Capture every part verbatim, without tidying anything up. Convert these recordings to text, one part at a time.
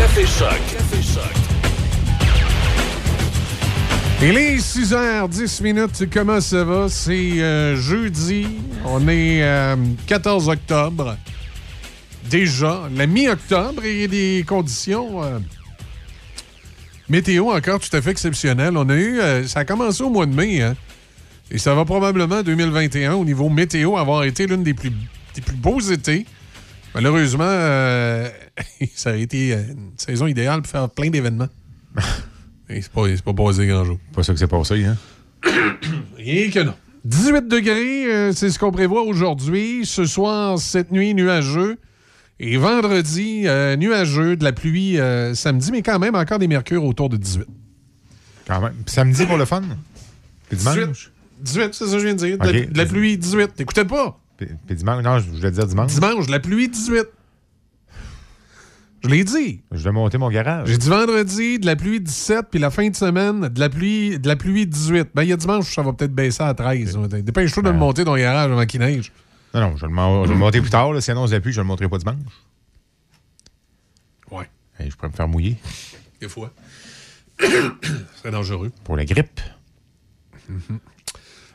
Café Choc. Café Choc. Il est six heures dix minutes. Comment ça va? C'est euh, jeudi. On est euh, quatorze octobre. Déjà, la mi-octobre, et des conditions euh, météo encore tout à fait exceptionnelles. On a eu, euh, ça a commencé au mois de mai, hein, et ça va probablement deux mille vingt et un au niveau météo avoir été l'une des plus, des plus beaux étés. Malheureusement, euh, ça a été une saison idéale pour faire plein d'événements. C'est pas, c'est pas passé grand-chose. Pas ça que c'est passé, hein? Rien que non. dix-huit degrés, euh, c'est ce qu'on prévoit aujourd'hui. Ce soir, cette nuit, nuageux. Et vendredi, euh, nuageux, de la pluie euh, samedi, mais quand même encore des mercures autour de dix-huit. Quand même. Samedi pour le fun? Puis dimanche? dix-huit, dix-huit, c'est ça que je viens de dire. De, okay. de la pluie, dix-huit. T'écoutez pas? Puis, puis dimanche, non, je voulais dire dimanche. Dimanche, la pluie, dix-huit. Je l'ai dit. Je vais monter mon garage. J'ai dit vendredi, de la pluie dix-sept, puis la fin de semaine, de la pluie, de la pluie dix-huit. Ben, il y a dimanche, ça va peut-être baisser à treize. Okay. Dépêche-toi ben... de me monter ton garage avant qu'il neige. Non, non, je vais le, mon... mmh. le monter plus tard. Là, si annonce de la pluie, je ne le monterai pas dimanche. Ouais. Hey, je pourrais me faire mouiller. Des fois. Ce serait dangereux. Pour la grippe. Mm-hmm.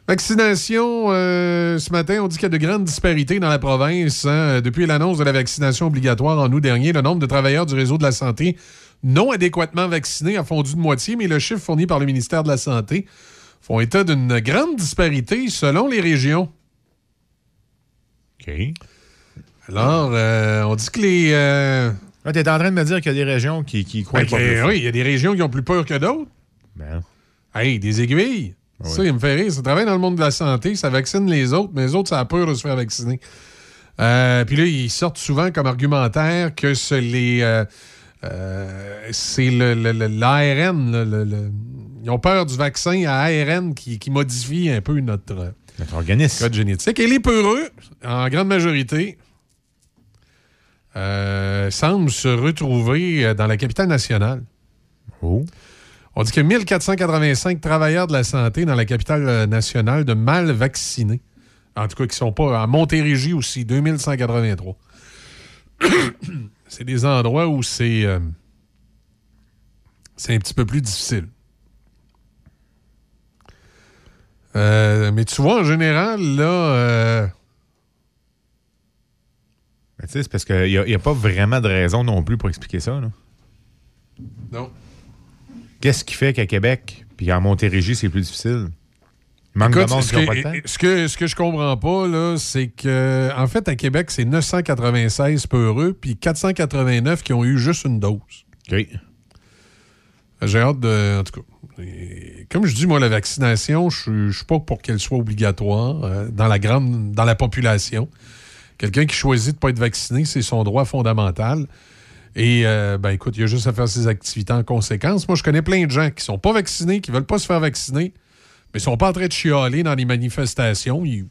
Vaccination, euh, ce matin, on dit qu'il y a de grandes disparités dans la province. Hein. Depuis l'annonce de la vaccination obligatoire en août dernier, le nombre de travailleurs du réseau de la santé non adéquatement vaccinés a fondu de moitié, mais le chiffre fourni par le ministère de la Santé font état d'une grande disparité selon les régions. OK. Alors, euh, on dit que les... Euh... Là, t'es en train de me dire qu'il y a des régions qui, qui croient ben, pas plus. Oui, il y a des régions qui ont plus peur que d'autres. Ben. Hey, des aiguilles. Oui. Ça, il me fait rire. Ça travaille dans le monde de la santé, ça vaccine les autres, mais les autres, ça a peur de se faire vacciner. Euh, Puis là, ils sortent souvent comme argumentaire que c'est les, euh, euh, c'est le, le, le, l'A R N. Le, le, le... Ils ont peur du vaccin à A R N qui, qui modifie un peu notre, notre organisme. Code génétique. Et les peureux, en grande majorité, euh, semblent se retrouver dans la capitale nationale. Oh. On dit que mille quatre cent quatre-vingt-cinq travailleurs de la santé dans la capitale nationale de mal vaccinés. En tout cas, qui ne sont pas... À Montérégie aussi, deux mille cent quatre-vingt-trois. C'est des endroits où c'est... Euh, c'est un petit peu plus difficile. Euh, mais tu vois, en général, là... Euh... Mais tu sais, c'est parce qu'il n'y a, y a pas vraiment de raison non plus pour expliquer ça, là. Non. Qu'est-ce qui fait qu'à Québec, puis en Montérégie, c'est plus difficile? Manque Écoute, de monde qui n'a pas de temps. Ce que, ce que je comprends pas, là, c'est que, en fait, à Québec, c'est neuf cent quatre-vingt-seize peureux, puis quatre cent quatre-vingt-neuf qui ont eu juste une dose. OK. J'ai hâte de. En tout cas, comme je dis, moi, la vaccination, je ne suis pas pour qu'elle soit obligatoire euh, dans la grande, dans la population. Quelqu'un qui choisit de ne pas être vacciné, c'est son droit fondamental. Et, euh, ben écoute, il y a juste à faire ses activités en conséquence. Moi, je connais plein de gens qui sont pas vaccinés, qui veulent pas se faire vacciner, mais sont pas en train de chialer dans les manifestations. Ils,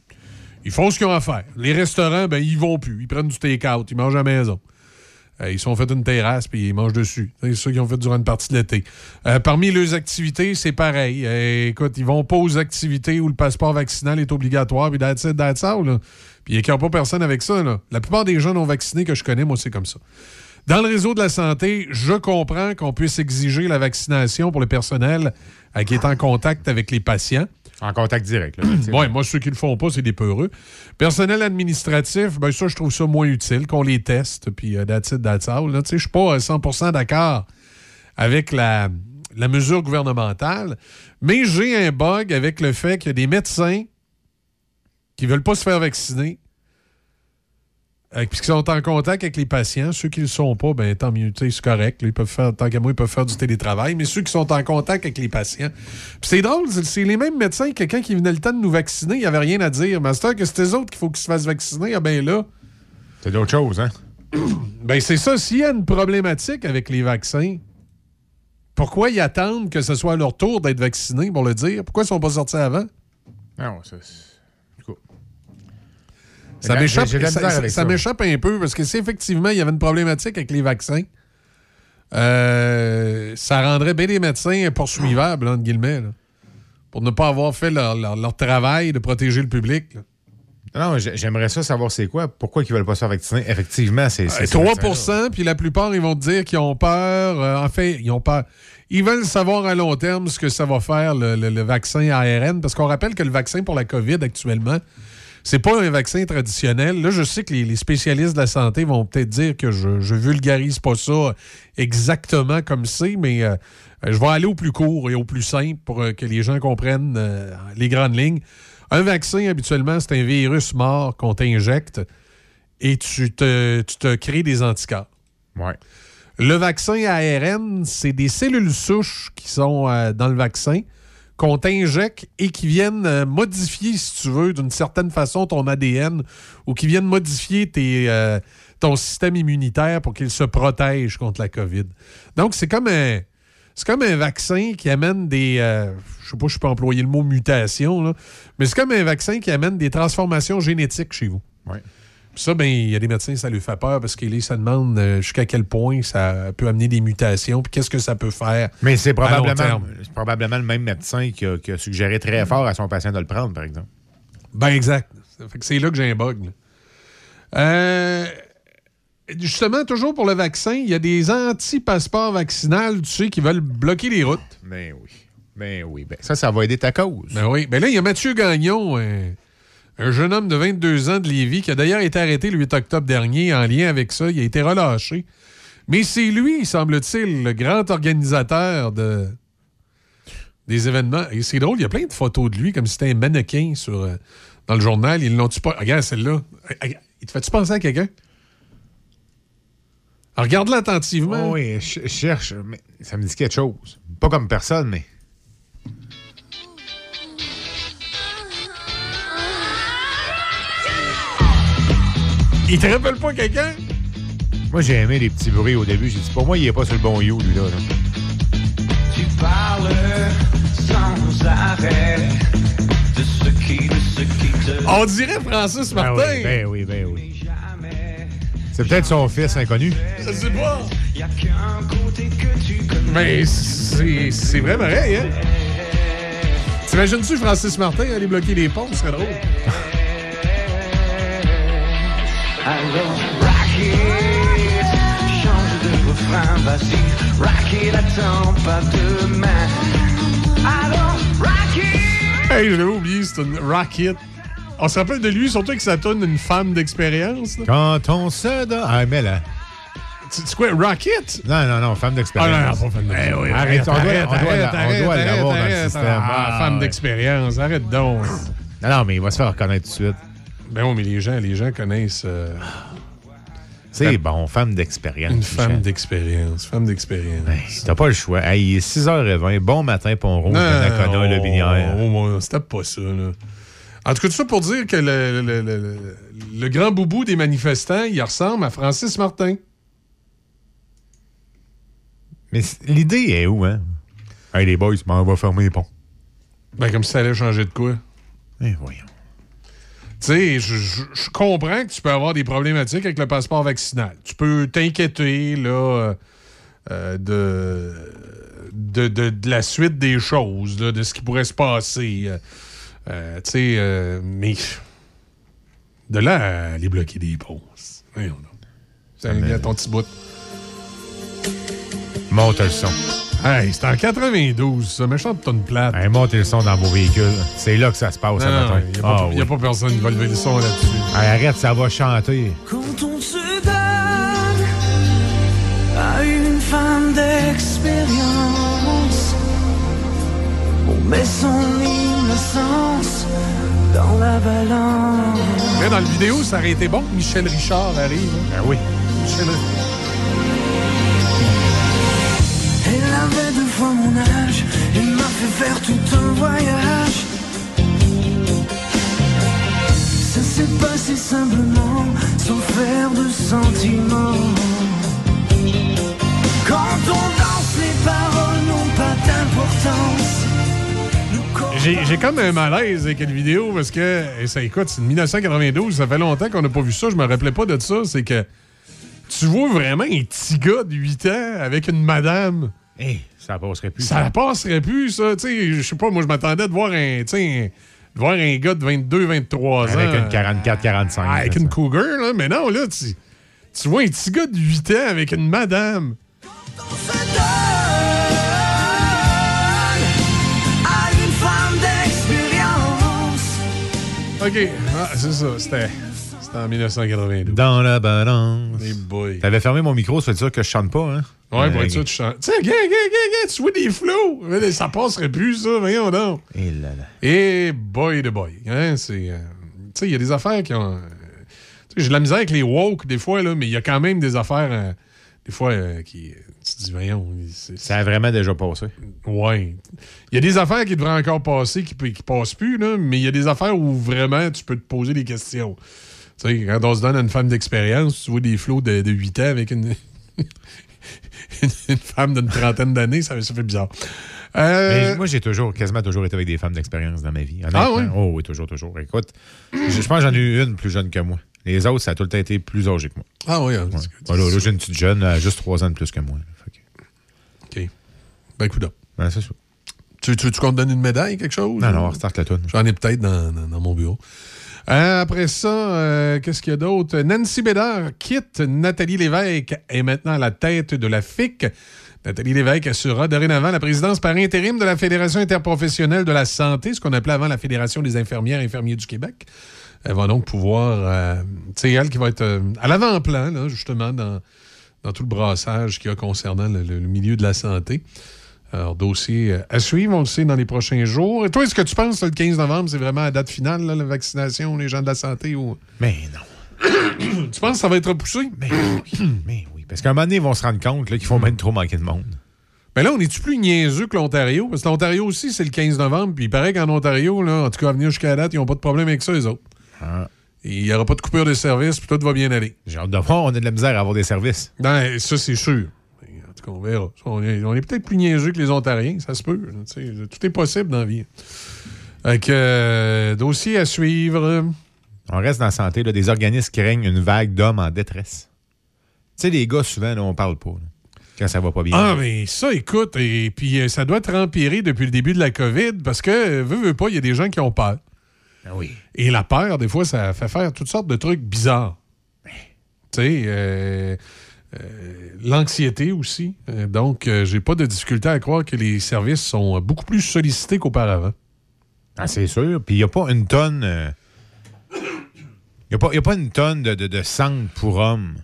ils font ce qu'ils ont à faire. Les restaurants, ben, ils vont plus. Ils prennent du take-out, ils mangent à la maison. Euh, ils se sont fait une terrasse, puis ils mangent dessus. C'est ça qu'ils ont fait durant une partie de l'été. Euh, parmi leurs activités, c'est pareil. Euh, écoute, ils vont pas aux activités où le passeport vaccinal est obligatoire, puis that's it, that's all, là. Puis il n'y a pas personne avec ça, là. La plupart des gens non vaccinés que je connais, moi, c'est comme ça. Dans le réseau de la santé, je comprends qu'on puisse exiger la vaccination pour le personnel euh, qui est en contact avec les patients. En contact direct. Oui, moi, ceux qui le font pas, c'est des peureux. Personnel administratif, bien ça, je trouve ça moins utile, qu'on les teste, puis uh, that's it, that's all. Je ne suis pas à cent pour cent d'accord avec la, la mesure gouvernementale, mais j'ai un bug avec le fait qu'il y a des médecins qui ne veulent pas se faire vacciner, puisqu'ils sont en contact avec les patients. Ceux qui ne le sont pas, ben tant mieux, c'est correct. Là, ils peuvent faire, tant qu'à moi, ils peuvent faire du télétravail. Mais ceux qui sont en contact avec les patients... Puis c'est drôle, c'est les mêmes médecins. Quelqu'un qui venait le temps de nous vacciner, il n'y avait rien à dire. Master, que c'est eux autres qu'il faut qu'ils se fassent vacciner, ah ben là... C'est d'autres choses, hein? Ben c'est ça. S'il y a une problématique avec les vaccins, pourquoi ils attendent que ce soit à leur tour d'être vaccinés pour le dire? Pourquoi ils ne sont pas sortis avant? Non, c'est... Ça m'échappe, ça, ça, ça m'échappe un peu, parce que si effectivement il y avait une problématique avec les vaccins, euh, ça rendrait bien les médecins poursuivables, entre guillemets, là, pour ne pas avoir fait leur, leur, leur travail de protéger le public. Là. Non, j'aimerais ça savoir c'est quoi. Pourquoi ils ne veulent pas se faire vacciner? Effectivement, c'est... c'est trois pour cent, puis la plupart, ils vont te dire qu'ils ont peur. Euh, en fait, ils ont peur. Ils veulent savoir à long terme ce que ça va faire, le, le, le vaccin A R N, parce qu'on rappelle que le vaccin pour la COVID actuellement, c'est pas un vaccin traditionnel. Là, je sais que les, les spécialistes de la santé vont peut-être dire que je, je vulgarise pas ça exactement comme c'est, mais euh, je vais aller au plus court et au plus simple pour euh, que les gens comprennent euh, les grandes lignes. Un vaccin, habituellement, c'est un virus mort qu'on t'injecte et tu te, tu te crées des anticorps. Ouais. Le vaccin A R N, c'est des cellules souches qui sont euh, dans le vaccin, qu'on t'injecte et qui viennent modifier, si tu veux, d'une certaine façon, ton A D N ou qui viennent modifier tes, euh, ton système immunitaire pour qu'il se protège contre la COVID. Donc, c'est comme un, c'est comme un vaccin qui amène des... Euh, je sais pas si je peux employer le mot mutation, là, mais c'est comme un vaccin qui amène des transformations génétiques chez vous. Oui. Puis ça, ben, il y a des médecins, ça lui fait peur parce qu'ils se demandent jusqu'à quel point ça peut amener des mutations puis qu'est-ce que ça peut faire. Mais c'est probablement, à long terme. C'est probablement le même médecin qui a, qui a suggéré très fort à son patient de le prendre, par exemple. Ben exact. Ça fait que c'est là que j'ai un bug. Euh, justement, toujours pour le vaccin, il y a des anti-passeports vaccinales, tu sais, qui veulent bloquer les routes. Ben oui. Ben oui. Ben ça, ça va aider ta cause. Ben oui. Ben là, il y a Mathieu Gagnon... Hein. Un jeune homme de vingt-deux ans de Lévis qui a d'ailleurs été arrêté le huit octobre dernier en lien avec ça. Il a été relâché. Mais c'est lui, semble-t-il, le grand organisateur de... des événements. Et c'est drôle, il y a plein de photos de lui comme si c'était un mannequin sur... dans le journal. Ils l'ont-tu pas... Regarde celle-là. Il te fait-tu penser à quelqu'un? Regarde-la attentivement. Oh oui, je cherche. Mais ça me dit quelque chose. Pas comme personne, mais... Il te rappelle pas quelqu'un? Moi, j'ai aimé les petits bruits au début. J'ai dit, pour moi, il est pas sur le bon you, lui, là. Tu parles sans arrêt de ce qui, de ce qui te... On dirait Francis Martin. Ben oui, ben oui, ben oui. C'est peut-être son fils inconnu. Je sais pas. Mais c'est, c'est vraiment vrai, hein? T'imagines-tu Francis Martin aller bloquer les ponts? Ce serait drôle. Alors, Rocket, change de refrain, vas-y, Rocket, attends pas demain. Alors, Rocket! Hey, je l'ai oublié, c'est une Rocket. On se rappelle de lui, surtout que ça tourne une femme d'expérience. Là. Quand on se donne... Ah, mais là... C'est quoi, Rocket? Non, non, non, femme d'expérience. Ah non, non, pas femme d'expérience. Eh oui, arrête, arrête, on doit, arrête, on doit l'avoir dans le système. Ah, ah, femme ouais. d'expérience, arrête donc. Non, non, mais il va se faire reconnaître tout de suite. Ben oui, mais les gens, les gens connaissent... Euh... C'est la... bon, femme d'expérience. Une femme d'expérience, femme d'expérience. Ben, t'as pas le choix. Hey, il est six heures vingt, bon matin, Pont-Rouge, Donnacona, Lotbinière. On se tape pas ça, là. En tout cas, tout ça pour dire que le, le, le, le, le grand boubou des manifestants, il ressemble à Francis Martin. Mais l'idée est où, hein? Hey, les boys, on va fermer les ponts. Ben, comme si ça allait changer de quoi? Eh, voyons. Tu sais, je, je, je comprends que tu peux avoir des problématiques avec le passeport vaccinal. Tu peux t'inquiéter là, euh, de, de, de, de la suite des choses, là, de ce qui pourrait se passer. Euh, tu sais, euh, mais de là à les bloquer des pauses. C'est un ton petit bout. Monte le son. Hey, c'est en quatre-vingt-douze, ça, méchante tonne plate. Hey, montez le son dans vos véhicules. C'est là que ça se passe ce matin. Il n'y a, ah, oui. a pas personne qui va lever le son là-dessus. Hey, arrête, ça va chanter. Quand on se donne à une femme d'expérience, on met son innocence dans la balance. Mais dans le vidéo, ça aurait été bon que Michel Richard arrive. Hein? Ben oui. Michel Richard. Deux fois mon âge, il m'a fait faire tout un voyage. Ça s'est passé simplement, sans faire de sentiments. Quand on danse, les paroles n'ont pas d'importance. J'ai, j'ai comme un malaise avec une vidéo parce que, et ça écoute, c'est de dix-neuf cent quatre-vingt-douze, ça fait longtemps qu'on n'a pas vu ça, je me rappelais pas de ça, c'est que tu vois vraiment un petit gars de huit ans avec une madame. Hey, ça passerait plus. Ça, ça passerait plus, ça. Je sais pas, moi, je m'attendais de voir un, un, voir un gars de vingt-deux vingt-trois ans. Avec une quarante-quatre quarante-cinq. Ah, avec une cougar, là. Mais non, là, tu, tu vois un petit gars de huit ans avec une madame. OK. Ah, c'est ça. C'était... en dix-neuf quatre-vingt-douze. Dans la balance. Hey boy. T'avais fermé mon micro, ça veut dire que je chante pas, hein? Ouais, pour être sûr, tu chantes. Tu sais, gars, gars, gars, tu vois des flots. Ça passerait plus, ça. Voyons donc. Et là là. Et boy de boy. Hein, c'est... Euh, tu sais, il y a des affaires qui ont... Tu sais, j'ai de la misère avec les woke, des fois, là, mais il y a quand même des affaires, euh, des fois, euh, qui... Tu te dis, voyons... C'est, c'est... Ça a vraiment déjà passé. Ouais. Il y a des affaires qui devraient encore passer, qui, qui passent plus, là, mais il y a des affaires où vraiment, tu peux te poser des questions. Tu sais, quand on se donne à une femme d'expérience, tu vois des flots de, de huit ans avec une, une femme d'une trentaine d'années, ça, ça fait bizarre. Euh... Mais moi, j'ai toujours, quasiment toujours été avec des femmes d'expérience dans ma vie. Ah oui? Oh oui, toujours, toujours. Écoute, je, je pense que j'en ai eu une plus jeune que moi. Les autres, ça a tout le temps été plus âgé que moi. Ah oui? Ouais. Voilà, là, j'ai une petite jeune, elle a juste trois ans de plus que moi. Que... OK. Ben, coup d'homme. Ben, c'est ça. Tu, tu, tu comptes donner une médaille, quelque chose? Non, ou... non, on restart la toune. J'en ai peut-être dans, dans, dans mon bureau. Euh, après ça, euh, qu'est-ce qu'il y a d'autre? Nancy Bédard quitte Nathalie Lévesque, est maintenant à la tête de la F I C. Nathalie Lévesque assurera dorénavant la présidence par intérim de la Fédération interprofessionnelle de la santé, ce qu'on appelait avant la Fédération des infirmières et infirmiers du Québec. Elle va donc pouvoir... Euh, c'est elle qui va être euh, à l'avant-plan, là, justement, dans, dans tout le brassage qu'il y a concernant le, le milieu de la santé. Alors, dossier à suivre, on le sait, dans les prochains jours. Et toi, est-ce que tu penses que le quinze novembre, c'est vraiment la date finale, là, la vaccination, les gens de la santé? Ou... Mais non. Tu penses que ça va être repoussé? Mais oui. Mais oui. Parce qu'à un moment donné, ils vont se rendre compte là, qu'ils font même trop manquer de monde. Mais là, on est-tu plus niaiseux que l'Ontario? Parce que l'Ontario aussi, c'est le quinze novembre. Puis il paraît qu'en Ontario, là, en tout cas, à venir jusqu'à la date, ils n'ont pas de problème avec ça, les autres. Ah. Il n'y aura pas de coupure de service, puis tout va bien aller. J'ai hâte de voir, on a de la misère à avoir des services. Non, ça, c'est sûr. On verra. On est, on est peut-être plus niaiseux que les Ontariens, ça se peut. T'sais, tout est possible dans la vie. Avec, euh, dossier à suivre. On reste dans la santé. Là, des organismes qui règnent une vague d'hommes en détresse. Tu sais, les gars, souvent, là, on parle pas. Là, quand ça va pas bien. Ah, là. Mais ça, écoute, et puis ça doit être empiré depuis le début de la COVID parce que, veut, veut pas, il y a des gens qui ont peur. Ah oui. Et la peur, des fois, ça fait faire toutes sortes de trucs bizarres. Tu sais... Euh, Euh, l'anxiété aussi. Euh, donc, euh, j'ai pas de difficulté à croire que les services sont beaucoup plus sollicités qu'auparavant. Ah, c'est sûr. Puis il n'y a pas une tonne... Il euh... n'y a, a pas une tonne de, de, de centres pour hommes.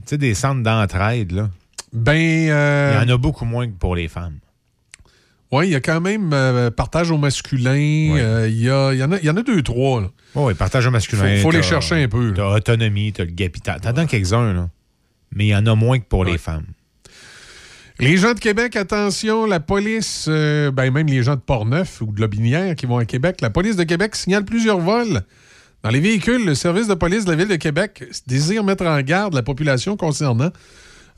Tu sais, des centres d'entraide, là. Ben... Il euh... y en a beaucoup moins que pour les femmes. Oui, il y a quand même euh, partage au masculin. Il ouais. euh, y, y, y en a deux, trois, là. Oh, oui, partage au masculin. Il faut, faut les chercher un peu. T'as autonomie, t'as le capital. T'as dans quelques-uns, là. Mais il y en a moins que pour ouais. les femmes. Les gens de Québec, attention, la police, euh, ben même les gens de Portneuf ou de Lotbinière qui vont à Québec, la police de Québec signale plusieurs vols. Dans les véhicules, le service de police de la Ville de Québec désire mettre en garde la population concernant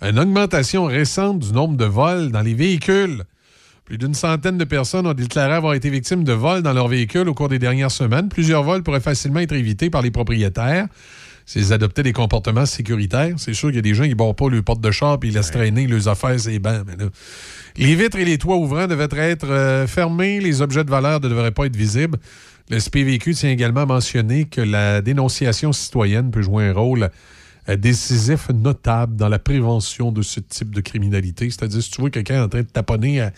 une augmentation récente du nombre de vols dans les véhicules. Plus d'une centaine de personnes ont déclaré avoir été victimes de vols dans leurs véhicules au cours des dernières semaines. Plusieurs vols pourraient facilement être évités par les propriétaires. S'ils adoptaient des comportements sécuritaires, c'est sûr qu'il y a des gens qui ne barrent pas le porte de char et ils laissent ouais. traîner leurs affaires et les bancs. Mais là, les vitres et les toits ouvrants devraient être euh, fermés. Les objets de valeur ne devraient pas être visibles. Le S P V Q tient également à mentionner que la dénonciation citoyenne peut jouer un rôle euh, décisif, notable dans la prévention de ce type de criminalité. C'est-à-dire, si tu vois quelqu'un en train de taponner à,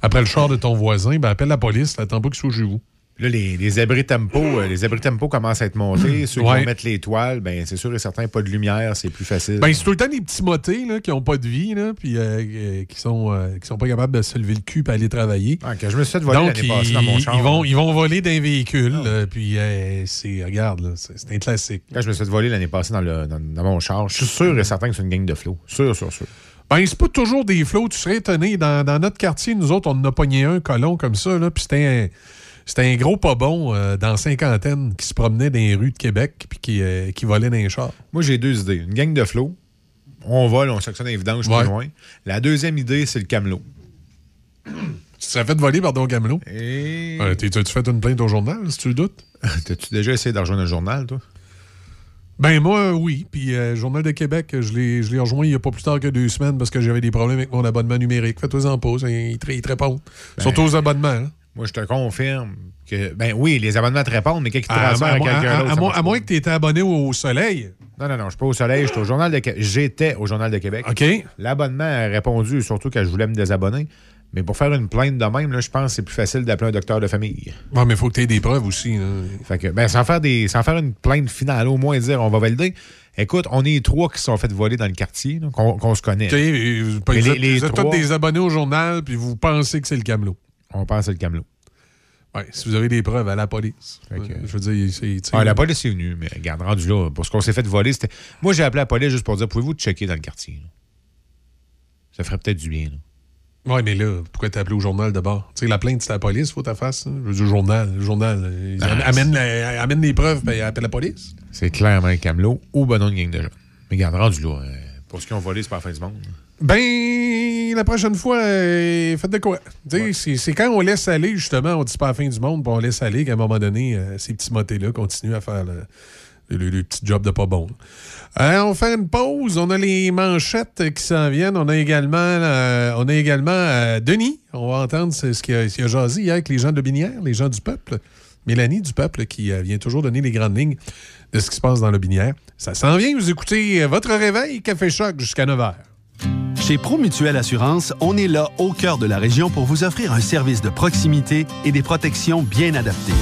après le char de ton voisin, ben, appelle la police, attends pas qu'il soit chez vous. Là, les, les abris tempo, les abris tempo commencent à être montés. Ceux ouais. qui vont mettre les toiles, ben, c'est sûr et certain, pas de lumière, c'est plus facile. Ben, c'est tout le temps des petits motés là, qui n'ont pas de vie, là, puis euh, qui sont euh, qui sont pas capables de se lever le cul et aller travailler. Ah, quand je me suis fait voler donc, l'année passée dans mon char. Ils vont, ils vont voler d'un véhicule, ah. là, puis euh, c'est, regarde, là, c'est, c'est un classique. Quand je me suis fait voler l'année passée dans, le, dans, dans mon char, je suis sûr et certain que c'est une gang de flots. Sûr, sûr, sûr. Ben, c'est pas toujours des flots. Tu serais étonné. Dans, dans notre quartier, nous autres, on en a pogné un colon comme ça, là, puis c'était un. C'était un gros pas bon euh, dans cinquantaine qui se promenait dans les rues de Québec puis qui, euh, qui volait dans les chars. Moi, j'ai deux idées. Une gang de flots. On vole, on sectionne les vidanges ouais. plus loin. La deuxième idée, c'est le camelot. Tu te serais fait voler par ton camelot? Et... Euh, t'as-tu fait une plainte au journal, si tu le doutes? T'as-tu déjà essayé de rejoindre un journal, toi? Ben moi, oui. Puis euh, Journal de Québec, je l'ai, je l'ai rejoint il n'y a pas plus tard que deux semaines parce que j'avais des problèmes avec mon abonnement numérique. Fais-toi en pause, ils te répondent. Surtout aux abonnements, hein? Moi, je te confirme que... Ben oui, les abonnements te répondent, mais quand ils te transfèrent à, à, à quelqu'un d'autre... À, à, à, mo- à moins que tu étais abonné au, au Soleil. Non, non, non, je ne suis pas au Soleil. J'étais au Journal de, j'étais au Journal de Québec. OK. L'abonnement a répondu, surtout quand je voulais me désabonner. Mais pour faire une plainte de même, là, je pense que c'est plus facile d'appeler un docteur de famille. Bon, mais il faut que tu aies des preuves aussi. Là. Fait que, ben, sans faire des, sans faire une plainte finale, au moins dire on va valider. Écoute, on est trois qui se sont fait voler dans le quartier, là, qu'on, qu'on se connaît. OK. Vous, les, les vous êtes trois... tous des abonnés au journal, puis vous pensez que c'est le Camelot. On pense que c'est le Camelot. Oui, si vous avez des preuves, à la police. Que, euh, je veux dire, c'est, ah, la police est venue, mais regarde, rendu là, pour ce qu'on s'est fait voler, c'était... Moi, j'ai appelé la police juste pour dire, pouvez-vous checker dans le quartier? Là? Ça ferait peut-être du bien, là. Oui, mais là, pourquoi t'as appelé au journal d'abord? Tu sais, la plainte, c'est la police, faut ta face. Hein? Je veux dire, journal, journal. Ils ah, amène, la, amène les preuves, puis appelle la police. C'est clairement un camelot ou ben non, une gang de jeunes. Mais regarde, rendu là, euh, pour ce qu'ils ont volé, c'est pas la fin du monde. Ben, la prochaine fois, euh, faites de quoi? Tu sais, ouais. c'est, c'est quand on laisse aller, justement, on dit pas la fin du monde, puis on laisse aller qu'à un moment donné, euh, ces petits motés-là continuent à faire le, le, le petit job de pas bon. Alors, on fait une pause. On a les manchettes qui s'en viennent. On a également, euh, on a également euh, Denis. On va entendre ce, ce, qui a, ce qui a jasé hier avec les gens de Lotbinière, les gens du peuple. Mélanie du peuple qui euh, vient toujours donner les grandes lignes de ce qui se passe dans Lotbinière. Ça s'en vient. Vous écoutez votre réveil Café Choc jusqu'à neuf heures. Chez ProMutuelle Assurance, on est là au cœur de la région pour vous offrir un service de proximité et des protections bien adaptées.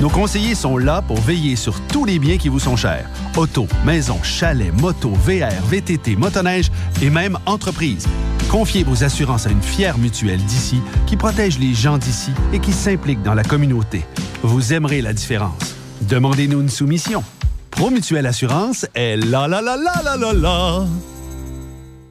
Nos conseillers sont là pour veiller sur tous les biens qui vous sont chers. Auto, maison, chalet, moto, V R, V T T, motoneige et même entreprise. Confiez vos assurances à une fière mutuelle d'ici qui protège les gens d'ici et qui s'implique dans la communauté. Vous aimerez la différence. Demandez-nous une soumission. ProMutuelle Assurance est la la la la la la la.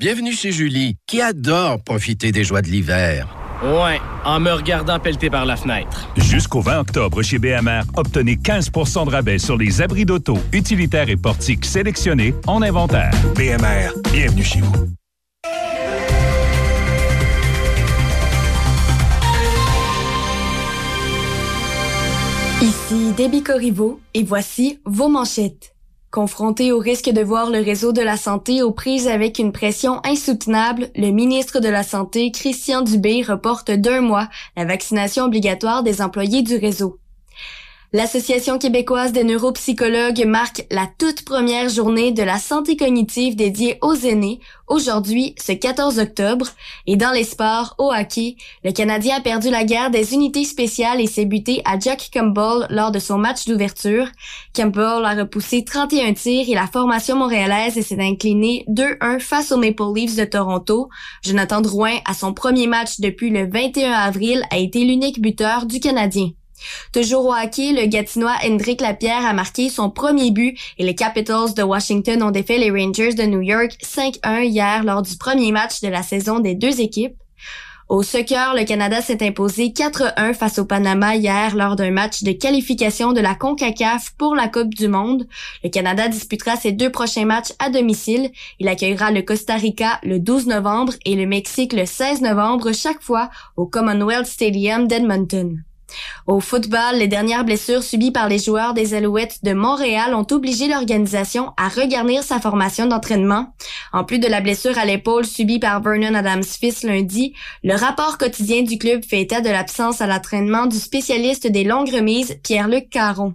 Bienvenue chez Julie, qui adore profiter des joies de l'hiver. Ouais, en me regardant pelleter par la fenêtre. Jusqu'au vingt octobre, chez B M R, obtenez quinze pour cent de rabais sur les abris d'auto, utilitaires et portiques sélectionnés en inventaire. B M R, bienvenue chez vous. Ici Debbie Corriveau, et voici vos manchettes. Confronté au risque de voir le réseau de la santé aux prises avec une pression insoutenable, le ministre de la Santé, Christian Dubé, reporte d'un mois la vaccination obligatoire des employés du réseau. L'Association québécoise des neuropsychologues marque la toute première journée de la santé cognitive dédiée aux aînés, aujourd'hui, ce quatorze octobre, et dans les sports, au hockey, le Canadien a perdu la guerre des unités spéciales et s'est buté à Jack Campbell lors de son match d'ouverture. Campbell a repoussé trente et un tirs et la formation montréalaise s'est inclinée deux un face aux Maple Leafs de Toronto. Jonathan Drouin, à son premier match depuis le vingt et un avril, a été l'unique buteur du Canadien. Toujours au hockey, le Gatinois Hendrix Lapierre a marqué son premier but et les Capitals de Washington ont défait les Rangers de New York cinq un hier lors du premier match de la saison des deux équipes. Au soccer, le Canada s'est imposé quatre un face au Panama hier lors d'un match de qualification de la CONCACAF pour la Coupe du Monde. Le Canada disputera ses deux prochains matchs à domicile. Il accueillera le Costa Rica le douze novembre et le Mexique le seize novembre chaque fois au Commonwealth Stadium d'Edmonton. Au football, les dernières blessures subies par les joueurs des Alouettes de Montréal ont obligé l'organisation à regarnir sa formation d'entraînement. En plus de la blessure à l'épaule subie par Vernon Adams-Fils lundi, le rapport quotidien du club fait état de l'absence à l'entraînement du spécialiste des longues remises, Pierre-Luc Caron.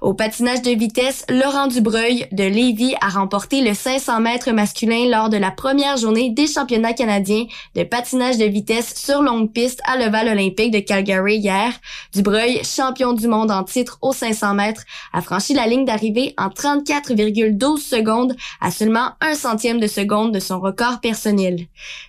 Au patinage de vitesse, Laurent Dubreuil de Lévis a remporté le cinq cents mètres masculin lors de la première journée des championnats canadiens de patinage de vitesse sur longue piste à l'Ovale olympique de Calgary hier. Dubreuil, champion du monde en titre aux cinq cents mètres, a franchi la ligne d'arrivée en trente-quatre virgule douze secondes à seulement un centième de seconde de son record personnel.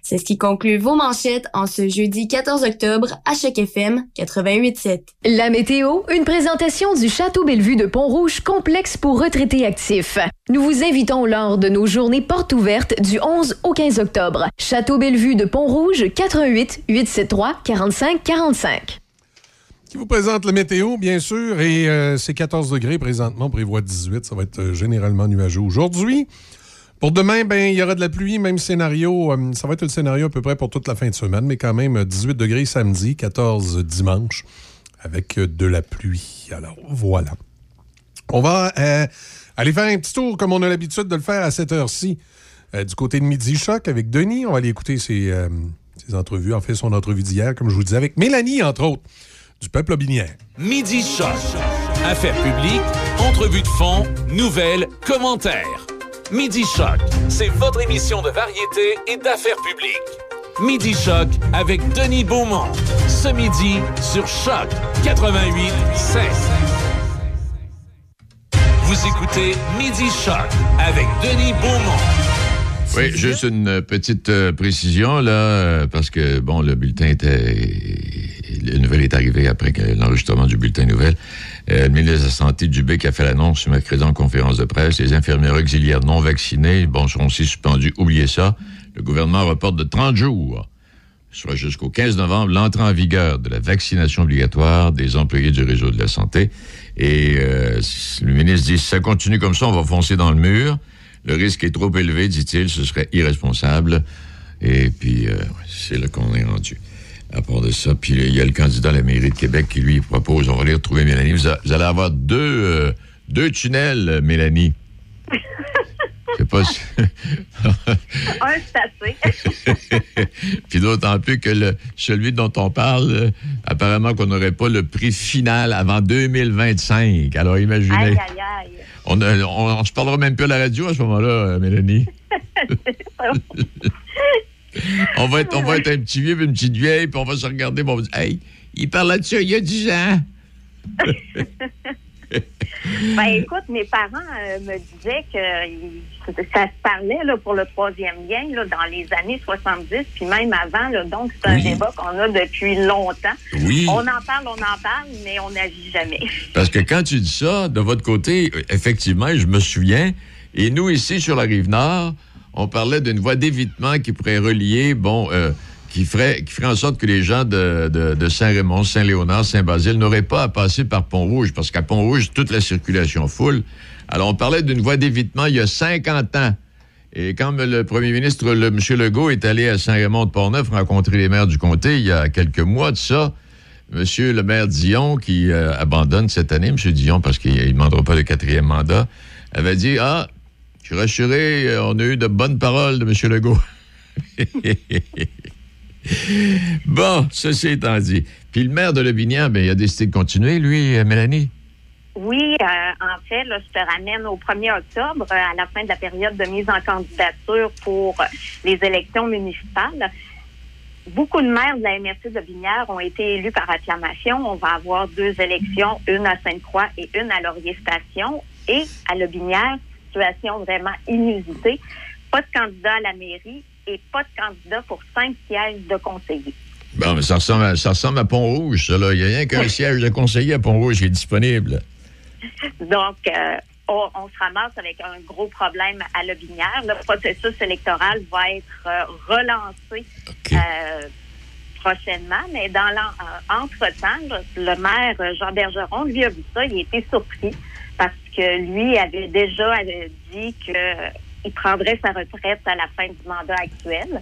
C'est ce qui conclut vos manchettes en ce jeudi quatorze octobre à Choc F M quatre-vingt-huit sept. La météo, une présentation du château Bellevue de Pont-Rouge, complexe pour retraités actifs. Nous vous invitons lors de nos journées portes ouvertes du onze au quinze octobre. Château Bellevue de Pont-Rouge, quatre un huit, huit sept trois, quatre cinq quatre cinq. qui vous présente le météo, bien sûr. Et euh, c'est quatorze degrés présentement, on prévoit dix-huit. Ça va être euh, généralement nuageux aujourd'hui. Pour demain, ben, il y aura de la pluie, même scénario. Euh, ça va être le scénario à peu près pour toute la fin de semaine, mais quand même dix-huit degrés samedi, quatorze dimanche, avec de la pluie. Alors, voilà. On va euh, aller faire un petit tour, comme on a l'habitude de le faire à cette heure-ci, euh, du côté de Midi Choc avec Denis. On va aller écouter ses, euh, ses entrevues, en fait, son entrevue d'hier, comme je vous disais, avec Mélanie, entre autres, du peuple Lotbinière. Midi Choc. Affaires publiques, entrevues de fond, nouvelles, commentaires. Midi Choc, c'est votre émission de variété et d'affaires publiques. Midi Choc avec Denis Beaumont. Ce midi, sur Choc quatre-vingt-huit seize. Vous écoutez Midi Choc avec Denis Beaumont. Oui, juste une petite euh, précision, là, euh, parce que, bon, le bulletin était... La nouvelle est arrivée après l'enregistrement du bulletin nouvelle. Euh, le ministre de la Santé, Dubé, qui a fait l'annonce ce mercredi en conférence de presse, les infirmières auxiliaires non vaccinées, bon, sont aussi suspendues. Oubliez ça. Le gouvernement reporte de trente jours, soit jusqu'au quinze novembre, l'entrée en vigueur de la vaccination obligatoire des employés du réseau de la santé. Et euh, le ministre dit, si ça continue comme ça, on va foncer dans le mur. Le risque est trop élevé, dit-il, ce serait irresponsable. Et puis, euh, c'est là qu'on est rendu. À part de ça, puis il y a le candidat à la mairie de Québec qui, lui, propose, on va aller retrouver Mélanie. Vous, a, vous allez avoir deux, euh, deux tunnels, Mélanie. Je sais pas si... Un, c'est assez. Puis d'autant plus que le, celui dont on parle, euh, apparemment qu'on n'aurait pas le prix final avant deux mille vingt-cinq. Alors, imaginez. Aïe, aïe, aïe. On ne on, on se parlera même plus à la radio à ce moment-là, euh, Mélanie. On va, être, on va être un petit vieux puis une petite vieille, puis on va se regarder, puis on va dire « Hey, il parlait de ça il y a dix ans! » Ben écoute, mes parents euh, me disaient que ça se parlait là, pour le troisième lien là, dans les années soixante-dix, puis même avant, là, donc c'est un oui. débat qu'on a depuis longtemps. Oui. On en parle, on en parle, mais on n'agit jamais. Parce que quand tu dis ça, de votre côté, effectivement, je me souviens, et nous ici sur la Rive-Nord, on parlait d'une voie d'évitement qui pourrait relier, bon, euh, qui, ferait, qui ferait en sorte que les gens de, de, de Saint-Raymond, Saint-Léonard, Saint-Basile n'auraient pas à passer par Pont-Rouge, parce qu'à Pont-Rouge, toute la circulation foule. Alors, on parlait d'une voie d'évitement il y a cinquante ans. Et quand le premier ministre, le, M. Legault, est allé à Saint-Raymond-de-Portneuf rencontrer les maires du comté, il y a quelques mois de ça, M. le maire Dion, qui euh, abandonne cette année, M. Dion, parce qu'il ne demandera pas le quatrième mandat, avait dit « Ah, je suis rassuré, on a eu de bonnes paroles de M. Legault. » Bon, ceci étant dit. Puis le maire de Lotbinière, bien, il a décidé de continuer, lui, Mélanie. Oui, euh, en fait, là, je te ramène au premier octobre, euh, à la fin de la période de mise en candidature pour les élections municipales. Beaucoup de maires de la M R C de Lotbinière ont été élus par acclamation. On va avoir deux élections, une à Sainte-Croix et une à Laurier-Station. Et à Lotbinière, situation vraiment inusitée. Pas de candidat à la mairie et pas de candidat pour cinq sièges de conseiller. Bon, mais ça ressemble à, ça ressemble à Pont-Rouge, ça, là. Il n'y a rien qu'un siège de conseiller à Pont-Rouge qui est disponible. Donc, euh, on, on se ramasse avec un gros problème à Lotbinière. Le processus électoral va être euh, relancé okay. euh, prochainement, mais dans l'entre-temps, le maire Jean Bergeron, lui, a vu ça, il a été surpris. Parce que lui avait déjà avait dit qu'il prendrait sa retraite à la fin du mandat actuel.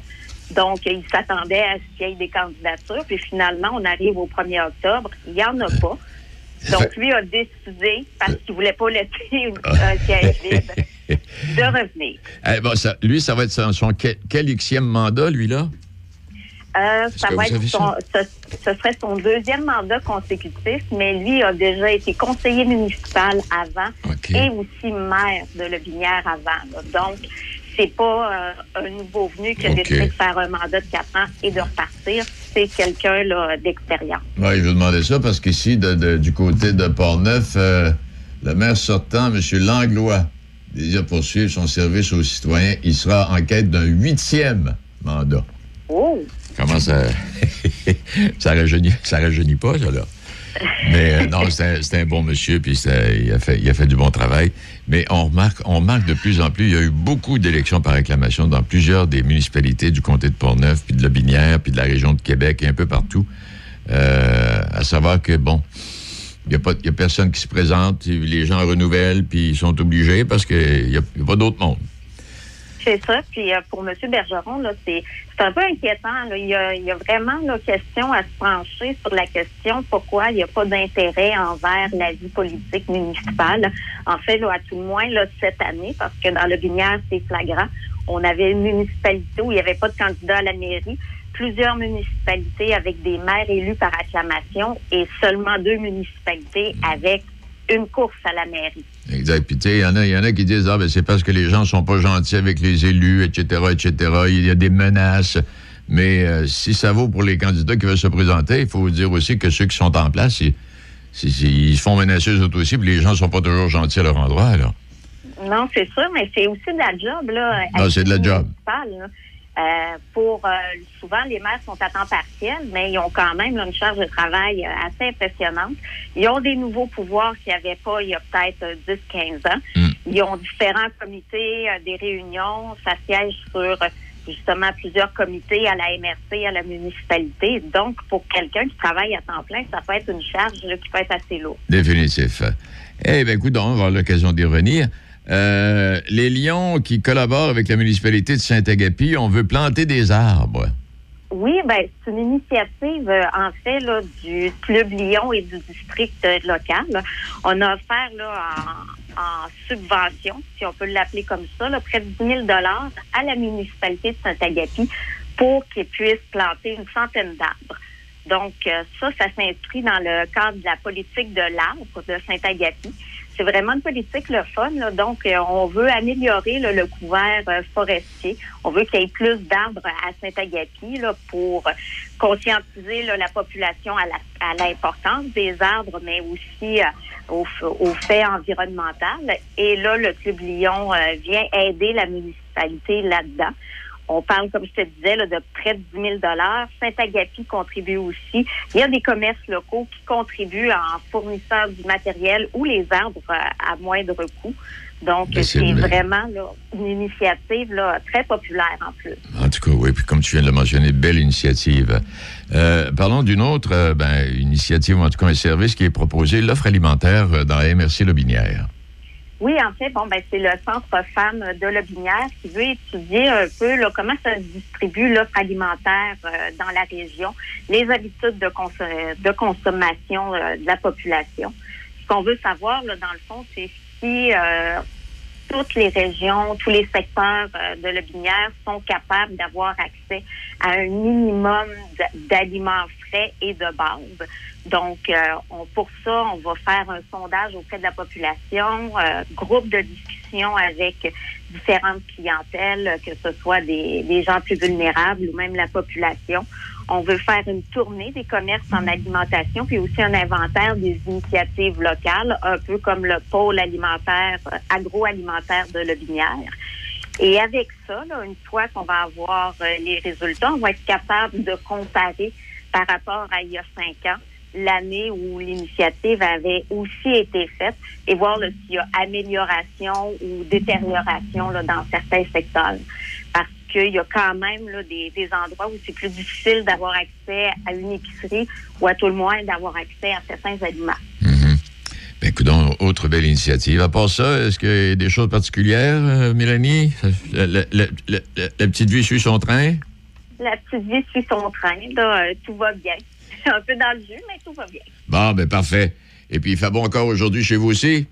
Donc, il s'attendait à ce qu'il y ait des candidatures. Puis finalement, on arrive au premier octobre, il n'y en a pas. Donc, lui a décidé, parce qu'il ne voulait pas laisser une, un siège vide, de revenir. Eh ben, ça, lui, ça va être son, son quel, quel Xème mandat, lui-là? Euh, ça va être son, ce, ce serait son deuxième mandat consécutif, mais lui a déjà été conseiller municipal avant okay. et aussi maire de Lotbinière avant. Là. Donc, c'est pas euh, un nouveau venu qui a okay. décidé de faire un mandat de quatre ans et de repartir. C'est quelqu'un là, d'expérience. Oui, je vous demandais ça parce qu'ici, de, de, du côté de Portneuf, euh, le maire sortant, M. Langlois, désire poursuivre son service aux citoyens. Il sera en quête d'un huitième mandat. Oh! Comment ça... ça rajeunit, ça rajeunit pas, ça, là. Mais euh, non, c'est un, c'est un bon monsieur, puis il a fait, il a fait du bon travail. Mais on remarque, on remarque de plus en plus, il y a eu beaucoup d'élections par acclamation dans plusieurs des municipalités du comté de Portneuf, puis de Lotbinière, puis de la région de Québec, et un peu partout. Euh, à savoir que, bon, il n'y a, a personne qui se présente, les gens renouvellent, puis ils sont obligés parce qu'il n'y a, a pas d'autre monde. C'est ça. Puis euh, pour M. Bergeron, là, c'est, c'est un peu inquiétant. Là. Il, y a, il y a vraiment là, question à se pencher sur la question pourquoi il n'y a pas d'intérêt envers la vie politique municipale. En fait, là, à tout le moins, là, cette année, parce que dans Lotbinière, c'est flagrant, on avait une municipalité où il n'y avait pas de candidat à la mairie, plusieurs municipalités avec des maires élus par acclamation et seulement deux municipalités avec une course à la mairie. Exact. Puis, tu sais, il y en a, y en a qui disent « Ah, ben c'est parce que les gens ne sont pas gentils avec les élus, et cetera, et cetera. Il y a des menaces. » Mais euh, si ça vaut pour les candidats qui veulent se présenter, il faut dire aussi que ceux qui sont en place, ils, ils se font menacer eux autres aussi, puis les gens ne sont pas toujours gentils à leur endroit, alors. Non, c'est sûr, mais c'est aussi de la job, là. Non, c'est de la job. Euh, pour euh, souvent, les maires sont à temps partiel, mais ils ont quand même là, une charge de travail euh, assez impressionnante. Ils ont des nouveaux pouvoirs qu'il n'y avait pas il y a peut-être euh, dix à quinze ans. Mm. Ils ont différents comités, euh, des réunions. Ça siège sur, euh, justement, plusieurs comités à la M R C, à la municipalité. Donc, pour quelqu'un qui travaille à temps plein, ça peut être une charge là, qui peut être assez lourde. Définitif. Eh bien, écoute, on va avoir l'occasion d'y revenir. Euh, les Lions qui collaborent avec la municipalité de Saint-Agapi, on veut planter des arbres. Oui, bien, c'est une initiative, euh, en fait, là, du Club Lyon et du district euh, local. Là. On a offert, là, en, en subvention, si on peut l'appeler comme ça, là, près de dix mille dollars à la municipalité de Saint-Agapi pour qu'ils puissent planter une centaine d'arbres. Donc, euh, ça, ça s'inscrit dans le cadre de la politique de l'arbre de Saint-Agapi. C'est vraiment une politique, le fun. Là. Donc, euh, on veut améliorer là, le couvert euh, forestier. On veut qu'il y ait plus d'arbres à Saint-Agapi là, pour conscientiser là, la population à, la, à l'importance des arbres, mais aussi euh, aux, aux faits environnementaux. Et là, le Club Lyon euh, vient aider la municipalité là-dedans. On parle, comme je te disais, là, de près de dix mille dollars. Saint-Agapi contribue aussi. Il y a des commerces locaux qui contribuent en fournissant du matériel ou les arbres à moindre coût. Donc, ben, c'est, c'est vraiment là, une initiative là, très populaire en plus. En tout cas, oui. Puis comme tu viens de le mentionner, belle initiative. Euh, parlons d'une autre euh, ben, initiative, ou en tout cas un service qui est proposé, l'offre alimentaire euh, dans la M R C Lotbinière. Oui, en fait, bon, ben, c'est le Centre Femmes de Lotbinière qui veut étudier un peu là, comment ça se distribue l'offre alimentaire euh, dans la région, les habitudes de, cons- de consommation euh, de la population. Ce qu'on veut savoir, là, dans le fond, c'est si euh, toutes les régions, tous les secteurs euh, de Lotbinière sont capables d'avoir accès à un minimum d'aliments frais et de base. Donc, euh, on, pour ça, on va faire un sondage auprès de la population, euh, groupe de discussion avec différentes clientèles, que ce soit des, des gens plus vulnérables ou même la population. On veut faire une tournée des commerces en alimentation, puis aussi un inventaire des initiatives locales, un peu comme le pôle alimentaire, agroalimentaire de Lotbinière. Et avec ça, là, une fois qu'on va avoir euh, les résultats, on va être capable de comparer par rapport à il y a cinq ans, l'année où l'initiative avait aussi été faite et voir là, s'il y a amélioration ou détérioration là, dans certains secteurs. Parce qu'il y a quand même là, des, des endroits où c'est plus difficile d'avoir accès à une épicerie ou à tout le moins d'avoir accès à certains aliments. Mm-hmm. Ben, coudonc, autre belle initiative. À part ça, est-ce qu'il y a des choses particulières, euh, Mélanie? La, la, la, la, la petite vie suit son train? La petite vie suit son train. Là, euh, tout va bien. Un peu dans le jus, mais tout va bien. Bon, ben parfait. Et puis, il fait bon encore aujourd'hui chez vous aussi?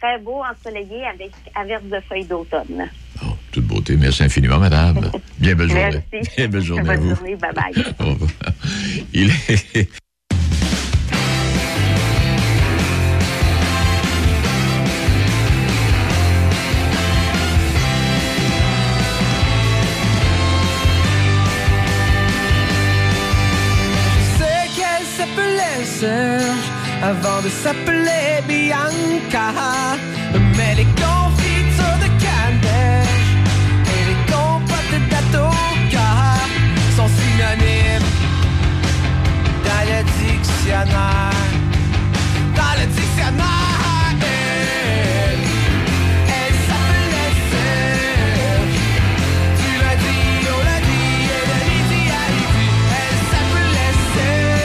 Très beau, ensoleillé, avec averse de feuilles d'automne. Bon, oh, toute beauté. Merci infiniment, madame. Bien belle journée. Merci. Bien belle journée à vous. Bonne journée, bye-bye. Au revoir. Il est... Avant de s'appeler Bianca, mais les confitures de Canberra et les compotes d'Atoka sont synonymes dans le dictionnaire, dans le dictionnaire. Elle, elle s'appelait Serge, du lundi au lundi et de midi à midi. Elle s'appelait Serge.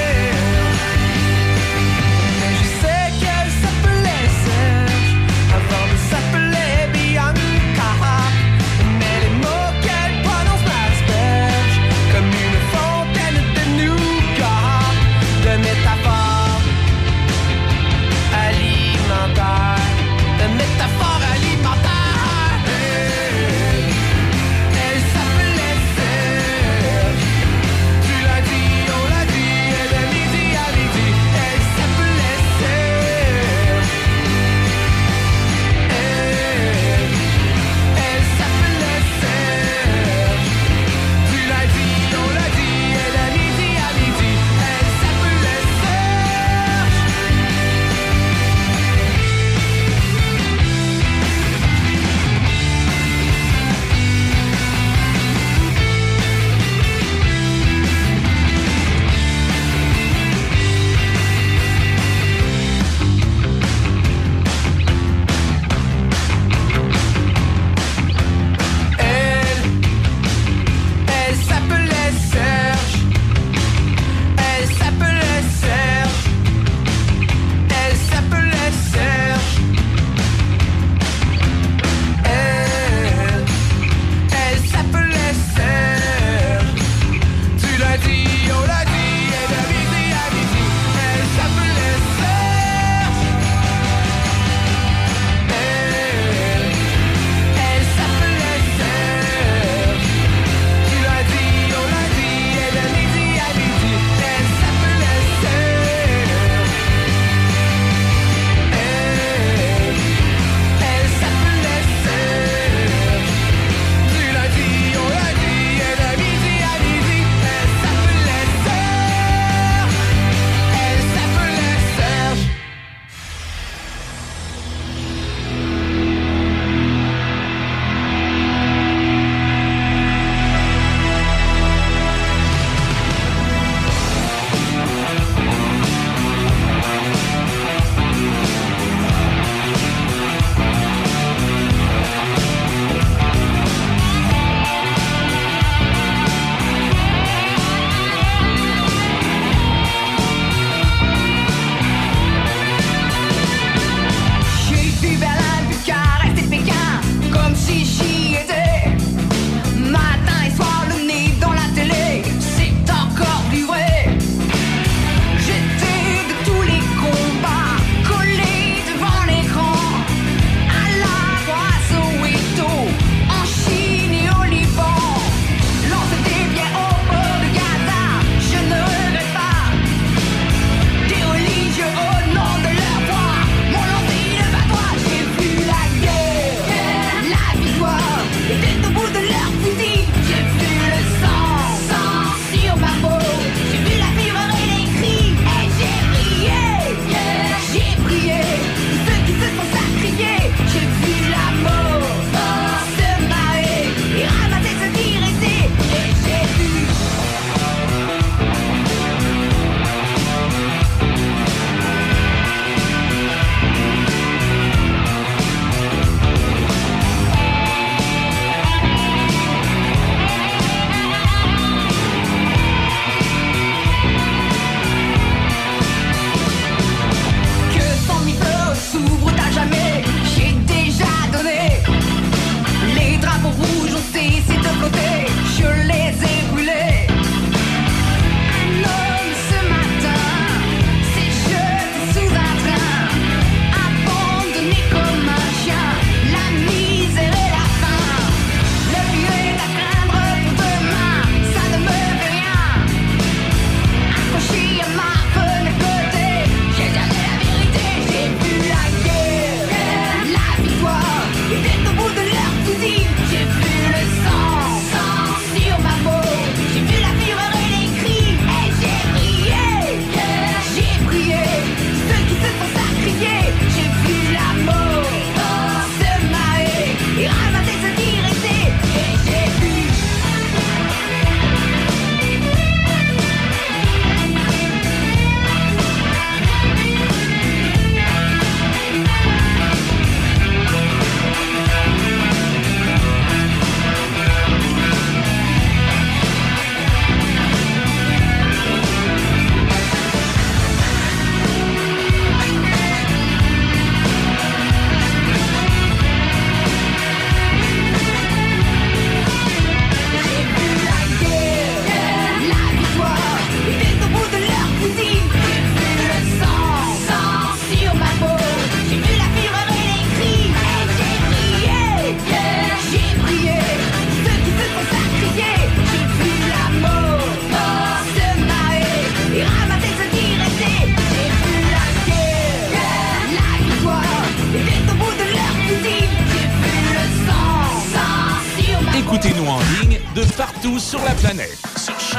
sur la planète. Sur choc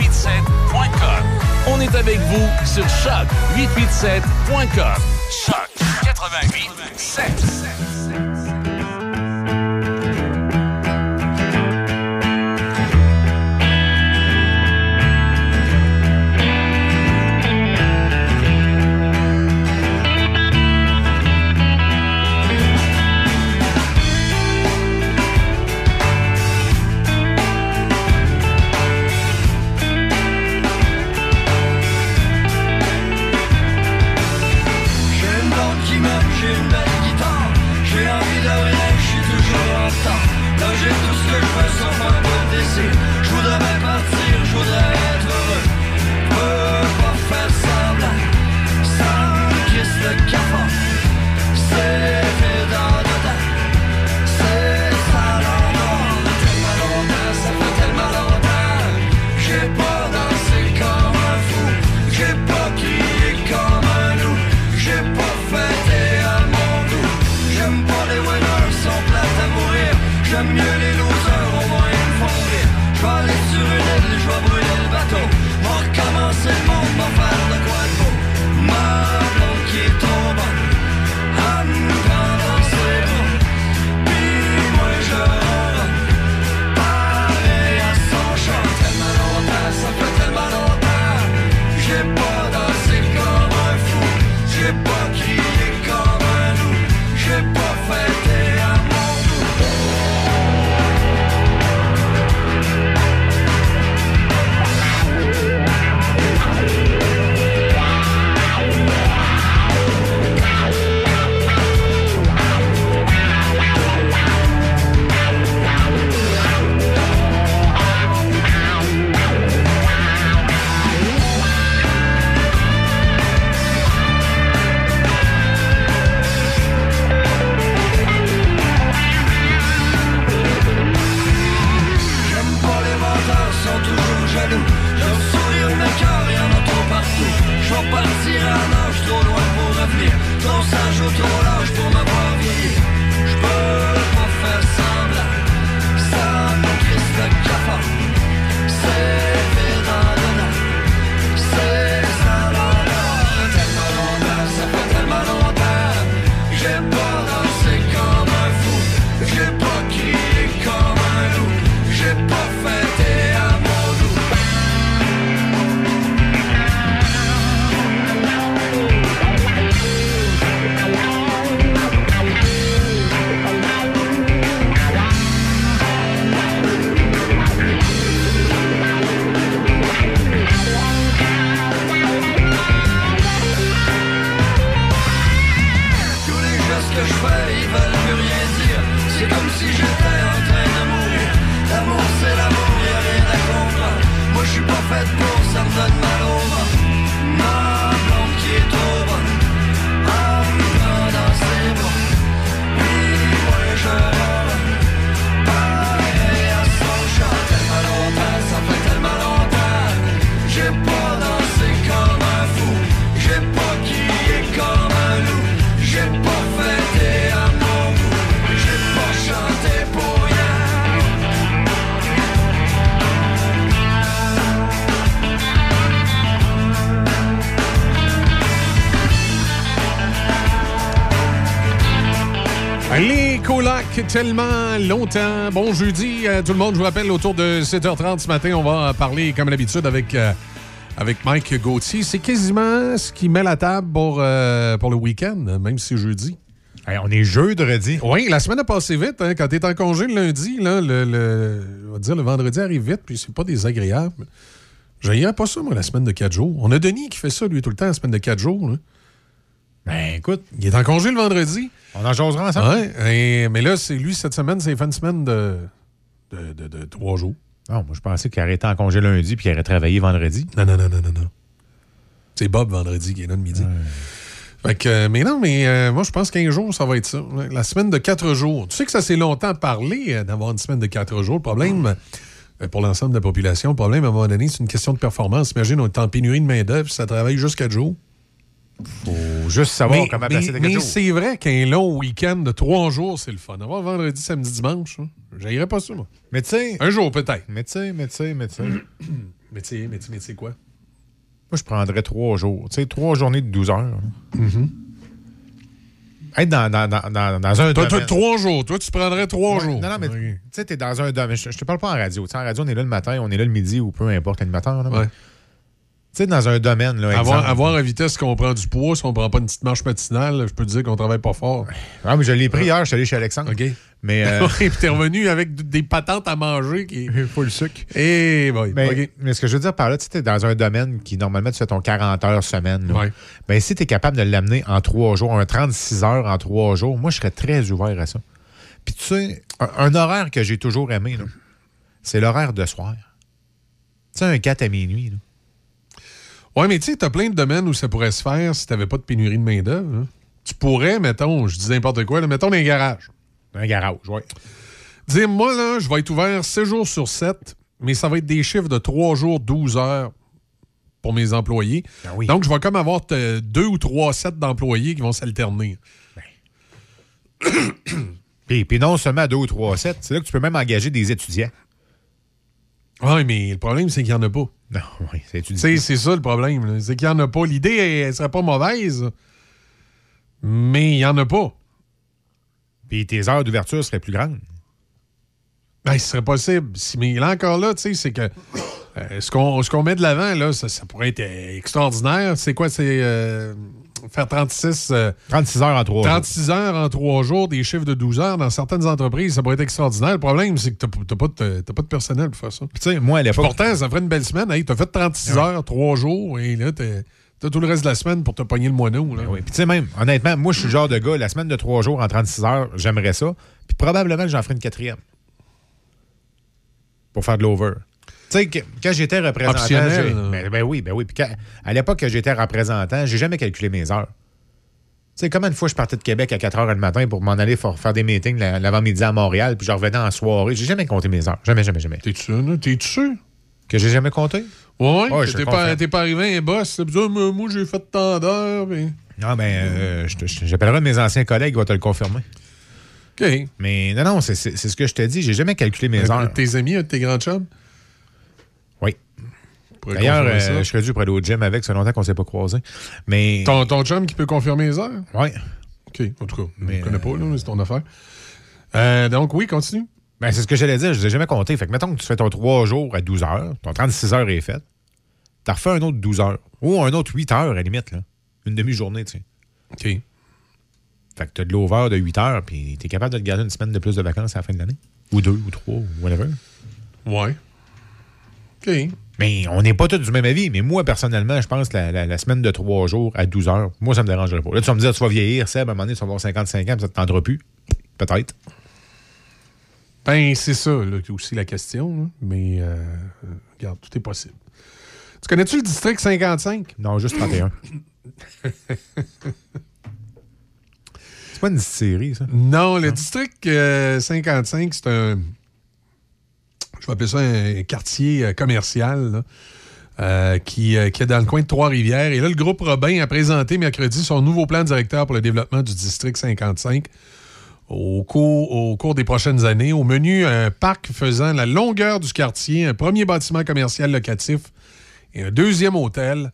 huit cent quatre-vingt-sept point com. On est avec vous sur choc huit cent quatre-vingt-sept point com. choc huit cent quatre-vingt-sept. Je voudrais bien partir, je voudrais être heureux. Peux pas faire semblant, sans le Christ le cafard. C'est évident dedans, c'est ça l'endroit. Tellement longtemps, ça fait tellement longtemps. J'ai pas dansé comme un fou, j'ai pas crié comme un loup, j'ai pas fêté à mon goût. J'aime pas les winners, sont plates à mourir. J'aime mieux les losers, au moins ils me font rire. Je vais aller sur une île, je vais brûler le bateau. M'en recommencer le monde, m'en faire de quoi de beau. Ma blonde qui est tombante, à nous prendre dans ses bras. Puis moi je ronronne, pareil à son chat. Tellement longtemps, ça fait tellement longtemps. J'ai pas dansé comme un fou, j'ai pas crié comme un loup, j'ai pas fêté à mon goût. Je vais partir à l'âge trop loin pour revenir. Trop sage ou trop large pour m'avoir vieilli. Je peux pas faire semblant, ça me crisse le cafard. C'est évident dedans, c'est ça l'endroit. Tellement longtemps, ça fait tellement longtemps. J'ai pas dansé comme un fou, j'ai pas crié comme un loup, j'ai pas fêté à mon loup. Que je fais, ils veulent plus rien dire. C'est comme si j'étais en train de mourir. L'amour c'est l'amour, y'a rien à comprendre. Moi je suis pas faite pour, ça me donne mal au ventre. Ma blonde qui est trop bonne, en me prend dans ses bras. Oui, moi je rêve, pareil à son chat. Tellement longtemps, ça fait tellement longtemps. J'ai pas dansé comme un fou, j'ai pas crié comme un loup, j'ai pas fêté à mon goût, j'ai pas chanté pour rien. Les colocs, tellement longtemps. Bon jeudi, euh, tout le monde, je vous rappelle, autour de sept heures trente ce matin, on va parler, comme d'habitude, avec... Euh, Avec Mike Gauthier, c'est quasiment ce qui met la table pour, euh, pour le week-end, même si c'est jeudi. Hey, on est jeudi. Oui, la semaine a passé vite. Hein, quand t'es en congé le lundi, là, le, le, on va dire le vendredi arrive vite, puis c'est pas désagréable. J'aillerais pas ça, moi, la semaine de quatre jours. On a Denis qui fait ça, lui, tout le temps, la semaine de quatre jours. Là. Ben écoute, il est en congé le vendredi. On en jasera ensemble. Ouais, et, mais là, c'est lui, cette semaine, c'est fin de semaine de, de, de, de, de trois jours. Non, moi, je pensais qu'il arrêtait en congé lundi puis qu'il aurait travaillé vendredi. Non, non, non, non, non, non. C'est Bob vendredi qui est là le midi. Ouais. Fait que, mais non, mais euh, moi, je pense qu'un jour, ça va être ça. La semaine de quatre jours. Tu sais que ça s'est longtemps parlé d'avoir une semaine de quatre jours. Le problème, ouais. pour l'ensemble de la population, le problème, à un moment donné, c'est une question de performance. Imagine, on est en pénurie de main-d'œuvre, ça travaille juste quatre jours. Faut juste savoir mais, comment passer des quatre jours. Mais c'est vrai qu'un long week-end de trois jours, c'est le fun. Avoir vendredi, samedi, dimanche, hein? J'aillerais pas ça, moi. Mais tu sais... Un jour, peut-être. Mais tu sais, mais tu sais, mais tu sais... mais tu sais, mais tu sais quoi? Moi, je prendrais trois jours. Tu sais, trois journées de douze heures. Mm-hmm. Être dans, dans, dans, dans un toi, domaine... Toi, trois jours. Toi, tu prendrais trois ouais, jours. Non, non, mais okay. Tu sais, t'es dans un domaine... Je, je te parle pas en radio. Tu sais, en radio, on est là le matin, on est là le midi ou peu importe l'animateur, là. Ouais. Mais... Tu sais, dans un domaine, là, avoir, avoir à vitesse qu'on prend du poids, si on prend pas une petite marche matinale, je peux te dire qu'on travaille pas fort. Ah, mais je l'ai pris hier, je suis allé chez Alexandre. OK. Mais, euh... Et puis t'es revenu avec des patentes à manger qui faut le sucre. Et boy. Mais, okay. Mais ce que je veux dire par là, tu sais, t'es dans un domaine qui, normalement, tu fais ton quarante heures semaine. Ouais. Ben, si t'es capable de l'amener en trois jours, un trente-six heures en trois jours, moi, je serais très ouvert à ça. Puis tu sais, un, un horaire que j'ai toujours aimé, là, c'est l'horaire de soir. Tu sais, un quatre à minuit, là. Oui, mais tu sais, t'as plein de domaines où ça pourrait se faire si t'avais pas de pénurie de main-d'œuvre. Hein. Tu pourrais, mettons, je dis n'importe quoi, là, mettons dans un garage. Dans un garage, oui. Dire, moi, là, je vais être ouvert sept jours sur sept, mais ça va être des chiffres de trois jours, douze heures pour mes employés. Ben oui. Donc, je vais comme avoir deux ou trois sets d'employés qui vont s'alterner. Ben. puis, puis non seulement deux ou trois sets, c'est là que tu peux même engager des étudiants. Oui, mais le problème, c'est qu'il n'y en a pas. Non, oui, c'est tu sais, c'est ça le problème. Là. C'est qu'il n'y en a pas. L'idée, elle, elle serait pas mauvaise, mais il n'y en a pas. Puis tes heures d'ouverture seraient plus grandes. Ben, ce serait possible. Si, mais là, encore là, tu sais, c'est que euh, ce, qu'on, ce qu'on met de l'avant, là, ça, ça pourrait être extraordinaire. C'est quoi, c'est euh, faire trente-six... Euh, trente-six heures en trois jours. trente-six heures en trois jours, des chiffres de douze heures dans certaines entreprises, ça pourrait être extraordinaire. Le problème, c'est que t'as, t'as, pas, de, t'as pas de personnel pour faire ça. Tu sais, moi, à l'époque... Pourtant, ça ferait une belle semaine. Hey, t'as fait trente-six ouais. heures, trois jours, et là, t'es... T'as tout le reste de la semaine pour te pogner le moineau. Là. Ben oui. Puis tu sais, même, honnêtement, moi, je suis le genre de gars, la semaine de trois jours en trente-six heures, j'aimerais ça. Puis probablement que j'en ferai une quatrième. Pour faire de l'over. Tu sais, quand j'étais représentant... Optionnel. Ben, ben oui, ben oui. Puis quand, à l'époque que j'étais représentant, j'ai jamais calculé mes heures. Tu sais, combien de fois je partais de Québec à quatre heures le matin pour m'en aller faire des meetings l'avant-midi à Montréal, puis je revenais en soirée. J'ai jamais compté mes heures. Jamais, jamais, jamais. T'es-tu sûr? T'es-tu sûr? Que j'ai jamais compté? Oui, ouais, t'es, t'es pas arrivé un boss. C'est bizarre, mais moi, j'ai fait tant d'heures. Mais... Non, ben, euh, j'appellerai mes anciens collègues, ils vont te le confirmer. OK. Mais non, non, c'est, c'est, c'est ce que je te dis. J'ai jamais calculé mes euh, heures. Tes amis, euh, tes grands chums? Oui. D'ailleurs, euh, je serais dû pour aller au gym avec. Ça fait longtemps qu'on ne s'est pas croisés. Mais... Ton, ton chum qui peut confirmer les heures? Oui. OK, en tout cas, mais, on ne connaît pas, là, c'est ton affaire. Euh, donc, oui, continue. Ben, c'est ce que j'allais dire, je ne les ai jamais comptés. Fait que mettons que tu fais ton trois jours à douze heures, ton trente-six heures est fait, t'as refait un autre douze heures, ou un autre huit heures à la limite, là. Une demi-journée, tu sais. OK. Fait que t'as de l'over de huit heures, puis t'es capable de te garder une semaine de plus de vacances à la fin de l'année. Ou deux, ou trois, ou whatever. Ouais. OK. Mais on n'est pas tous du même avis, mais moi, personnellement, je pense que la, la, la semaine de trois jours à douze heures, moi, ça me dérangerait pas. Là, tu vas me dire, tu vas vieillir, Seb, à un moment donné, tu vas avoir cinquante-cinq ans, puis ça te tendra plus. Peut-être. Ben, c'est ça, là, aussi la question. Là. Mais, euh, regarde, tout est possible. Tu connais-tu le district cinquante-cinq? Non, juste trente et un. C'est pas une série, ça? Non, non. Le district euh, cinquante-cinq, c'est un... Je vais appeler ça un quartier commercial, là, euh, qui, euh, qui est dans le coin de Trois-Rivières. Et là, le groupe Robin a présenté mercredi son nouveau plan directeur pour le développement du district cinquante-cinq. Au cours, au cours des prochaines années, au menu, un parc faisant la longueur du quartier, un premier bâtiment commercial locatif et un deuxième hôtel.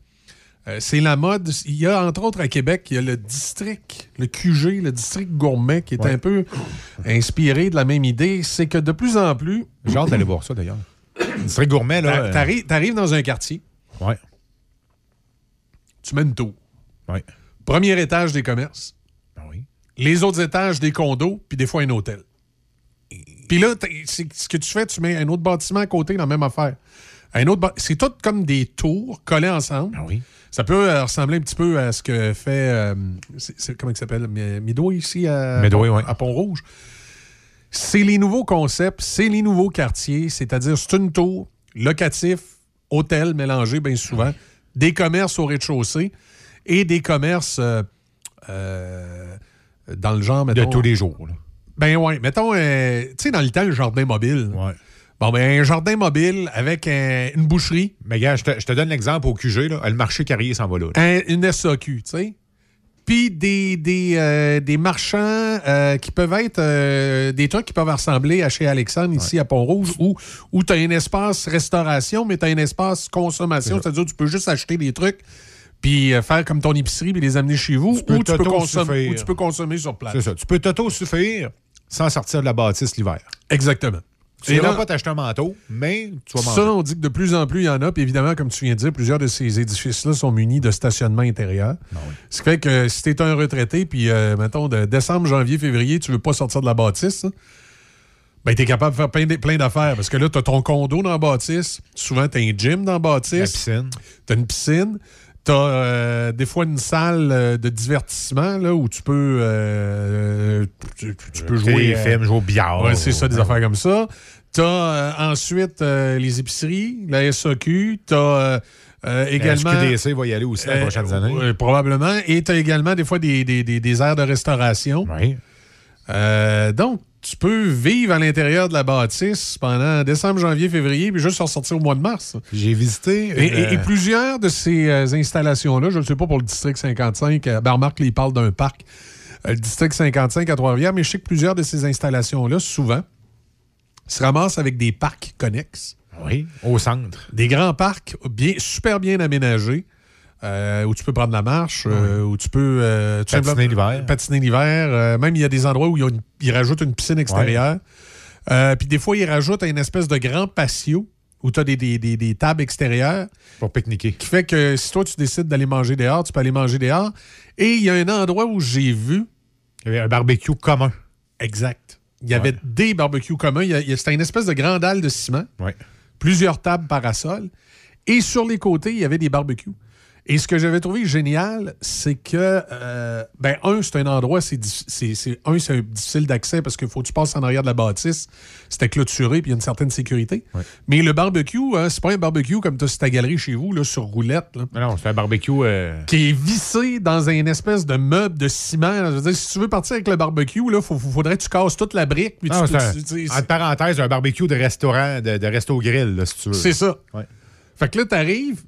Euh, c'est la mode. Il y a, entre autres, à Québec, il y a le district, le Q G, le district gourmet, qui est ouais. un peu inspiré de la même idée. C'est que de plus en plus... J'ai hâte d'aller voir ça, d'ailleurs. Le district gourmet, là... T'arri- euh... T'arrives dans un quartier. Ouais. Tu mets une tour. Ouais. Premier étage des commerces. Les autres étages, des condos, puis des fois un hôtel. Puis là, c'est, ce que tu fais, tu mets un autre bâtiment à côté dans la même affaire. Un autre ba- c'est tout comme des tours collés ensemble. Ah oui. Ça peut euh, ressembler un petit peu à ce que fait... Euh, c'est, c'est, comment il s'appelle? Midway, ici, à, Midway, ouais. à Pont-Rouge. C'est les nouveaux concepts, c'est les nouveaux quartiers, c'est-à-dire c'est une tour, locatif, hôtel mélangé bien souvent, oui. des commerces au rez-de-chaussée et des commerces... Euh, euh, Dans le genre, mettons... De tous les jours. Là. Ben oui. Mettons, euh, tu sais, dans le temps, le jardin mobile. Ouais. Bon, ben, un jardin mobile avec un, une boucherie. Mais gars, je te, je te donne l'exemple au Q G, là. Le marché Carrier s'en va là. Un, une S A Q, tu sais. Puis des, des, euh, des marchands euh, qui peuvent être euh, des trucs qui peuvent ressembler à chez Alexandre, ici, ouais, à Pont-Rouge, où, où tu as un espace restauration, mais tu as un espace consommation. C'est-à-dire que tu peux juste acheter des trucs puis euh, faire comme ton épicerie puis les amener chez vous, ou tu, peux consommer, ou tu peux consommer sur place. C'est ça. Tu peux t'auto-suffire sans sortir de la bâtisse l'hiver. Exactement. Tu n'as pas t'acheter un manteau, mais tu vas manger. Ça, on dit que de plus en plus, il y en a. Puis évidemment, comme tu viens de dire, plusieurs de ces édifices-là sont munis de stationnement intérieur. Ah oui. Ce qui fait que si tu es un retraité, puis euh, mettons, de décembre, janvier, février, tu ne veux pas sortir de la bâtisse, hein, ben tu es capable de faire plein, de, plein d'affaires. Parce que là, tu as ton condo dans la bâtisse. Souvent, tu as un gym dans la bâtisse. La piscine. Tu as une piscine. Tu as euh, des fois une salle euh, de divertissement là, où tu peux, euh, tu, tu peux jouer des films, jouer au billard. Ouais, c'est ça, des affaires comme ça. Tu as euh, ensuite euh, les épiceries, la S A Q. Tu as euh, euh, également. La S Q D C va y aller aussi euh, les prochaines années. Euh, probablement. Et tu as également des fois des, des, des, des aires de restauration. Oui. Euh, donc, tu peux vivre à l'intérieur de la bâtisse pendant décembre, janvier, février, puis juste en sortir au mois de mars. J'ai visité... Une... Et, et, et plusieurs de ces euh, installations-là, je ne sais pas pour le district cinquante-cinq, euh, ben remarque, il parle d'un parc, euh, le district cinquante-cinq à Trois-Rivières, mais je sais que plusieurs de ces installations-là, souvent, se ramassent avec des parcs connexes. Oui, au centre. Des grands parcs bien, super bien aménagés. Euh, où tu peux prendre la marche, euh, oui. où tu peux... Euh, tu patiner l'hiver. Patiner l'hiver. Euh, même, il y a des endroits où ils, une, ils rajoutent une piscine extérieure. Oui. Euh, puis des fois, ils rajoutent une espèce de grand patio où tu as des, des, des, des tables extérieures. Pour pique-niquer. Qui fait que si toi, tu décides d'aller manger dehors, tu peux aller manger dehors. Et il y a un endroit où j'ai vu... Il y avait un barbecue commun. Exact. Il y avait ouais. des barbecues communs. Il y a, il y a, c'était une espèce de grande dalle de ciment. Ouais. Plusieurs tables parasols. Et sur les côtés, il y avait des barbecues. Et ce que j'avais trouvé génial, c'est que, euh, ben un, c'est un endroit, c'est, c'est, c'est, un, c'est difficile d'accès parce qu'il faut que tu passes en arrière de la bâtisse, c'était clôturé, puis il y a une certaine sécurité. Oui. Mais le barbecue, hein, c'est pas un barbecue comme tu as ta galerie chez vous, là, sur roulette. Là, non, c'est un barbecue... Euh... Qui est vissé dans une espèce de meuble de ciment. Là. Je veux dire, si tu veux partir avec le barbecue, il faudrait que tu casses toute la brique. Puis non, tu, c'est tu, tu, un, c'est... entre parenthèses, un barbecue de restaurant, de, de resto-grill, là, si tu veux. C'est ça. Ouais. Fait que là, t'arrives...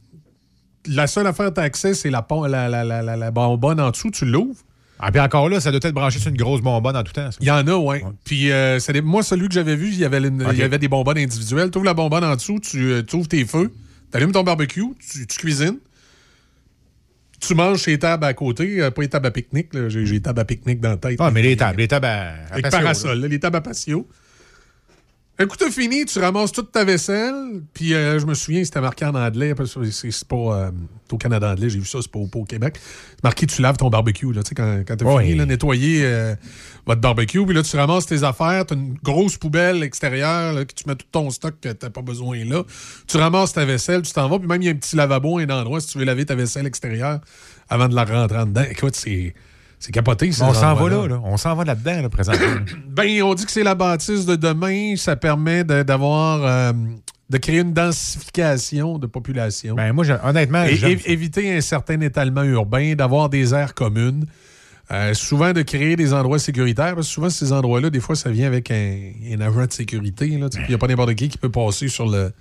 La seule affaire que tu as accès, c'est la, pom- la, la, la, la, la bonbonne en dessous, tu l'ouvres. Ah, puis encore là, ça doit être branché sur une grosse bonbonne en tout temps. Il y en a, oui. Ouais. Puis euh, des... moi, celui que j'avais vu, il y avait, une... okay. il y avait des bonbonnes individuelles. Tu ouvres la bonbonne en dessous, tu euh, ouvres tes feux, tu allumes ton barbecue, tu, tu cuisines, tu manges tes tables à côté, euh, pas les tables à pique-nique, là. J'ai, j'ai les tables à pique-nique dans la tête. Ah, mais les tables, les tables à, à avec patio, parasol, là. Les tables à patio. Écoute, t'as fini, tu ramasses toute ta vaisselle, puis euh, je me souviens, c'était marqué en anglais, parce que c'est, c'est pas euh, au Canada anglais, j'ai vu ça, c'est pas, pas au Québec. C'est marqué, tu laves ton barbecue, là, tu sais, quand, quand t'as ouais. fini, là, nettoyer euh, votre barbecue, puis là, tu ramasses tes affaires, t'as une grosse poubelle extérieure, là, que tu mets tout ton stock que t'as pas besoin là. Tu ramasses ta vaisselle, tu t'en vas, puis même, il y a un petit lavabo, un endroit, si tu veux laver ta vaisselle extérieure avant de la rentrer en dedans. Écoute, c'est... C'est capoté, ça. On s'en va là, là. On s'en va là-dedans, là, présentement. Ben, on dit que c'est la bâtisse de demain. Ça permet de, d'avoir... Euh, de créer une densification de population. Ben, moi, je, honnêtement... Et, j'aime é- éviter un certain étalement urbain, d'avoir des aires communes. Euh, souvent, de créer des endroits sécuritaires. Parce que souvent, ces endroits-là, des fois, ça vient avec un, un agent de sécurité. Il n'y a pas n'importe qui qui peut passer sur le...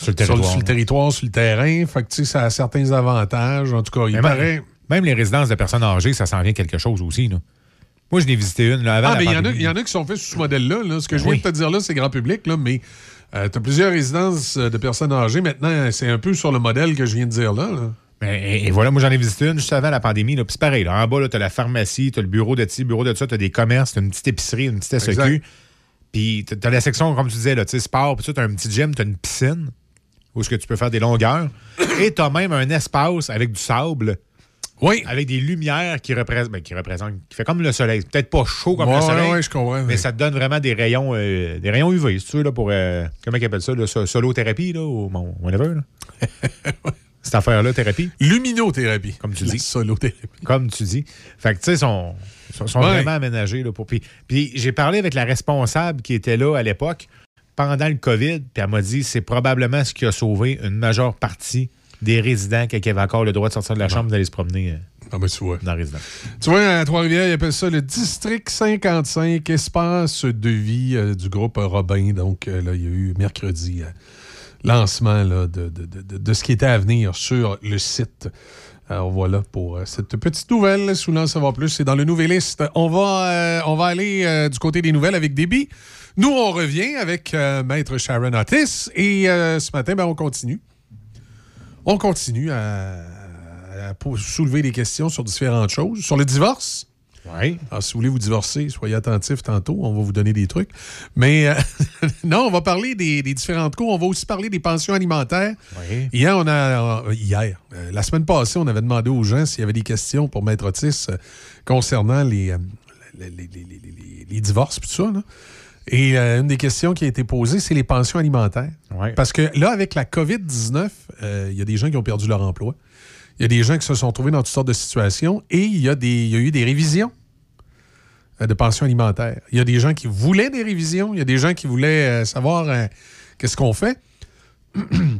Sur le territoire, sur le, sur le, territoire, sur le terrain. Fait que, tu sais, ça a certains avantages. En tout cas, il paraît... Même les résidences de personnes âgées, ça s'en vient quelque chose aussi. Là. Moi, je l'ai visité une là, avant ah, mais la pandémie. Il y, y en a qui sont faits sous ce modèle-là. Là. Ce que oui. je viens de te dire là, c'est grand public, là, mais euh, tu as plusieurs résidences de personnes âgées. Maintenant, c'est un peu sur le modèle que je viens de dire là. là. Et, et voilà, moi, j'en ai visité une juste avant la pandémie. Là. Puis c'est pareil. Là, en bas, là, tu as la pharmacie, tu as le bureau de ci, le bureau de ça, tu as des commerces, tu as une petite épicerie, une petite S A Q. Puis tu as la section, comme tu disais, là, sport, puis ça, tu as un petit gym, tu as une piscine où est-ce que tu peux faire des longueurs. Et tu as même un espace avec du sable. Oui. Avec des lumières qui représentent, ben, qui représentent, qui fait comme le soleil. C'est peut-être pas chaud comme ouais, le soleil, ouais, je comprends, mais oui. ça te donne vraiment des rayons, euh, des rayons U V, si tu veux, là, pour, euh, comment ils appellent ça, là, solothérapie, là, ou mon, whatever, là. Cette affaire-là, thérapie. Luminothérapie. Comme tu la dis. Solothérapie. Comme tu dis. Fait que, tu sais, ils sont, sont, sont ouais. vraiment aménagés, là, pour. Puis, puis j'ai parlé avec la responsable qui était là à l'époque, pendant le COVID, puis elle m'a dit, c'est probablement ce qui a sauvé une majeure partie des résidents qui avaient encore le droit de sortir de la chambre, d'aller se promener. Ah ben, tu vois. Dans la résidence. Tu vois, à Trois-Rivières, ils appellent ça le district cinquante-cinq, espace de vie euh, du groupe Robin. Donc, euh, là, il y a eu mercredi euh, lancement là, de, de, de, de ce qui était à venir sur le site. Alors voilà pour euh, cette petite nouvelle. Sous l'an, savoir plus, c'est dans le Nouvelliste. On va, euh, on va aller euh, du côté des nouvelles avec Debbie. Nous, on revient avec euh, Maître Sharon Otis. Et euh, ce matin, ben, on continue. On continue à, à, à soulever des questions sur différentes choses. Sur le divorce. Oui. Alors, si vous voulez vous divorcer, soyez attentifs tantôt. On va vous donner des trucs. Mais euh, non, on va parler des, des différentes cours. On va aussi parler des pensions alimentaires. Oui. Hier, on a, euh, hier euh, la semaine passée, on avait demandé aux gens s'il y avait des questions pour Maître Otis euh, concernant les, euh, les, les, les, les, les divorces et tout ça. Là. Et euh, une des questions qui a été posée, c'est les pensions alimentaires. Ouais. Parce que là, avec la covid dix-neuf, euh, y a des gens qui ont perdu leur emploi. Il y a des gens qui se sont trouvés dans toutes sortes de situations et il y a des, y a eu des révisions euh, de pensions alimentaires. Il y a des gens qui voulaient des révisions. Il y a des gens qui voulaient euh, savoir euh, qu'est-ce qu'on fait.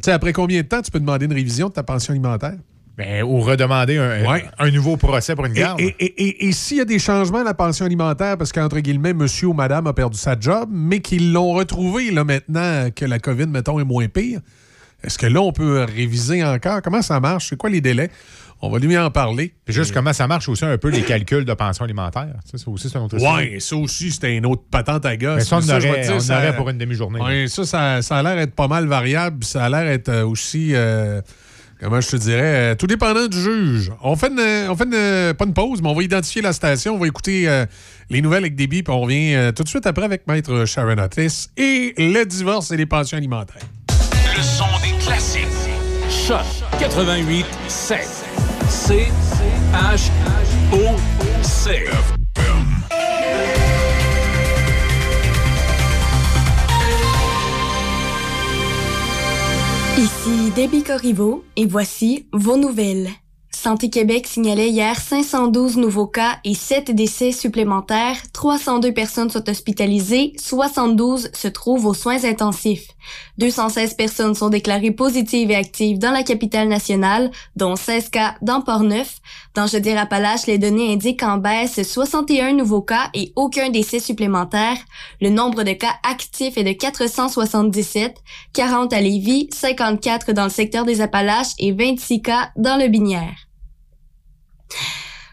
Après combien de temps tu peux demander une révision de ta pension alimentaire? Ben, ou redemander un, ouais. un, un nouveau procès pour une garde. Et, et, et, et, et s'il y a des changements à la pension alimentaire, parce qu'entre guillemets, monsieur ou madame a perdu sa job, mais qu'ils l'ont retrouvé là, maintenant que la COVID, mettons, est moins pire, est-ce que là, on peut réviser encore? Comment ça marche? C'est quoi les délais? On va lui en parler. Puis juste et... comment ça marche aussi un peu les calculs de pension alimentaire. Ça, ça aussi, c'est un autre sujet. Oui, ça aussi, c'était une autre patente à gosse. Mais ça, on, ça, aurait, dire, on ça... aurait pour une demi-journée. Oui, ça, ça, ça a l'air d'être pas mal variable. Ça a l'air d'être aussi... Euh... Comment je te dirais? Euh, tout dépendant du juge. On fait, une, on fait une, pas une pause, mais on va identifier la station. On va écouter euh, les nouvelles avec Debbie, puis on revient euh, tout de suite après avec Maître Sharon Otis et le divorce et les pensions alimentaires. Le son des classiques. Choc quatre-vingt-huit sept. C H O C. Ici Debbie Corriveau et voici vos nouvelles. Santé Québec signalait hier cinq cent douze nouveaux cas et sept décès supplémentaires. trois cent deux personnes sont hospitalisées, soixante-douze se trouvent aux soins intensifs. deux cent seize personnes sont déclarées positives et actives dans la capitale nationale, dont seize cas dans Portneuf. Dans Chaudière-Appalaches, les données indiquent en baisse soixante et un nouveaux cas et aucun décès supplémentaire. Le nombre de cas actifs est de quatre cent soixante-dix-sept, quarante à Lévis, cinquante-quatre dans le secteur des Appalaches et vingt-six cas dans Lotbinière.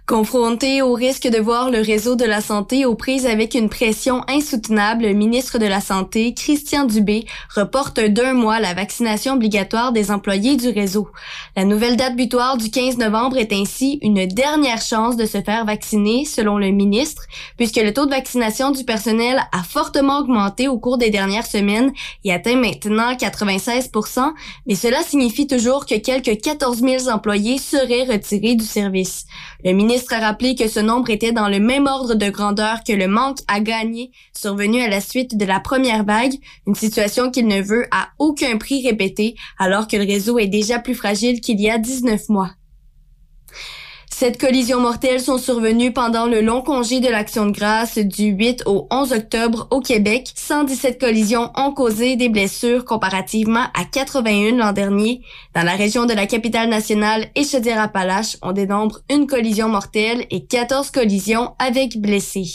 Confronté au risque de voir le réseau de la santé aux prises avec une pression insoutenable, le ministre de la Santé, Christian Dubé, reporte d'un mois la vaccination obligatoire des employés du réseau. La nouvelle date butoir du quinze novembre est ainsi une dernière chance de se faire vacciner, selon le ministre, puisque le taux de vaccination du personnel a fortement augmenté au cours des dernières semaines et atteint maintenant quatre-vingt-seize pour cent, mais cela signifie toujours que quelques quatorze mille employés seraient retirés du service. Le ministre a rappelé que ce nombre était dans le même ordre de grandeur que le manque à gagner survenu à la suite de la première vague, une situation qu'il ne veut à aucun prix répéter alors que le réseau est déjà plus fragile qu'il y a dix-neuf mois. Sept collisions mortelles sont survenues pendant le long congé de l'Action de grâce du huit au onze octobre au Québec. cent dix-sept collisions ont causé des blessures comparativement à quatre-vingt-un l'an dernier. Dans la région de la capitale nationale et Chaudière-Appalaches, on dénombre une collision mortelle et quatorze collisions avec blessés.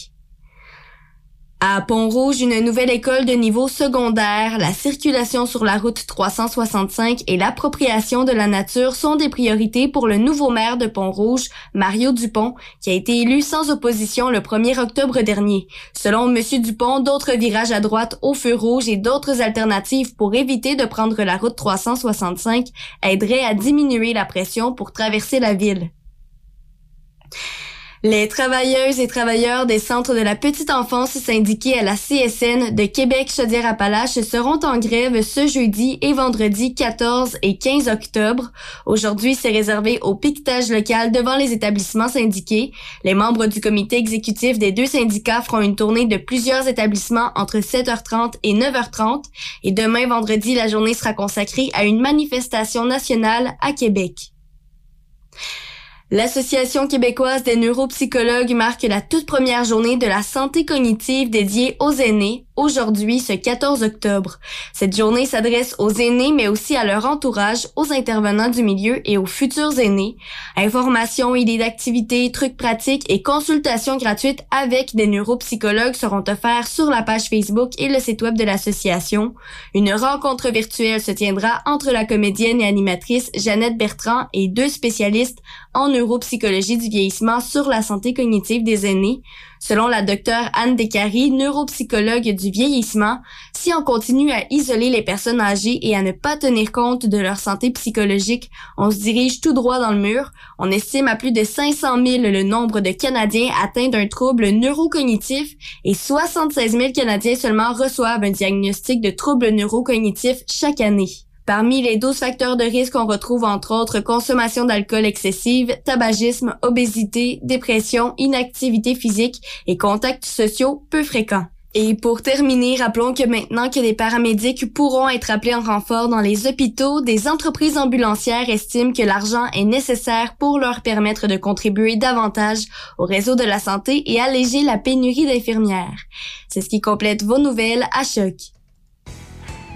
À Pont-Rouge, une nouvelle école de niveau secondaire, la circulation sur la route trois cent soixante-cinq et l'appropriation de la nature sont des priorités pour le nouveau maire de Pont-Rouge, Mario Dupont, qui a été élu sans opposition le premier octobre dernier. Selon M. Dupont, d'autres virages à droite au feu rouge et d'autres alternatives pour éviter de prendre la route trois cent soixante-cinq aideraient à diminuer la pression pour traverser la ville. Les travailleuses et travailleurs des centres de la petite enfance syndiqués à la C S N de Québec Chaudière-Appalaches seront en grève ce jeudi et vendredi quatorze et quinze octobre. Aujourd'hui, c'est réservé au piquetage local devant les établissements syndiqués. Les membres du comité exécutif des deux syndicats feront une tournée de plusieurs établissements entre sept heures trente et neuf heures trente. Et demain, vendredi, la journée sera consacrée à une manifestation nationale à Québec. L'Association québécoise des neuropsychologues marque la toute première journée de la santé cognitive dédiée aux aînés. aujourd'hui, ce quatorze octobre. Cette journée s'adresse aux aînés, mais aussi à leur entourage, aux intervenants du milieu et aux futurs aînés. Informations, idées d'activités, trucs pratiques et consultations gratuites avec des neuropsychologues seront offerts sur la page Facebook et le site web de l'association. Une rencontre virtuelle se tiendra entre la comédienne et animatrice Jeannette Bertrand et deux spécialistes en neuropsychologie du vieillissement sur la santé cognitive des aînés. Selon la docteure Anne Descaries, neuropsychologue du vieillissement, si on continue à isoler les personnes âgées et à ne pas tenir compte de leur santé psychologique, on se dirige tout droit dans le mur. On estime à plus de cinq cent mille le nombre de Canadiens atteints d'un trouble neurocognitif et soixante-seize mille Canadiens seulement reçoivent un diagnostic de trouble neurocognitif chaque année. Parmi les douze facteurs de risque, on retrouve entre autres consommation d'alcool excessive, tabagisme, obésité, dépression, inactivité physique et contacts sociaux peu fréquents. Et pour terminer, rappelons que maintenant que des paramédics pourront être appelés en renfort dans les hôpitaux, des entreprises ambulancières estiment que l'argent est nécessaire pour leur permettre de contribuer davantage au réseau de la santé et alléger la pénurie d'infirmières. C'est ce qui complète vos nouvelles à Choc.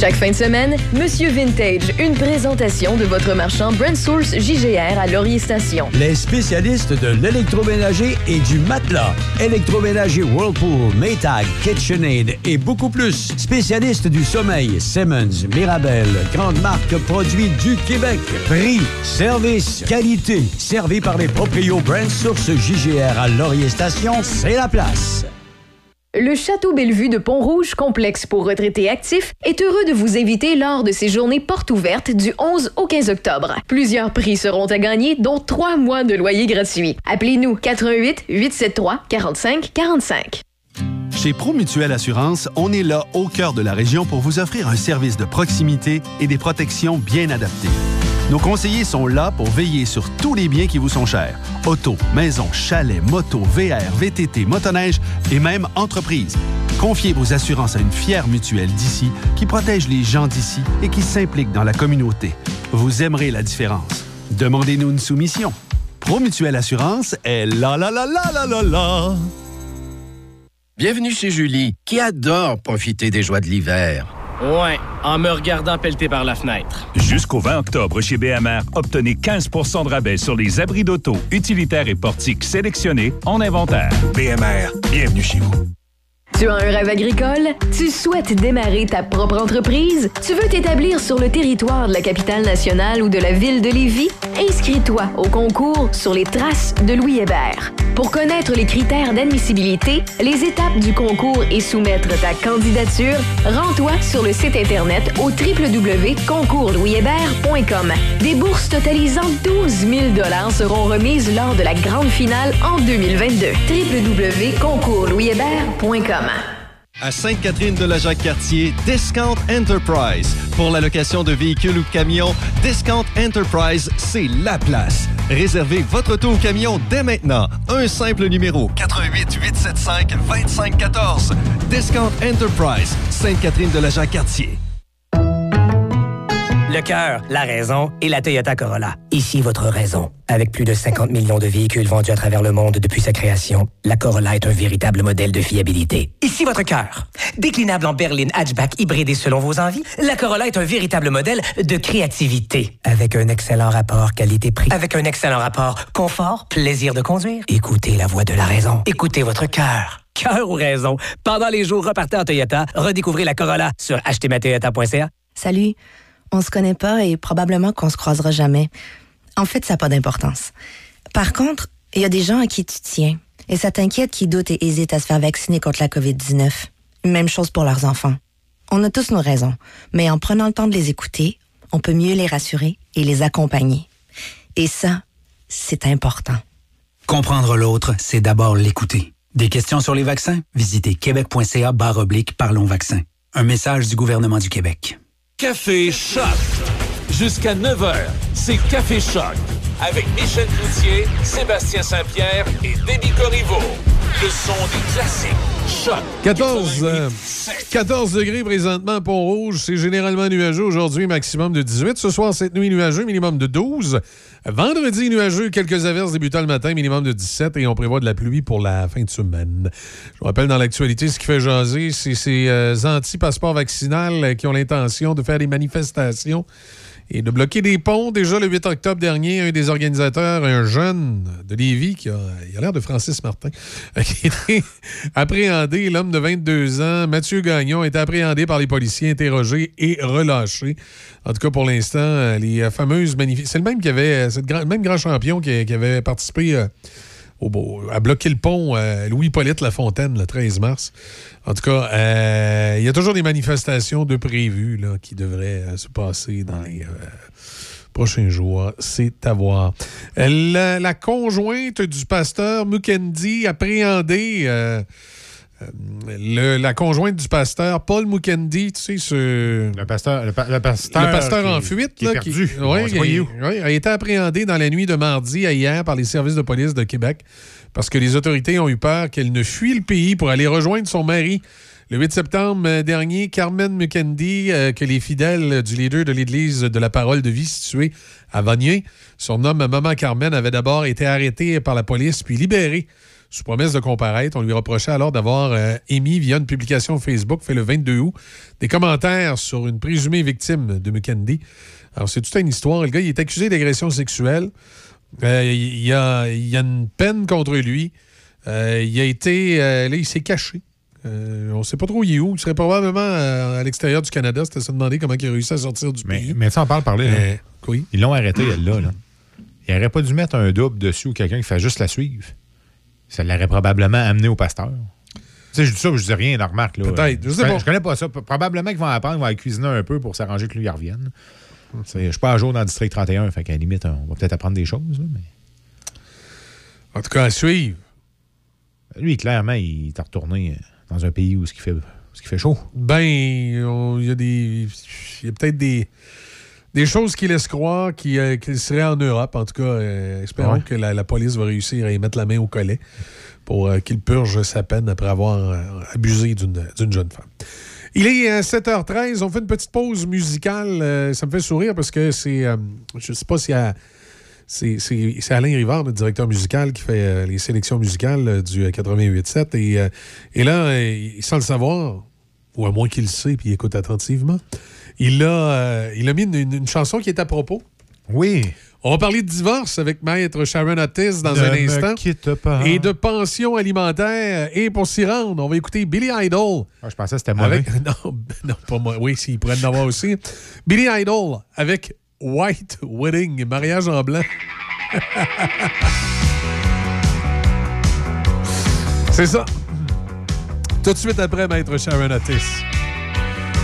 Chaque fin de semaine, Monsieur Vintage, une présentation de votre marchand BrandSource J G R à Laurier Station. Les spécialistes de l'électroménager et du matelas. Électroménager Whirlpool, Maytag, KitchenAid et beaucoup plus. Spécialistes du sommeil, Simmons, Mirabel, grande marque produits du Québec. Prix, service, qualité. Servi par les proprios BrandSource J G R à Laurier Station, c'est la place. Le Château Bellevue de Pont-Rouge, complexe pour retraités actifs, est heureux de vous inviter lors de ses journées portes ouvertes du onze au quinze octobre. Plusieurs prix seront à gagner, dont trois mois de loyer gratuit. Appelez-nous quatre un huit, huit sept trois, quatre cinq, quatre cinq. Chez ProMutuelle Assurance, on est là au cœur de la région pour vous offrir un service de proximité et des protections bien adaptées. Nos conseillers sont là pour veiller sur tous les biens qui vous sont chers. Auto, maison, chalet, moto, V R, V T T, motoneige et même entreprise. Confiez vos assurances à une fière mutuelle d'ici qui protège les gens d'ici et qui s'implique dans la communauté. Vous aimerez la différence. Demandez-nous une soumission. ProMutuelle Assurance est la la la la la la la. Bienvenue chez Julie, qui adore profiter des joies de l'hiver. Ouais, en me regardant pelleter par la fenêtre. Jusqu'au vingt octobre, chez B M R, obtenez quinze pour cent de rabais sur les abris d'auto, utilitaires et portiques sélectionnés en inventaire. B M R, bienvenue chez vous. Tu as un rêve agricole? Tu souhaites démarrer ta propre entreprise? Tu veux t'établir sur le territoire de la capitale nationale ou de la ville de Lévis? Inscris-toi au concours Sur les traces de Louis Hébert. Pour connaître les critères d'admissibilité, les étapes du concours et soumettre ta candidature, rends-toi sur le site Internet au w w w point concours louis hébert point com. Des bourses totalisant douze mille dollars seront remises lors de la grande finale en deux mille vingt-deux. w w w point concours louis hébert point com. À Sainte-Catherine-de-la-Jacques-Cartier, Discount Enterprise. Pour la location de véhicules ou de camions, Discount Enterprise, c'est la place. Réservez votre auto ou camion dès maintenant. Un simple numéro, huit huit, huit sept cinq, deux cinq un quatre. Discount Enterprise, Sainte-Catherine-de-la-Jacques-Cartier. Le cœur, la raison et la Toyota Corolla. Ici votre raison. Avec plus de cinquante millions de véhicules vendus à travers le monde depuis sa création, la Corolla est un véritable modèle de fiabilité. Ici votre cœur. Déclinable en berline, hatchback, hybridé selon vos envies, la Corolla est un véritable modèle de créativité. Avec un excellent rapport qualité-prix. Avec un excellent rapport confort, plaisir de conduire. Écoutez la voix de la raison. Écoutez votre cœur. Cœur ou raison. Pendant les jours, repartez en Toyota, redécouvrez la Corolla sur achetez ma toyota point c a. Salut. On se connaît pas et probablement qu'on se croisera jamais. En fait, ça n'a pas d'importance. Par contre, il y a des gens à qui tu tiens. Et ça t'inquiète qui doutent et hésitent à se faire vacciner contre la covid dix-neuf. Même chose pour leurs enfants. On a tous nos raisons. Mais en prenant le temps de les écouter, on peut mieux les rassurer et les accompagner. Et ça, c'est important. Comprendre l'autre, c'est d'abord l'écouter. Des questions sur les vaccins? Visitez québec.ca barre oblique Parlons Vaccins. Un message du gouvernement du Québec. Café Choc. Jusqu'à neuf heures, c'est Café Choc. Avec Michel Cloutier, Sébastien Saint-Pierre et Debbie Corriveau. Le son des classiques. Choc. quatorze, euh, quatorze degrés présentement, Pont-Rouge. C'est généralement nuageux. Aujourd'hui, maximum de dix-huit. Ce soir, cette nuit, nuageux, minimum de douze. Vendredi, nuageux, quelques averses débutant le matin, minimum de dix-sept. Et on prévoit de la pluie pour la fin de semaine. Je vous rappelle, dans l'actualité, ce qui fait jaser, c'est ces euh, anti-passeports vaccinal qui ont l'intention de faire des manifestations et de bloquer des ponts. Déjà, le huit octobre dernier, un des organisateurs, un jeune de Lévis, qui a, il a l'air de Francis Martin, qui a été appréhendé. L'homme de vingt-deux ans, Mathieu Gagnon, a été appréhendé par les policiers, interrogé et relâché. En tout cas, pour l'instant, les fameuses manifestations... C'est le même qui avait, c'est le grand, le même grand champion qui, qui avait participé... Euh, à bloquer le pont euh, Louis-Hippolyte Lafontaine le treize mars. En tout cas, euh, il y a toujours des manifestations de prévues là, qui devraient euh, se passer dans les euh, prochains jours. C'est à voir. La, la conjointe du pasteur Mukendi appréhendée... Euh, Le, la conjointe du pasteur, Paul Mukendi, tu sais, ce... Le pasteur, le pa- le pasteur, le pasteur qui, en fuite, qui là, est perdu. Qui, ouais, il, il, ouais, a été appréhendé dans la nuit de mardi à hier par les services de police de Québec parce que les autorités ont eu peur qu'elle ne fuit le pays pour aller rejoindre son mari. Le huit septembre dernier, Carmen Mukendi, euh, que les fidèles du leader de l'Église de la Parole de Vie située à Vanier, surnomme Maman Carmen, avait d'abord été arrêtée par la police puis libérée. Sous promesse de comparaître, on lui reprochait alors d'avoir euh, émis, via une publication Facebook, fait le vingt-deux août, des commentaires sur une présumée victime de Mukendi. Alors, c'est toute une histoire. Le gars, il est accusé d'agression sexuelle. Euh, il, y a, il y a une peine contre lui. Euh, il a été... Euh, là, il s'est caché. Euh, on ne sait pas trop où il est où. Il serait probablement à, à l'extérieur du Canada. C'était se demander comment il a réussi à sortir du mais, pays. Mais ça, on parle parler. Euh, oui. Ils l'ont arrêté, elle-là. Là. Il n'aurait pas dû mettre un double dessus ou quelqu'un qui fait juste la suivre. Ça l'aurait probablement amené au pasteur. Tu sais, je dis ça, je dis rien dans la remarque. Là. Peut-être. Je, sais pas. Je connais pas ça. Probablement qu'ils vont apprendre, ils vont aller cuisiner un peu pour s'arranger que lui y revienne. Hum. Je suis pas à jour dans le district trente et un, fait qu'à la limite, on va peut-être apprendre des choses. Là, mais... En tout cas, à suivre. Lui, clairement, il est retourné dans un pays où ce qui fait, ce qui fait chaud. Ben, il y a des. Il y a peut-être des. Des choses qui laissent croire qu'il, euh, qu'il serait en Europe. En tout cas, euh, espérons ouais. que la, la police va réussir à y mettre la main au collet pour euh, qu'il purge sa peine après avoir euh, abusé d'une, d'une jeune femme. Il est euh, sept heures treize. On fait une petite pause musicale. Euh, ça me fait sourire parce que c'est... Euh, je ne sais pas si... À, c'est, c'est, c'est Alain Rivard, notre directeur musical, qui fait euh, les sélections musicales euh, du euh, quatre-vingt-huit sept. Et, euh, et là, euh, sans le savoir, ou à moins qu'il le sait, puis il écoute attentivement... Il a, euh, il a mis une, une, une chanson qui est à propos. Oui. On va parler de divorce avec Maître Sharon Otis dans ne un instant. Ne me quitte pas. Et de pension alimentaire. Et pour s'y rendre, on va écouter Billy Idol. Ah, je pensais que c'était moi. Avec... Non, non, pas moi. Oui, s'il pourrait en avoir aussi. Billy Idol avec White Wedding, mariage en blanc. C'est ça. Tout de suite après Maître Sharon Otis.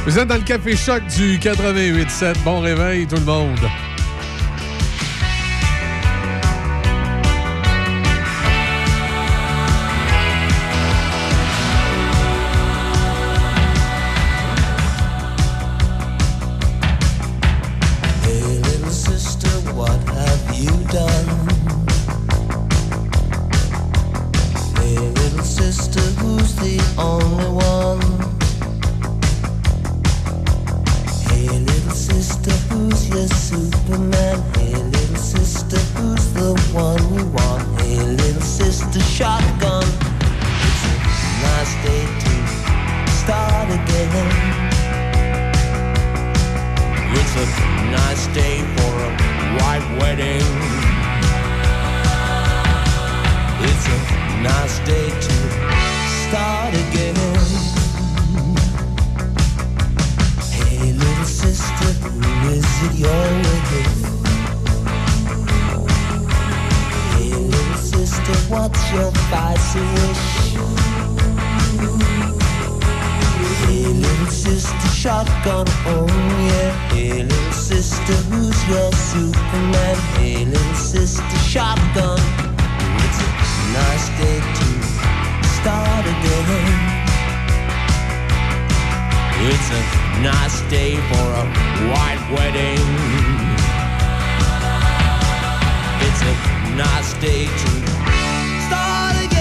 Vous êtes dans le Café Choc du quatre-vingt-huit sept. Bon réveil, tout le monde. Shotgun. It's a nice day to It's a nice day for a white wedding. It's a nice day to start again.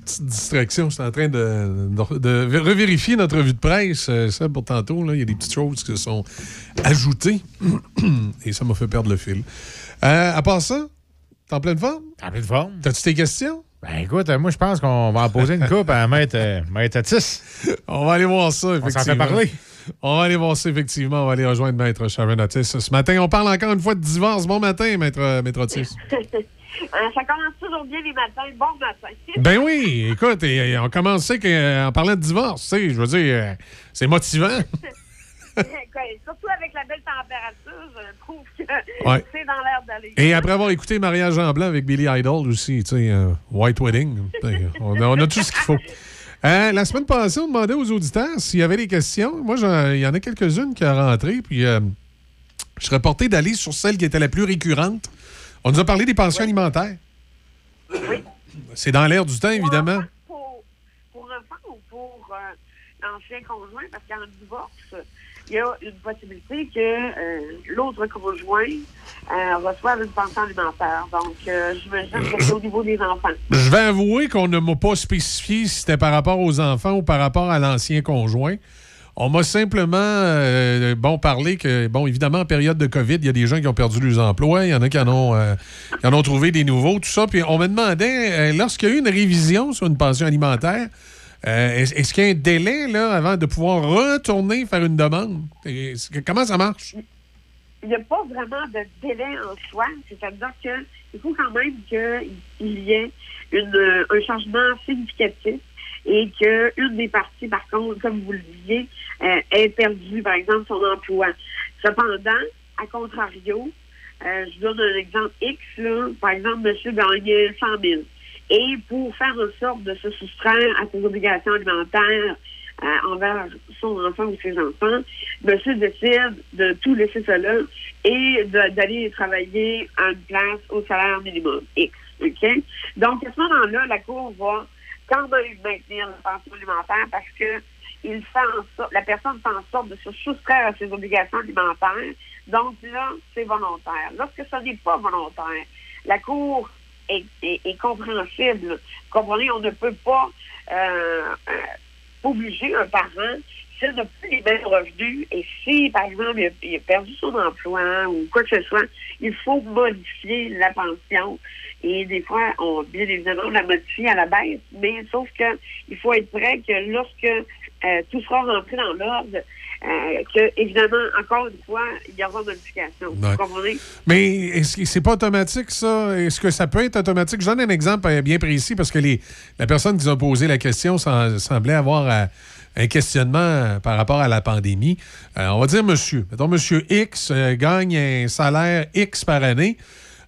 Petite distraction, je suis en train de, de, de revérifier notre revue de presse. Ça, pour tantôt, il y a des petites choses qui se sont ajoutées et ça m'a fait perdre le fil. Euh, à part ça, t'es en pleine forme? En pleine forme. T'as-tu tes questions? Ben écoute, moi je pense qu'on va en poser une coupe à Maître Otis. On va aller voir ça, effectivement. On s'en fait parler. On va aller voir ça, effectivement. On va aller rejoindre Maître Sharon Otis. Ce matin, on parle encore une fois de divorce. Bon matin, Maître, Maître Otis. Ça commence toujours bien les matins. Bon matin. Ben oui, écoute, et, et on commençait en parlant de divorce. Tu sais, je veux dire, c'est motivant. Surtout avec la belle température, je trouve que ouais. C'est dans l'air d'aller. Et après avoir écouté Mariage en blanc avec Billy Idol aussi, tu sais, euh, White Wedding, on, on a tout ce qu'il faut. Euh, la semaine passée, on demandait aux auditeurs s'il y avait des questions. Moi, il y en a quelques-unes qui sont rentrées, puis euh, je serais porté d'aller sur celle qui était la plus récurrente. On nous a parlé des pensions oui. alimentaires. Oui. C'est dans l'air du temps, évidemment. Pour, pour enfants ou pour euh, l'ancien conjoint, parce qu'en divorce, il y a une possibilité que euh, l'autre conjoint euh, reçoive une pension alimentaire. Donc, euh, je me jette que c'est au niveau des enfants. Je vais avouer qu'on ne m'a pas spécifié si c'était par rapport aux enfants ou par rapport à l'ancien conjoint. On m'a simplement euh, bon, parlé que, bon, évidemment, en période de COVID, il y a des gens qui ont perdu leurs emplois, il y en a qui en ont, euh, qui en ont trouvé des nouveaux, tout ça. Puis on me demandait, euh, lorsqu'il y a eu une révision sur une pension alimentaire, euh, est-ce qu'il y a un délai là, avant de pouvoir retourner faire une demande? Et comment ça marche? Il n'y a pas vraiment de délai en soi. C'est-à-dire qu'il faut quand même qu'il y ait une, un changement significatif. Et qu'une des parties, par contre, comme vous le disiez, euh, ait perdu, par exemple, son emploi. Cependant, à contrario, euh, je donne un exemple X, là, par exemple, monsieur gagnait cent mille. Et pour faire en sorte de se soustraire à ses obligations alimentaires euh, envers son enfant ou ses enfants, monsieur décide de tout laisser cela et de, d'aller travailler à une place au salaire minimum X. Okay? Donc, à ce moment-là, la Cour va quand même maintenir la pension alimentaire parce que il fait en sorte, la personne fait en sorte de se soustraire à ses obligations alimentaires. Donc là, c'est volontaire. Lorsque ce n'est pas volontaire, la Cour est, est, est compréhensible. Comprenez, on ne peut pas euh, obliger un parent s'il n'a plus les mêmes revenus et si, par exemple, il a, il a perdu son emploi ou quoi que ce soit, il faut modifier la pension. Et des fois, on, bien évidemment, on la modifie à la baisse, mais sauf que il faut être prêt que lorsque euh, tout sera rentré dans l'ordre, Euh, que, évidemment, encore une fois, il y aura modification. Ouais. Vous comprenez? Mais est-ce que c'est pas automatique, ça? Est-ce que ça peut être automatique? Je donne un exemple bien précis parce que les, la personne qui nous a posé la question semblait avoir à, un questionnement par rapport à la pandémie. Euh, on va dire monsieur. Mettons, monsieur X gagne un salaire X par année.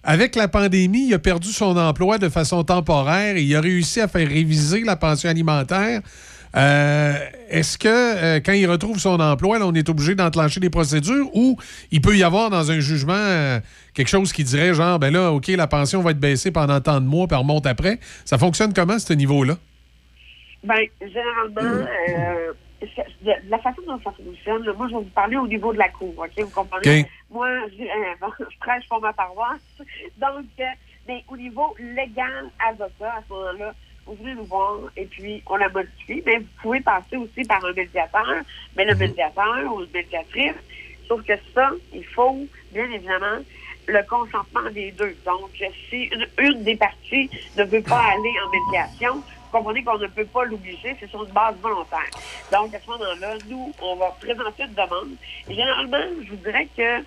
Avec la pandémie, il a perdu son emploi de façon temporaire et il a réussi à faire réviser la pension alimentaire. Euh, est-ce que euh, quand il retrouve son emploi, là, on est obligé d'enclencher des procédures ou il peut y avoir dans un jugement euh, quelque chose qui dirait genre, ben là, OK, la pension va être baissée pendant tant de mois, puis remonte après. Ça fonctionne comment, ce niveau-là? Bien, généralement, euh, la façon dont ça fonctionne, là, moi, je vais vous parler au niveau de la cour, OK? Vous comprenez? Okay. Moi, je, euh, bon, je prêche pour ma paroisse. Donc, euh, mais au niveau légal, avocat, à ce moment-là, vous venez nous voir et puis on la modifie. Mais vous pouvez passer aussi par un médiateur, mais le médiateur ou une médiatrice. Sauf que ça, il faut, bien évidemment, le consentement des deux. Donc, si une, une des parties ne veut pas aller en médiation, vous comprenez qu'on ne peut pas l'obliger, c'est sur une base volontaire. Donc, à ce moment-là, nous, on va présenter une demande. Et généralement, je vous dirais que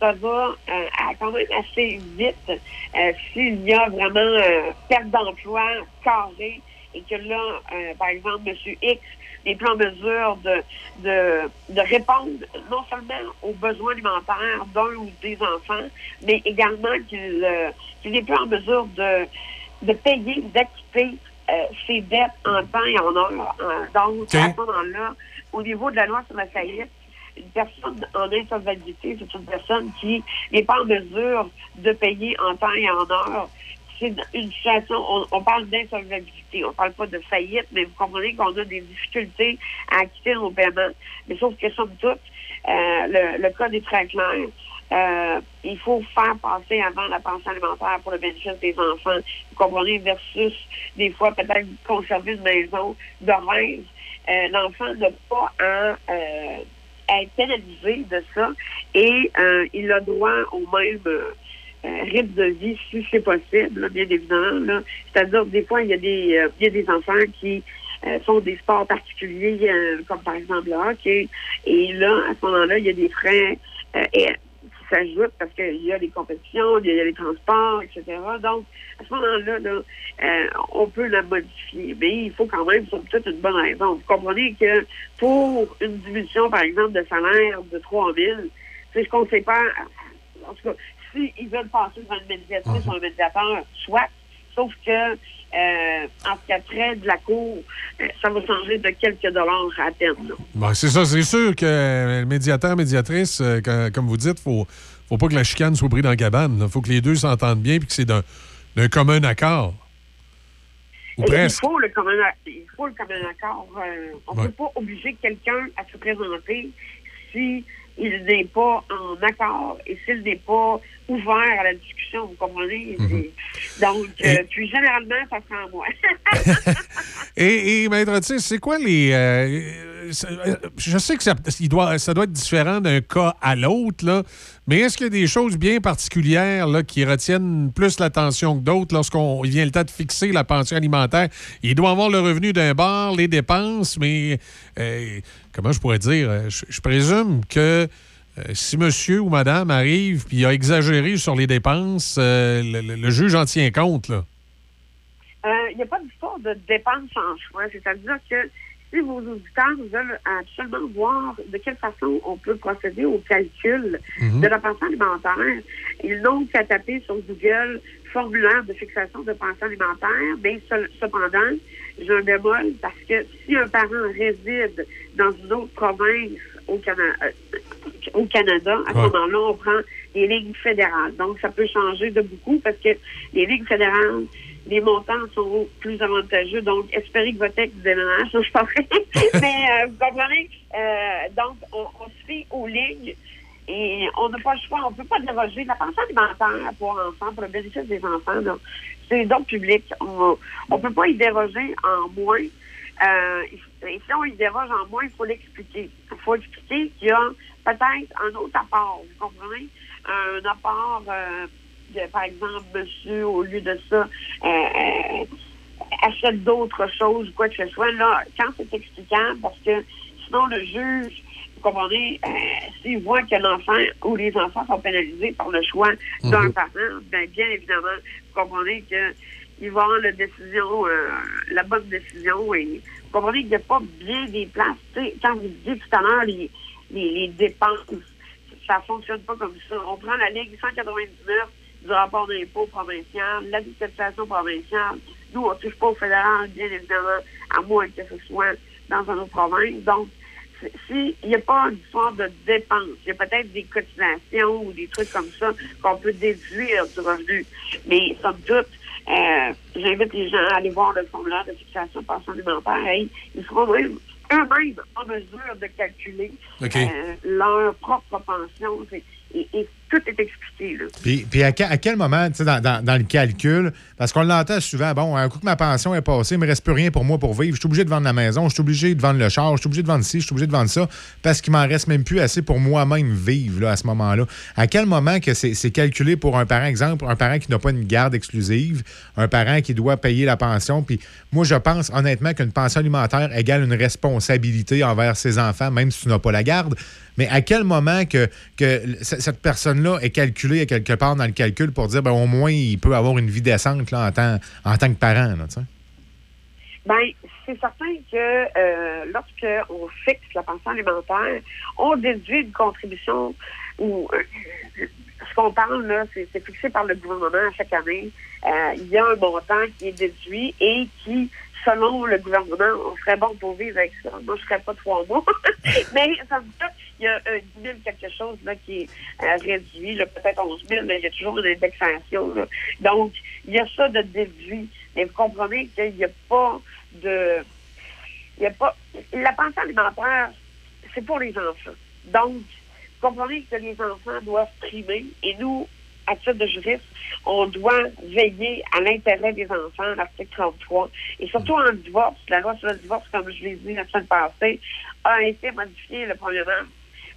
ça va euh, quand même assez vite euh, s'il y a vraiment euh, perte d'emploi carré et que là, euh, par exemple, M. X n'est plus en mesure de, de, de répondre non seulement aux besoins alimentaires d'un ou des enfants, mais également qu'il, euh, qu'il n'est plus en mesure de, de payer, d'acquitter euh, ses dettes en temps et en heure. Hein. Donc, okay. À ce moment-là, au niveau de la loi sur la faillite, une personne en insolvabilité, c'est une personne qui n'est pas en mesure de payer en temps et en heure. C'est une situation, on, on parle d'insolvabilité, on parle pas de faillite, mais vous comprenez qu'on a des difficultés à acquitter nos paiements. Mais sauf que, somme toute, euh, le, le code est très clair. Euh, il faut faire passer avant la pension alimentaire pour le bénéfice des enfants, vous comprenez, versus des fois peut-être conserver une maison de rêve. Euh, l'enfant n'a pas à... Euh, à être pénalisé de ça et euh, il a droit au même euh, rythme de vie si c'est possible, là, bien évidemment. Là. C'est-à-dire, des fois, il y a des, euh, il y a des enfants qui euh, font des sports particuliers, euh, comme par exemple le hockey, et là, à ce moment-là, il y a des frais euh, et, qui s'ajoutent parce qu'il y a des compétitions, il y a les transports, et cetera. Donc, à ce moment-là, là, euh, on peut la modifier, mais il faut quand même, somme toute, une bonne raison. Vous comprenez que pour une diminution, par exemple, de salaire de trois mille, c'est ce qu'on ne sait pas. En tout cas, s'ils veulent passer devant une médiatrice ou un médiateur, soit, sauf que, Euh, en ce qui a trait de la cour, euh, ça va changer de quelques dollars à peine. Bon, c'est ça, c'est sûr que euh, le médiateur, médiatrice, euh, que, comme vous dites, faut faut pas que la chicane soit prise dans la cabane. Il faut que les deux s'entendent bien et que c'est d'un, d'un commun accord. Ou et presque. Il faut le commun, il faut le commun accord. Euh, on ne ouais. peut pas obliger quelqu'un à se présenter si il n'est pas en accord et s'il n'est pas ouvert à la discussion, vous comprenez? Mm-hmm. Donc, et... euh, puis généralement, ça prend moi. et, et Maître Otis, c'est quoi les... Euh, ça, je sais que ça, il doit, ça doit être différent d'un cas à l'autre, là, mais est-ce qu'il y a des choses bien particulières là, qui retiennent plus l'attention que d'autres lorsqu'on il vient le temps de fixer la pension alimentaire? Il doit avoir le revenu d'un bar, les dépenses, mais euh, comment je pourrais dire? Je, je présume que Euh, si monsieur ou madame arrive puis a exagéré sur les dépenses, euh, le, le, le juge en tient compte, là? Il n'y a pas d'histoire de dépenses en choix. C'est-à-dire que si vos auditeurs veulent absolument voir de quelle façon on peut procéder au calcul mm-hmm. de la pension alimentaire, ils n'ont qu'à taper sur Google « formulaire de fixation de pension alimentaire », mais cependant, j'ai un bémol parce que si un parent réside dans une autre province au Canada, au Canada, à ce moment-là, on prend les ligues fédérales. Donc, ça peut changer de beaucoup parce que les ligues fédérales, les montants sont plus avantageux. Donc, espérez que votre texte déménage, je pense. Mais euh, vous comprenez? Euh, donc, on, on se fait aux ligues Et on n'a pas le choix, on ne peut pas déroger. La pension alimentaire pour enfants, pour le bénéfice des enfants, là, c'est les dons publics. On ne peut pas y déroger en moins. Euh, et si on y déroge en moins, il faut l'expliquer. Il faut expliquer qu'il y a peut-être un autre apport, vous comprenez? Un apport, euh, de, par exemple, monsieur, au lieu de ça, euh, achète d'autres choses ou quoi que ce soit. Là, quand c'est expliquable, parce que sinon le juge, vous comprenez, euh, s'il voit que l'enfant ou les enfants sont pénalisés par le choix mmh. d'un parent, bien, bien évidemment, vous comprenez qu'il va avoir la décision, euh, la bonne décision. Et vous comprenez qu'il n'y a pas bien des places. T'sais, quand vous disiez tout à l'heure les, les, les dépenses, ça ne fonctionne pas comme ça. On prend la Ligue cent quatre-vingt-dix-neuf du rapport d'impôt provincial, la législation provinciale. Nous, on ne touche pas au fédéral, bien évidemment, à moins que ce soit dans une autre province. Donc, s'il n'y a pas une histoire de dépenses, il y a peut-être des cotisations ou des trucs comme ça qu'on peut déduire du revenu. Mais, somme toute, euh, j'invite les gens à aller voir le formulaire de fixation de pension alimentaire. Hey, ils seront eux-mêmes en mesure de calculer okay. euh, leur propre pension. C'est, Et, et tout est expliqué. Là. Puis, puis à, à quel moment, tu sais, dans, dans, dans le calcul, parce qu'on l'entend souvent, bon, un coup que ma pension est passée, il ne me reste plus rien pour moi pour vivre, je suis obligé de vendre la maison, je suis obligé de vendre le char, je suis obligé de vendre ci, je suis obligé de vendre ça, parce qu'il m'en reste même plus assez pour moi-même vivre là, à ce moment-là. À quel moment que c'est, c'est calculé pour un parent, exemple, un parent qui n'a pas une garde exclusive, un parent qui doit payer la pension, puis moi, je pense honnêtement qu'une pension alimentaire égale une responsabilité envers ses enfants, même si tu n'as pas la garde. Mais à quel moment que, que cette personne-là est calculée quelque part dans le calcul pour dire, ben au moins, il peut avoir une vie décente là, en, tant, en tant que parent? Là, ben, c'est certain que euh, lorsqu'on fixe la pension alimentaire, on déduit une contribution où euh, ce qu'on parle, là, c'est, c'est fixé par le gouvernement à chaque année. Euh, il y a un montant qui est déduit et qui... Selon le gouvernement, on serait bon pour vivre avec ça. Moi, je ne serais pas trois mois. Mais ça me dit qu'il y a euh, dix mille quelque chose là, qui est euh, réduit, là, peut-être onze mille, mais il y a toujours une indexation. Là. Donc, il y a ça de déduit. Mais vous comprenez qu'il n'y a pas de... Il y a pas... La pension alimentaire, c'est pour les enfants. Donc, vous comprenez que les enfants doivent primer. Et nous, à titre de juriste, on doit veiller à l'intérêt des enfants, l'article trente-trois. Et surtout en divorce, la loi sur le divorce, comme je l'ai dit la semaine passée, a été modifiée le premier mars.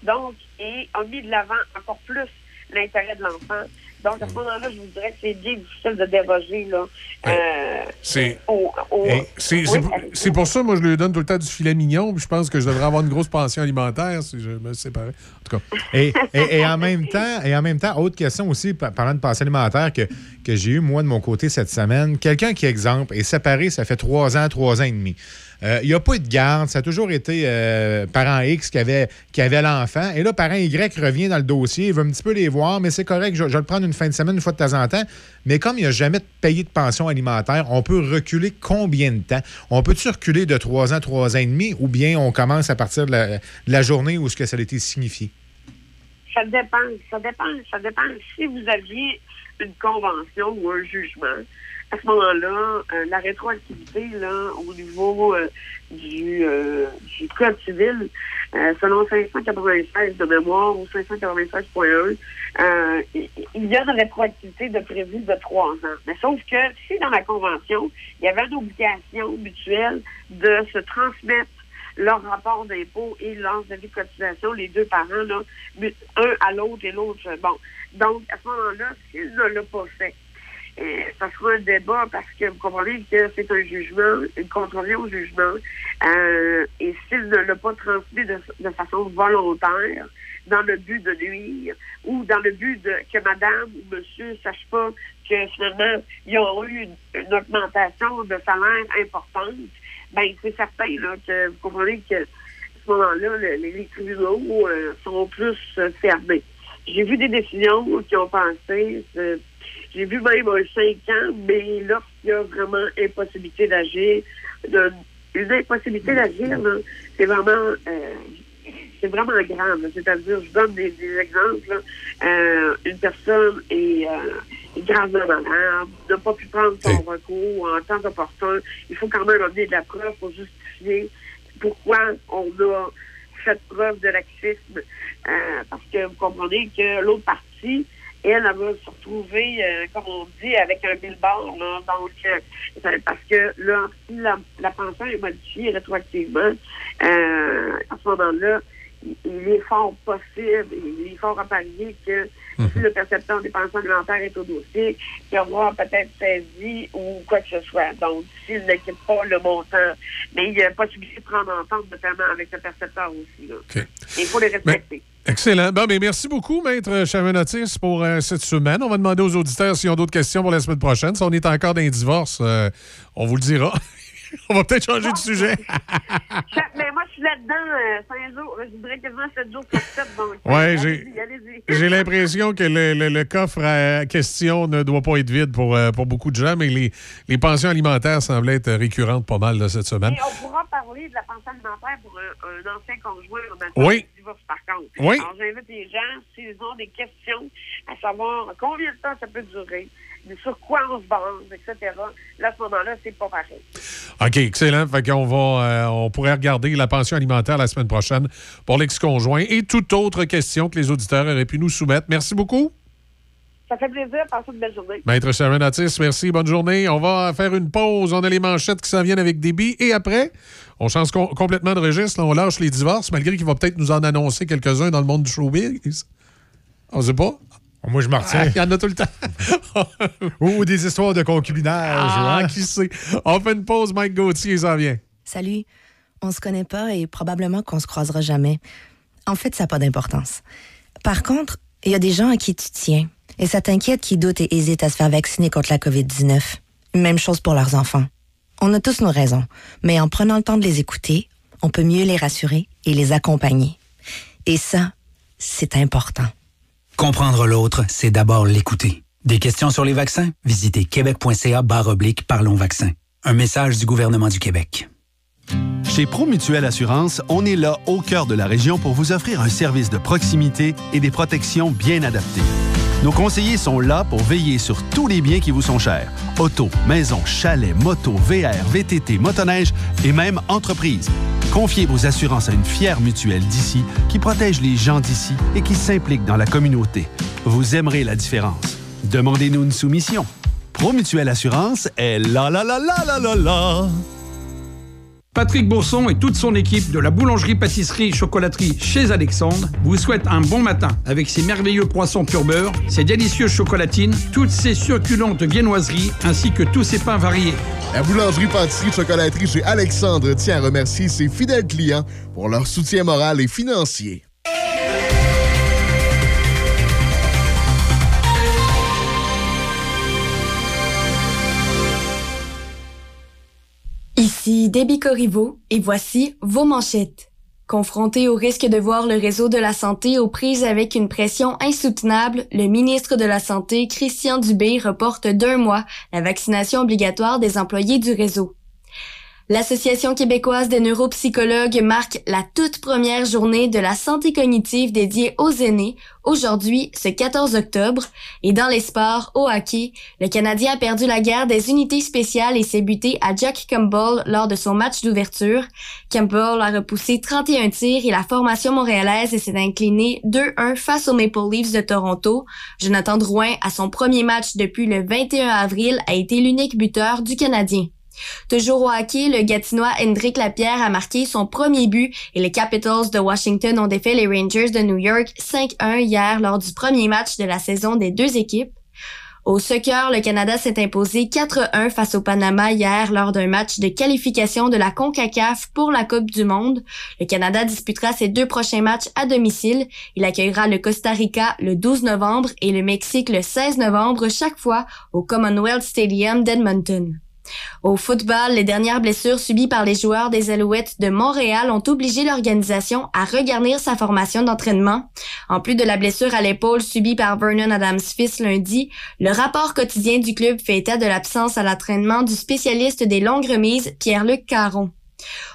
Donc, et a mis de l'avant encore plus l'intérêt de l'enfant. Donc, à ce moment-là, je vous dirais que c'est bien difficile de déroger, là. Euh, c'est, au, au, hey, c'est, oui, c'est, pour, c'est pour ça, moi, je lui donne tout le temps du filet mignon, puis je pense que je devrais avoir une grosse pension alimentaire si je me séparais. En tout cas. Et, et, et, en même temps, et en même temps, autre question aussi, parlant de pension alimentaire que, que j'ai eue, moi, de mon côté, cette semaine. Quelqu'un qui, exemple, est séparé, ça fait trois ans, trois ans et demi. Il euh, n'y a pas eu de garde, ça a toujours été euh, parent X qui avait, qui avait l'enfant. Et là, parent Y revient dans le dossier, il veut un petit peu les voir, mais c'est correct, je, je vais le prendre une fin de semaine, une fois de temps en temps. Mais comme il n'y a jamais payé de pension alimentaire, on peut reculer combien de temps? On peut-tu reculer de trois ans, trois ans et demi, ou bien on commence à partir de la, de la journée où ce que ça a été signifié? Ça dépend, ça dépend, ça dépend. Si vous aviez une convention ou un jugement, à ce moment-là, euh, la rétroactivité là, au niveau euh, du, euh, du Code civil, euh, selon cinq cent quatre-vingt-seize de mémoire ou cinq cent quatre-vingt-seize point un, euh, il y a une rétroactivité de prévue de trois ans. Mais sauf que si dans la Convention, il y avait une obligation mutuelle de se transmettre leur rapport d'impôt et leurs avis de cotisation, les deux parents, là, un à l'autre et l'autre. Bon. Donc, à ce moment-là, s'ils ne l'ont pas fait, Euh, ça sera un débat parce que vous comprenez que c'est un jugement, une contravention au jugement, euh, et s'il ne l'a pas transmis de, de façon volontaire, dans le but de nuire, ou dans le but de que madame ou monsieur ne sache pas que finalement, ils ont eu une, une augmentation de salaire importante, bien, c'est certain là, que vous comprenez que à ce moment-là, le, les, les tribunaux euh, sont plus euh, fermés. J'ai vu des décisions qui ont passé. Euh, J'ai vu même un cinq ans, mais là, il y a vraiment impossibilité d'agir. Une, une impossibilité d'agir, là, c'est vraiment euh, c'est vraiment grave. Là. C'est-à-dire, je donne des, des exemples. Là. Euh, une personne est, euh, est gravement malade, n'a pas pu prendre son recours en temps opportun. Il faut quand même amener de la preuve pour justifier pourquoi on a faites preuve de laxisme. Euh, parce que vous comprenez que l'autre partie, elle, elle va se retrouver, euh, comme on dit, avec un billboard. Là, donc, euh, parce que là, si la, la pensée est modifiée rétroactivement, euh, à ce moment-là, il est fort possible, il est fort à parier que mmh. si le percepteur des pensions alimentaires est au dossier, qu'il aura peut-être saisi ou quoi que ce soit. Donc, s'il ne quitte pas le montant, mais il y a possibilité de prendre entente, notamment avec le percepteur aussi. Là. Okay. Et il faut les respecter. Ben, excellent. Bon, ben, merci beaucoup, Maître Sharon Otis, pour euh, cette semaine. On va demander aux auditeurs s'ils ont d'autres questions pour la semaine prochaine. Si on est encore dans un divorce, euh, on vous le dira. On va peut-être changer de sujet. Mais moi, je suis là-dedans cinq euh, jours. Je voudrais quasiment sept jours sur sept. Oui, j'ai, allez-y. j'ai l'impression que le, le, le coffre à question ne doit pas être vide pour, pour beaucoup de gens, mais les, les pensions alimentaires semblaient être récurrentes pas mal là, cette semaine. Et on pourra parler de la pension alimentaire pour un, un ancien conjoint en attendant du divorce, par contre. Oui. Alors, j'invite les gens, s'ils ont des questions, à savoir combien de temps ça peut durer, sur quoi on se base, et cetera. Là, à ce moment-là, c'est pas pareil. OK, excellent. Fait qu'on va, euh, on pourrait regarder la pension alimentaire la semaine prochaine pour l'ex-conjoint et toute autre question que les auditeurs auraient pu nous soumettre. Merci beaucoup. Ça fait plaisir. Passez une belle journée. Maître Sharon Otis, merci. Bonne journée. On va faire une pause. On a les manchettes qui s'en viennent avec Debbie. Et après, on change com- complètement de registre. Là, on lâche les divorces, malgré qu'il va peut-être nous en annoncer quelques-uns dans le monde du showbiz. On ne sait pas. Moi, je m'en retiens. Il ah, y en a tout le temps. Ou des histoires de concubinage. Ah, hein? Qui sait? On fait une pause, Mike Gauthier, il s'en vient. Salut. On se connaît pas et probablement qu'on se croisera jamais. En fait, ça n'a pas d'importance. Par contre, il y a des gens à qui tu tiens. Et ça t'inquiète qui doutent et hésitent à se faire vacciner contre la covid dix-neuf. Même chose pour leurs enfants. On a tous nos raisons. Mais en prenant le temps de les écouter, on peut mieux les rassurer et les accompagner. Et ça, c'est important. Comprendre l'autre, c'est d'abord l'écouter. Des questions sur les vaccins? Visitez québec.ca barre oblique Parlons Vaccins. Un message du gouvernement du Québec. Chez Promutuelle Assurance, on est là au cœur de la région pour vous offrir un service de proximité et des protections bien adaptées. Nos conseillers sont là pour veiller sur tous les biens qui vous sont chers. Auto, maison, chalet, moto, V R, V T T, motoneige et même entreprise. Confiez vos assurances à une fière mutuelle d'ici qui protège les gens d'ici et qui s'implique dans la communauté. Vous aimerez la différence. Demandez-nous une soumission. Promutuelle Assurance est la la la la la la la. Patrick Bourson et toute son équipe de la boulangerie-pâtisserie-chocolaterie chez Alexandre vous souhaitent un bon matin avec ses merveilleux poissons pur beurre, ses délicieuses chocolatines, toutes ses succulentes viennoiseries ainsi que tous ses pains variés. La boulangerie-pâtisserie-chocolaterie chez Alexandre tient à remercier ses fidèles clients pour leur soutien moral et financier. Ici Debbie Corriveau, et voici vos manchettes. Confronté au risque de voir le réseau de la santé aux prises avec une pression insoutenable, le ministre de la Santé, Christian Dubé, reporte d'un mois la vaccination obligatoire des employés du réseau. L'Association québécoise des neuropsychologues marque la toute première journée de la santé cognitive dédiée aux aînés, aujourd'hui, ce quatorze octobre, et dans les sports, au hockey, le Canadien a perdu la guerre des unités spéciales et s'est buté à Jack Campbell lors de son match d'ouverture. Campbell a repoussé trente et un tirs et la formation montréalaise s'est inclinée deux un face aux Maple Leafs de Toronto. Jonathan Drouin, à son premier match depuis le vingt et un avril, a été l'unique buteur du Canadien. Toujours au hockey, le Gatinois Hendrix Lapierre a marqué son premier but et les Capitals de Washington ont défait les Rangers de New York cinq un hier lors du premier match de la saison des deux équipes. Au soccer, le Canada s'est imposé quatre un face au Panama hier lors d'un match de qualification de la CONCACAF pour la Coupe du Monde. Le Canada disputera ses deux prochains matchs à domicile. Il accueillera le Costa Rica le douze novembre et le Mexique le seize novembre chaque fois au Commonwealth Stadium d'Edmonton. Au football, les dernières blessures subies par les joueurs des Alouettes de Montréal ont obligé l'organisation à regarnir sa formation d'entraînement. En plus de la blessure à l'épaule subie par Vernon Adams-Fils lundi, le rapport quotidien du club fait état de l'absence à l'entraînement du spécialiste des longues remises Pierre-Luc Caron.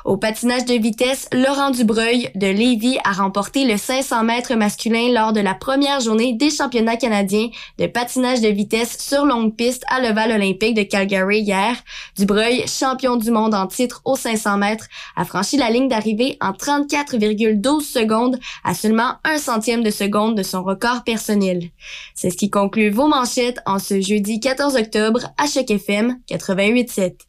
Au patinage de vitesse, Laurent Dubreuil de Lévis a remporté le cinq cents mètres masculin lors de la première journée des championnats canadiens de patinage de vitesse sur longue piste à l'Ovale olympique de Calgary hier. Dubreuil, champion du monde en titre aux cinq cents mètres, a franchi la ligne d'arrivée en trente-quatre virgule douze secondes à seulement un centième de seconde de son record personnel. C'est ce qui conclut vos manchettes en ce jeudi quatorze octobre à Choc F M quatre-vingt-huit sept.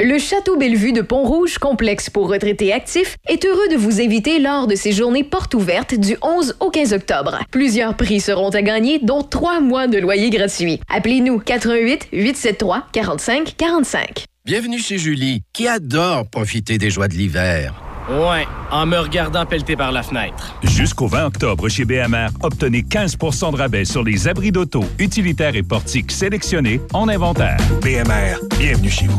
Le Château Bellevue de Pont-Rouge, complexe pour retraités actifs, est heureux de vous inviter lors de ses journées portes ouvertes du onze au quinze octobre. Plusieurs prix seront à gagner, dont trois mois de loyer gratuit. Appelez-nous quatre un huit, huit sept trois, quatre cinq quatre cinq. Bienvenue chez Julie, qui adore profiter des joies de l'hiver. Ouais, en me regardant pelleter par la fenêtre. Jusqu'au vingt octobre, chez B M R, obtenez quinze pour cent de rabais sur les abris d'auto, utilitaires et portiques sélectionnés en inventaire. B M R, bienvenue chez vous.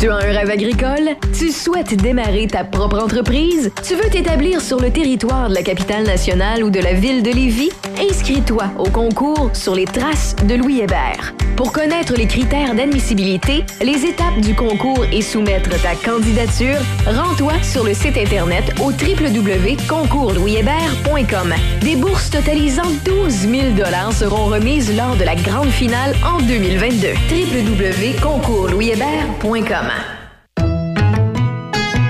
Tu as un rêve agricole? Tu souhaites démarrer ta propre entreprise? Tu veux t'établir sur le territoire de la capitale nationale ou de la ville de Lévis? Inscris-toi au concours Sur les traces de Louis Hébert. Pour connaître les critères d'admissibilité, les étapes du concours et soumettre ta candidature, rends-toi sur le site Internet au w w w point concours louis hébert point com. Des bourses totalisant douze mille dollars seront remises lors de la grande finale en deux mille vingt-deux. w w w point concours louis hébert point com.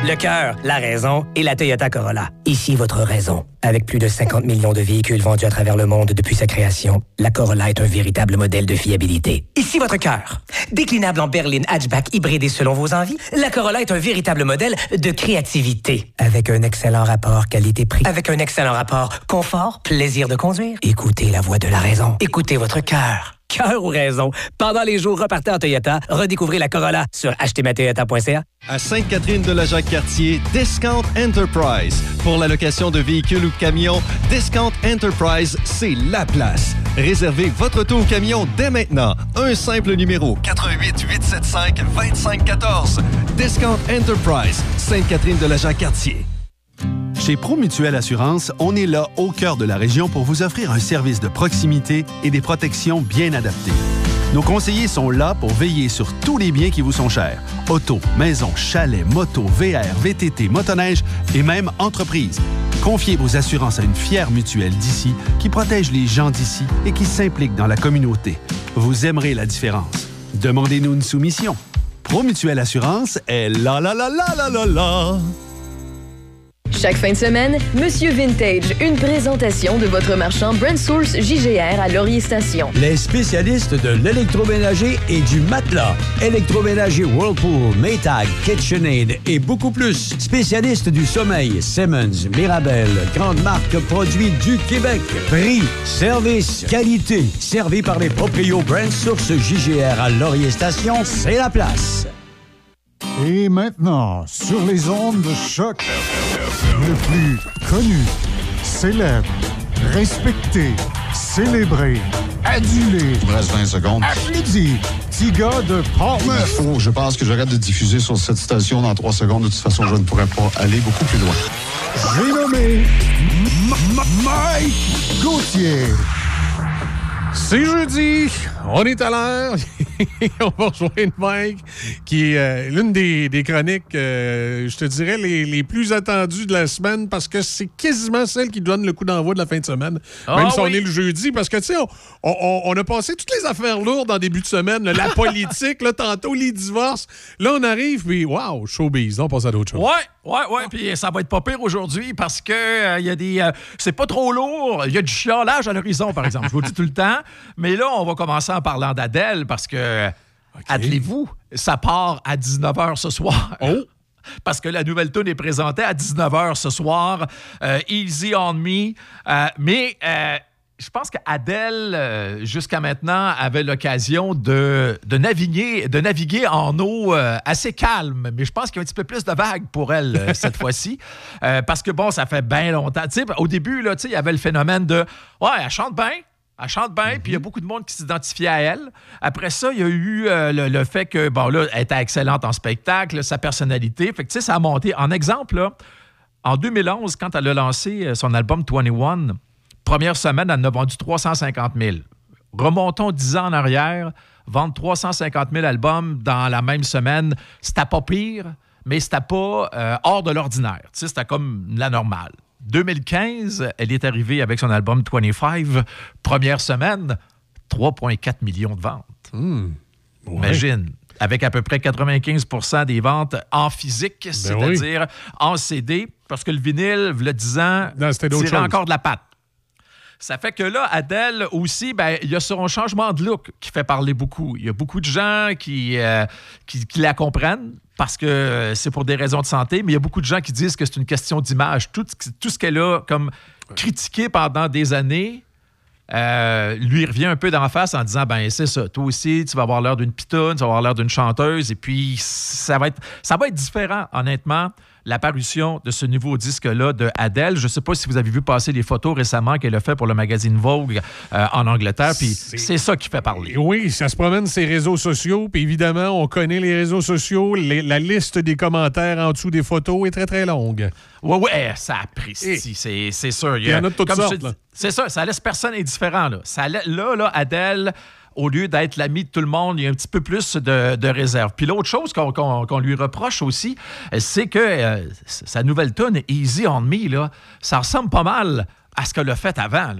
Le cœur, la raison et la Toyota Corolla. Ici votre raison. Avec plus de cinquante millions de véhicules vendus à travers le monde depuis sa création, la Corolla est un véritable modèle de fiabilité. Ici votre cœur. Déclinable en berline, hatchback, hybridée selon vos envies, la Corolla est un véritable modèle de créativité. Avec un excellent rapport qualité-prix. Avec un excellent rapport confort, plaisir de conduire. Écoutez la voix de la raison. Écoutez votre cœur. Cœur ou raison. Pendant les jours, repartez en Toyota, redécouvrez la Corolla sur achetez ma toyota point c a. À Sainte-Catherine-de-la-Jacques-Cartier, Discount Enterprise. Pour la location de véhicules ou camions, Discount Enterprise, c'est la place. Réservez votre auto ou camion dès maintenant. Un simple numéro, quatre un huit, huit sept cinq, deux cinq un quatre. Discount Enterprise, Sainte-Catherine-de-la-Jacques-Cartier. Chez ProMutuelle Assurance, on est là au cœur de la région pour vous offrir un service de proximité et des protections bien adaptées. Nos conseillers sont là pour veiller sur tous les biens qui vous sont chers. Auto, maison, chalet, moto, V R, V T T, motoneige et même entreprise. Confiez vos assurances à une fière mutuelle d'ici qui protège les gens d'ici et qui s'implique dans la communauté. Vous aimerez la différence. Demandez-nous une soumission. ProMutuelle Assurance est la la la la la la la. Chaque fin de semaine, Monsieur Vintage, une présentation de votre marchand BrandSource J G R à Laurier Station. Les spécialistes de l'électroménager et du matelas. Électroménager Whirlpool, Maytag, KitchenAid et beaucoup plus. Spécialistes du sommeil, Simmons, Mirabel, grande marque produits du Québec. Prix, service, qualité. Servi par les proprios BrandSource J G R à Laurier Station, c'est la place. Et maintenant, sur les ondes de Choc, le plus connu, célèbre, respecté, célébré, adulé, il me reste vingt secondes, applaudi, petit gars de Portneuf. Oh, je pense que j'arrête de diffuser sur cette station dans trois secondes. De toute façon, je ne pourrais pas aller beaucoup plus loin. J'ai nommé Mike Gauthier. C'est jeudi, on est à l'heure, on va rejoindre Mike, qui est euh, l'une des, des chroniques, euh, je te dirais, les, les plus attendues de la semaine, parce que c'est quasiment celle qui donne le coup d'envoi de la fin de semaine, ah, même si oui. on est le jeudi, parce que, tu sais, on, on, on a passé toutes les affaires lourdes en début de semaine, là, la politique, là, tantôt les divorces, là, on arrive, puis wow, showbiz, on passe à d'autres choses. Ouais. Oui, oui, puis ça va être pas pire aujourd'hui parce que euh, y a des, euh, c'est pas trop lourd. Il y a du chialage à l'horizon, par exemple. Je vous le dis tout le temps. Mais là, on va commencer en parlant d'Adèle parce que, okay. attelez-vous, ça part à dix-neuf heures ce soir. Oh. Parce que la nouvelle tune est présentée à dix-neuf heures ce soir. Euh, Easy on me. Euh, mais... Euh, Je pense qu'Adèle, jusqu'à maintenant, avait l'occasion de, de, naviguer, de naviguer en eau assez calme. Mais je pense qu'il y a un petit peu plus de vagues pour elle cette fois-ci. Euh, parce que, bon, ça fait bien longtemps. T'sais, au début, là, il y avait le phénomène de « Ouais, elle chante bien ». Elle chante bien, mm-hmm. puis il y a beaucoup de monde qui s'identifiait à elle. Après ça, il y a eu euh, le, le fait que, bon, là, elle était excellente en spectacle, sa personnalité. Fait que, tu sais, ça a monté. En exemple, là, en deux mille onze, quand elle a lancé son album vingt et un, première semaine, elle en a vendu trois cent cinquante mille. Remontons dix ans en arrière, vendre trois cent cinquante mille albums dans la même semaine, c'était pas pire. mais c'était pas euh, hors de l'ordinaire. Tu sais, c'était comme la normale. deux mille quinze, elle est arrivée avec son album vingt-cinq. Première semaine, trois virgule quatre millions de ventes. Mmh, ouais. Imagine. Avec à peu près quatre-vingt-quinze pour cent des ventes en physique, ben c'est-à-dire oui. en C D, parce que le vinyle, le dix ans, non, tirait encore de la patte. Ça fait que là, Adèle aussi, ben, il y a son changement de look qui fait parler beaucoup. Il y a beaucoup de gens qui, euh, qui, qui la comprennent parce que c'est pour des raisons de santé, mais il y a beaucoup de gens qui disent que c'est une question d'image. Tout, tout ce qu'elle a comme critiqué pendant des années... Euh, lui revient un peu d'en face en disant ben c'est ça, toi aussi tu vas avoir l'air d'une pitoune, tu vas avoir l'air d'une chanteuse, et puis ça va être, ça va être différent honnêtement l'apparition de ce nouveau disque-là de Adele. Je ne sais pas si vous avez vu passer les photos récemment qu'elle a fait pour le magazine Vogue euh, en Angleterre, puis c'est... c'est ça qui fait parler. Oui, ça se promène ses réseaux sociaux, puis évidemment, on connaît les réseaux sociaux, les... la liste des commentaires en dessous des photos est très, très longue. Oui, oui, ça apprécie, et... c'est, c'est sûr. Il y en a de toutes sortes. Je... C'est ça, ça laisse personne indifférent. Là, ça la... là, là, Adele... au lieu d'être l'ami de tout le monde, il y a un petit peu plus de, de réserve. Puis l'autre chose qu'on, qu'on, qu'on lui reproche aussi, c'est que euh, sa nouvelle tune, Easy on Me, là, ça ressemble pas mal à ce qu'elle a fait avant.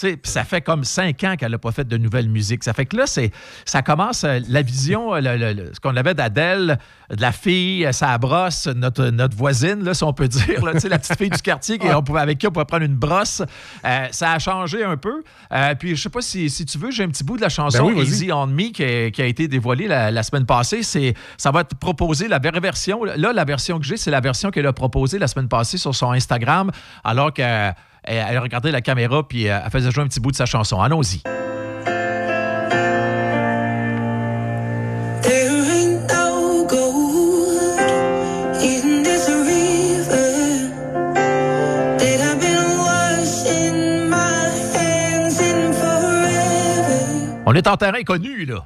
Puis ça fait comme cinq ans qu'elle n'a pas fait de nouvelle musique. Ça fait que là, c'est, ça commence euh, la vision, le, le, le, ce qu'on avait d'Adèle, de la fille, sa brosse, notre, notre voisine, là, si on peut dire, là, la petite fille du quartier qui, on pouvait, avec qui on pouvait prendre une brosse. Euh, ça a changé un peu. Euh, puis je sais pas si, si tu veux, j'ai un petit bout de la chanson ben oui, Easy on Me qui a, qui a été dévoilée la, la semaine passée. C'est, ça va être proposé, la version, là, la version que j'ai, c'est la version qu'elle a proposée la semaine passée sur son Instagram, alors que euh, elle regardait la caméra puis elle faisait jouer un petit bout de sa chanson. Allons-y. On est en terrain inconnu, là.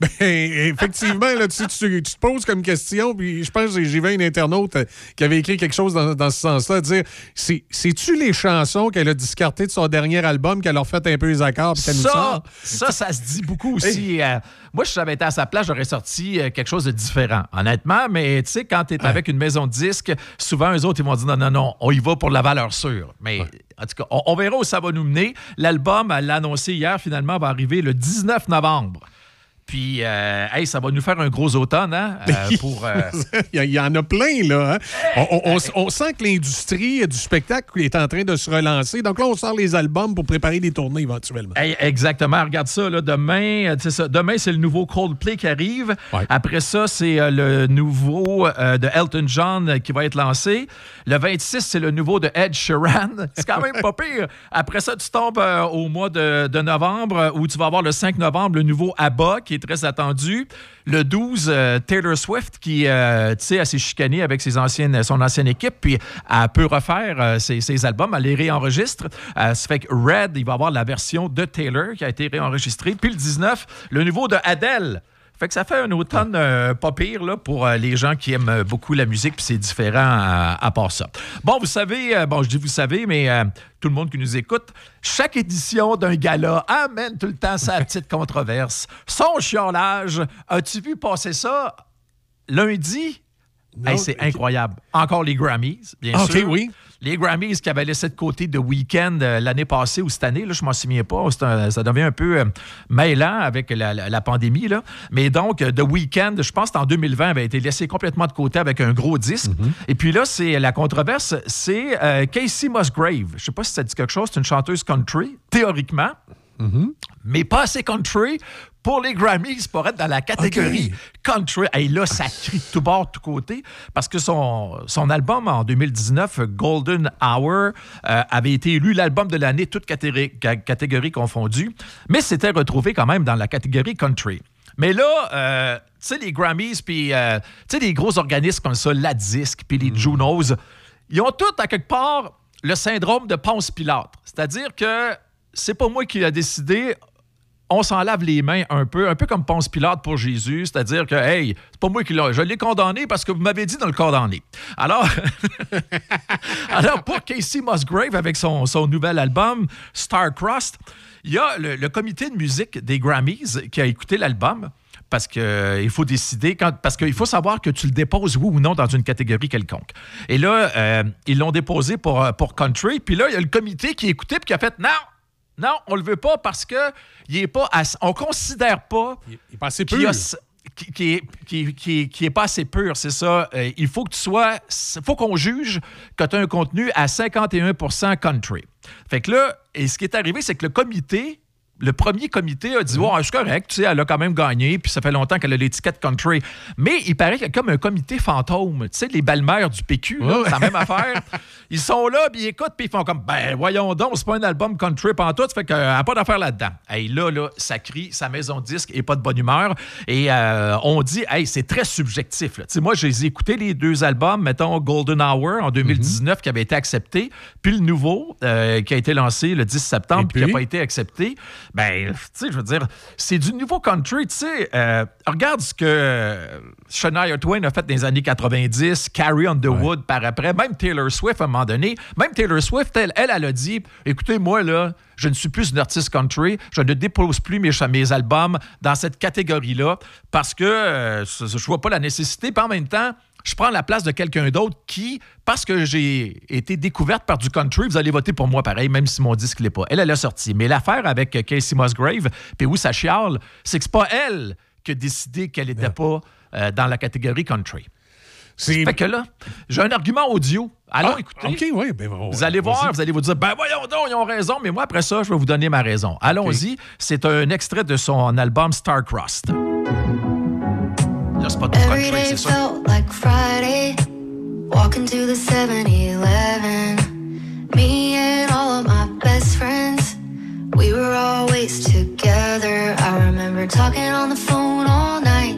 Ben, effectivement, là, tu, tu, tu te poses comme question, puis je pense que j'ai vu un internaute qui avait écrit quelque chose dans, dans ce sens-là, dire c'est, c'est-tu les chansons qu'elle a discartées de son dernier album, qu'elle a refait un peu les accords, puis qu'elle nous sort? Ça, ça se dit beaucoup aussi. Euh, moi, si j'avais été à sa place, j'aurais sorti quelque chose de différent, honnêtement, mais tu sais, quand t'es avec une maison de disques, souvent, eux autres, ils vont dire non, non, non, on y va pour la valeur sûre. Mais ouais. En tout cas, on, on verra où ça va nous mener. L'album, elle l'a annoncé hier, finalement, va arriver le dix-neuf novembre. Puis, euh, hey, ça va nous faire un gros automne, hein? Euh, pour, euh... Il y en a plein, là. Hein? On, on, on, on sent que l'industrie du spectacle est en train de se relancer. Donc là, on sort les albums pour préparer des tournées éventuellement. Hey, exactement. Regarde ça, là. Demain, c'est ça. Demain, c'est le nouveau Coldplay qui arrive. Ouais. Après ça, c'est euh, le nouveau euh, de Elton John qui va être lancé. Le vingt-six, c'est le nouveau de Ed Sheeran. C'est quand même pas pire. Après ça, tu tombes euh, au mois de, de novembre où tu vas avoir le cinq novembre le nouveau ABBA qui très attendu. Le douze, euh, Taylor Swift qui, euh, tu sais, elle s'est chicanée avec ses anciennes, son ancienne équipe, puis elle peut refaire euh, ses, ses albums, elle les réenregistre. Euh, ça fait que Red, il va avoir la version de Taylor qui a été réenregistrée. Puis le dix-neuf, le nouveau de Adele. Fait que ça fait un automne euh, pas pire là, pour euh, les gens qui aiment beaucoup la musique, puis c'est différent euh, à part ça. Bon, vous savez, euh, bon, je dis vous savez, mais euh, tout le monde qui nous écoute, chaque édition d'un gala amène tout le temps sa petite controverse. Son chiolage, as-tu vu passer ça lundi? Hey, c'est incroyable. Encore les Grammys, bien okay, sûr. Oui. Les Grammys qui avaient laissé de côté The Weeknd euh, l'année passée ou cette année, là, je ne m'en souviens pas, un, ça devient un peu euh, mêlant avec la, la, la pandémie. Là. Mais donc, The Weeknd, je pense qu'en deux mille vingt, avait été laissé complètement de côté avec un gros disque. Mm-hmm. Et puis là, c'est la controverse, c'est euh, Kacey Musgraves. Je ne sais pas si ça dit quelque chose, c'est une chanteuse country, théoriquement, mm-hmm. mais pas assez country pour les Grammys, pour être dans la catégorie okay. country. Et là, ça crie de tout bord, de tout côté, parce que son, son album en deux mille dix-neuf, Golden Hour, euh, avait été élu l'album de l'année, toutes catégories catégorie confondues, mais s'était retrouvé quand même dans la catégorie country. Mais là, euh, tu sais, les Grammys, puis euh, tu sais, les gros organismes comme ça, la Disque, puis les mmh. Junos, ils ont tous, à quelque part, le syndrome de Ponce-Pilate. C'est-à-dire que c'est pas moi qui l'a décidé. On s'en lave les mains un peu, un peu comme Ponce Pilate pour Jésus, c'est-à-dire que, hey, c'est pas moi qui l'ai, je l'ai condamné parce que vous m'avez dit de le condamner. Alors, alors pour Kacey Musgraves, avec son, son nouvel album, Star Crossed, il y a le, le comité de musique des Grammys qui a écouté l'album, parce qu'il euh, faut décider, quand, parce qu'il faut savoir que tu le déposes oui ou non dans une catégorie quelconque. Et là, euh, ils l'ont déposé pour, pour country, puis là, il y a le comité qui écoutait puis qui a fait « Non! » Non, on le veut pas parce que il est pas assez, on considère pas il est pas assez pur. Qui, qui, qui, qui, qui est pas assez pur, c'est ça. Euh, il faut que tu sois, faut qu'on juge que tu as un contenu à cinquante et un pour cent country. Fait que là, et ce qui est arrivé, c'est que le comité, le premier comité a dit, ouais, oh, c'est correct, tu sais, elle a quand même gagné, puis ça fait longtemps qu'elle a l'étiquette country. Mais il paraît qu'il y a comme un comité fantôme, tu sais, les belles-mères du P Q, là, oh. c'est la même affaire. Ils sont là, puis ils écoutent, puis ils font comme, ben voyons donc, c'est pas un album country pantoute, fait qu'elle n'a pas d'affaire là-dedans. Hey, là, là, ça crie, sa maison de disque est pas de bonne humeur. Et euh, on dit, hey, c'est très subjectif, là. Tu sais, moi, j'ai écouté les deux albums, mettons Golden Hour en deux mille dix-neuf, mm-hmm. qui avait été accepté, puis le nouveau, euh, qui a été lancé le dix septembre, puis qui n'a pas été accepté. Ben, tu sais, je veux dire, c'est du nouveau country, tu sais. Euh, regarde ce que Shania Twain a fait dans les années quatre-vingt-dix, Carrie Underwood ouais. par après, même Taylor Swift à un moment donné. Même Taylor Swift, elle, elle, elle a dit, écoutez, moi, là, je ne suis plus une artiste country, je ne dépose plus mes, mes albums dans cette catégorie-là parce que euh, je ne vois pas la nécessité. Puis en même temps, je prends la place de quelqu'un d'autre qui, parce que j'ai été découverte par du country, vous allez voter pour moi pareil, même si mon disque l'est pas. Elle, elle a sorti. Mais l'affaire avec Kacey Musgraves, puis où ça chiale, c'est que c'est pas elle qui a décidé qu'elle n'était pas euh, dans la catégorie country. C'est... Fait que là, j'ai un argument audio. Allons ah, écouter. Okay, ouais, ben, ouais, vous allez voir, vous allez vous dire, ben voyons donc, ils ont raison, mais moi, après ça, je vais vous donner ma raison. Allons-y. Okay. C'est un extrait de son album Star-Crossed. Every day felt like Friday, walking to the seven eleven. Me and all of my best friends, we were always together. I remember talking on the phone all night,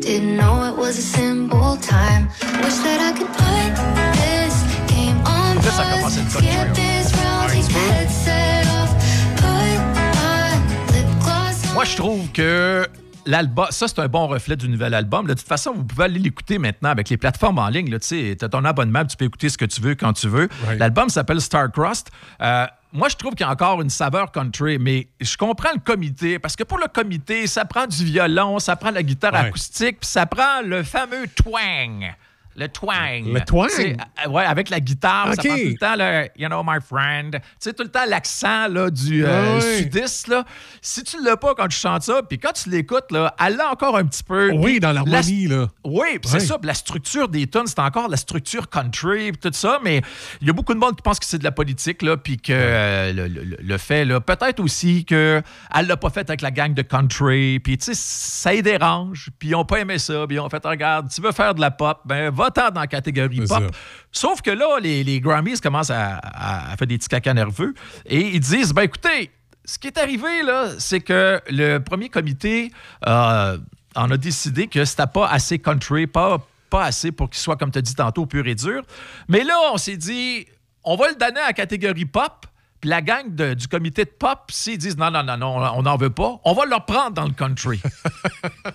didn't know it was a simple time. Wish that I could put this game on pause, skip this round, take headset off, put my lip gloss on. Moi, je trouve que l'album, ça, c'est un bon reflet du nouvel album. Là, de toute façon, vous pouvez aller l'écouter maintenant avec les plateformes en ligne. Tu as ton abonnement, tu peux écouter ce que tu veux quand tu veux. Right. L'album s'appelle Star-Crossed. Euh, moi, je trouve qu'il y a encore une saveur country, mais je comprends le comité, parce que pour le comité, ça prend du violon, ça prend la guitare right. acoustique, puis ça prend le fameux twang. Le twang. Le twang? Euh, ouais, avec la guitare, okay. ça prend tout le temps le « you know, my friend ». Tu sais, tout le temps l'accent là, du euh, oui. sudiste. Là. Si tu l'as pas quand tu chantes ça, puis quand tu l'écoutes, là, elle l'a encore un petit peu. Oui, dans l'harmonie. La... là. Oui, oui. c'est ça. La structure des tunes, c'est encore la structure country, tout ça, mais il y a beaucoup de monde qui pense que c'est de la politique, puis que euh, le, le, le fait, là, peut-être aussi qu'elle l'a pas fait avec la gang de country, puis tu sais, ça les dérange, puis ils n'ont pas aimé ça, puis ils ont fait « regarde, tu veux faire de la pop, ben va tant dans la catégorie c'est pop. » Sauf que là, les, les Grammys commencent à, à, à faire des petits cacas nerveux et ils disent, ben écoutez, ce qui est arrivé, là, c'est que le premier comité euh, en a décidé que c'était pas assez country, pas, pas assez pour qu'il soit, comme tu as dit tantôt, pur et dur. Mais là, on s'est dit, on va le donner à la catégorie pop. Puis la gang de, du comité de pop, s'ils disent non, non, non, non, on n'en veut pas, on va le reprendre dans le country.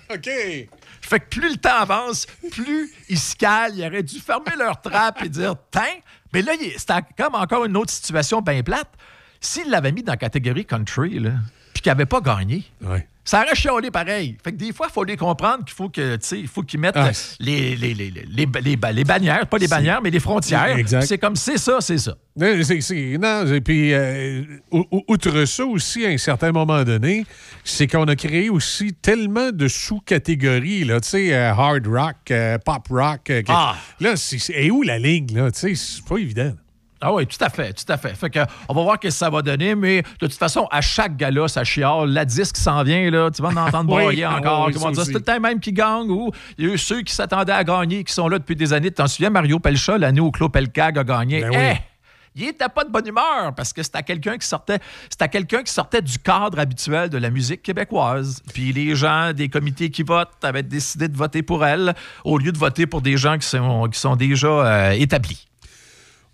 OK. Fait que plus le temps avance, plus ils se calent. Ils auraient dû fermer leur trappe et dire tiens. Mais là, c'était comme encore une autre situation bien plate. S'ils l'avaient mis dans la catégorie country, là, puis qu'ils n'avaient pas gagné, ouais. ça aurait chialé pareil. Fait que des fois, il faut les comprendre qu'il faut que, tu sais, il faut qu'ils mettent ah, les, les, les, les, les, les, les bannières, pas les bannières, mais les frontières. Exact. C'est comme c'est ça, c'est ça. C'est, c'est, non, et puis, euh, outre ça aussi, à un certain moment donné, c'est qu'on a créé aussi tellement de sous-catégories, là, tu sais, euh, hard rock, euh, pop rock. Euh, ah. Là, c'est, c'est, et où la ligne, là, tu sais, c'est pas évident. Ah oui, tout à fait, tout à fait. Fait que, on va voir ce que ça va donner, mais de toute façon, à chaque gala, ça chiale. La disque s'en vient, là, tu vas en entendre broyer oui, encore. Oui, comment dire, c'est tout le temps même qui gagne ou il y a eu ceux qui s'attendaient à gagner, qui sont là depuis des années. Tu t'en souviens, Mario Pelcha, l'année où Claude Pelcag a gagné. Ben hey! oui. Il n'était pas de bonne humeur parce que c'était à quelqu'un qui sortait, c'était à quelqu'un qui sortait du cadre habituel de la musique québécoise. Puis les gens des comités qui votent avaient décidé de voter pour elle au lieu de voter pour des gens qui sont, qui sont déjà euh, établis.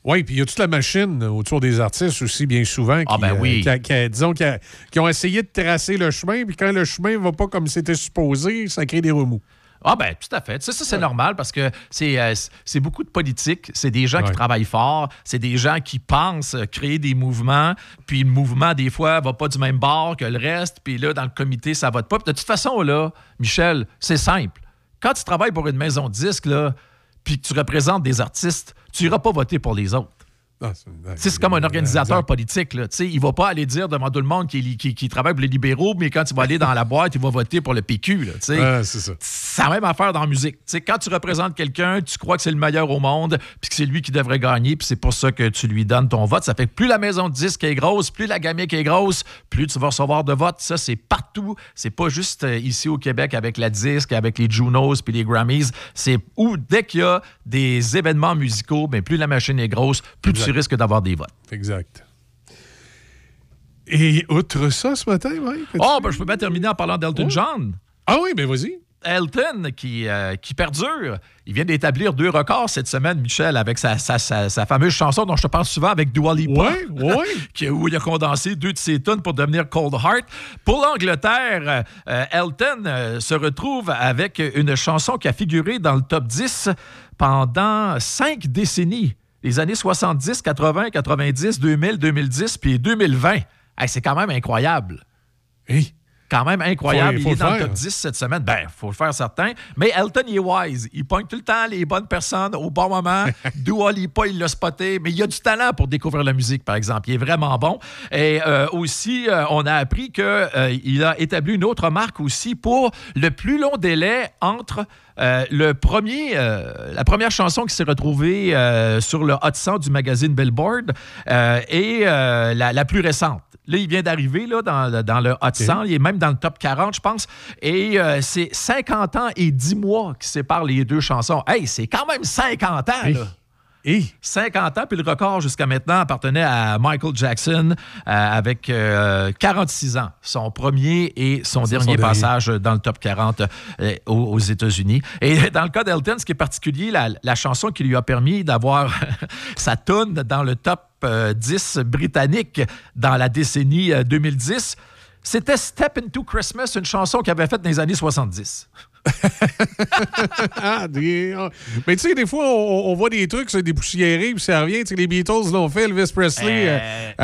Oui, puis il y a toute la machine autour des artistes aussi, bien souvent, qui, ah ben oui. euh, qui, qui, disons, qui, qui ont essayé de tracer le chemin, puis quand le chemin ne va pas comme c'était supposé, ça crée des remous. Ah ben, tout à fait. Ça, ça c'est ouais. normal parce que c'est, euh, c'est beaucoup de politique. C'est des gens ouais. qui travaillent fort. C'est des gens qui pensent créer des mouvements. Puis le mouvement, des fois, va pas du même bord que le reste. Puis là, dans le comité, ça vote pas. Puis de toute façon, là, Michel, c'est simple. Quand tu travailles pour une maison de disques, là, puis que tu représentes des artistes, tu iras pas voter pour les autres. Ah, c'est, c'est, c'est comme un organisateur exact. politique. Là, il ne va pas aller dire devant tout le monde qu'il, qu'il, qu'il travaille pour les libéraux, mais quand il va aller dans la boîte, il va voter pour le P Q. Là, ah, c'est ça. C'est la même affaire dans la musique. T'sais, quand tu représentes quelqu'un, tu crois que c'est le meilleur au monde, puis que c'est lui qui devrait gagner, puis c'est pour ça que tu lui donnes ton vote. Ça fait que plus la maison de disque est grosse, plus la gamique est grosse, plus tu vas recevoir de votes. Ça, c'est partout. C'est pas juste ici au Québec avec la disque, avec les Junos puis les Grammys. C'est où, dès qu'il y a des événements musicaux, ben, plus la machine est grosse, plus exact. tu risque d'avoir des votes. Exact. Et outre ça, ce matin, oui. Oh, ben, je peux pas terminer en parlant d'Elton oh. John. Ah oui, ben vas-y. Elton, qui, euh, qui perdure, il vient d'établir deux records cette semaine, Michel, avec sa, sa, sa, sa fameuse chanson dont je te parle souvent, avec Dua Lipa, ouais, ouais. où il a condensé deux de ses tunes pour devenir Cold Heart. Pour l'Angleterre, euh, Elton euh, se retrouve avec une chanson qui a figuré dans le top dix pendant cinq décennies. Les années soixante-dix, quatre-vingts, quatre-vingt-dix, deux mille, deux mille dix, puis deux mille vingt. Hey, c'est quand même incroyable. Hey. Quand même incroyable. Faut, il faut est dans faire. le top dix cette semaine. Ben, il faut le faire certain. Mais Elton, il est wise. Il pointe tout le temps les bonnes personnes au bon moment. Dua Lipa, il l'a spoté. Mais il a du talent pour découvrir la musique, par exemple. Il est vraiment bon. Et euh, aussi, euh, on a appris qu'il euh, a établi une autre marque aussi pour le plus long délai entre... Euh, le premier, euh, la première chanson qui s'est retrouvée euh, sur le Hot cent du magazine Billboard euh, et euh, la, la plus récente. Là, il vient d'arriver là, dans, dans le Hot okay. cent, il est même dans le top quarante, je pense. Et euh, c'est cinquante ans et dix mois qui séparent les deux chansons. Hey, c'est quand même cinquante ans, hey. là! Et cinquante ans, puis le record jusqu'à maintenant appartenait à Michael Jackson euh, avec euh, quarante-six ans. Son premier et son, dernier, son dernier passage dans le top quarante euh, aux, aux États-Unis. Et dans le cas d'Elton, ce qui est particulier, la, la chanson qui lui a permis d'avoir sa toune dans le top euh, dix britannique dans la décennie euh, deux mille dix, c'était « Step Into Christmas », une chanson qu'il avait faite dans les années soixante-dix. Mais tu sais, des fois, on, on voit des trucs, c'est des poussiérés, puis ça revient. Les Beatles l'ont fait, Elvis Presley, euh... Euh,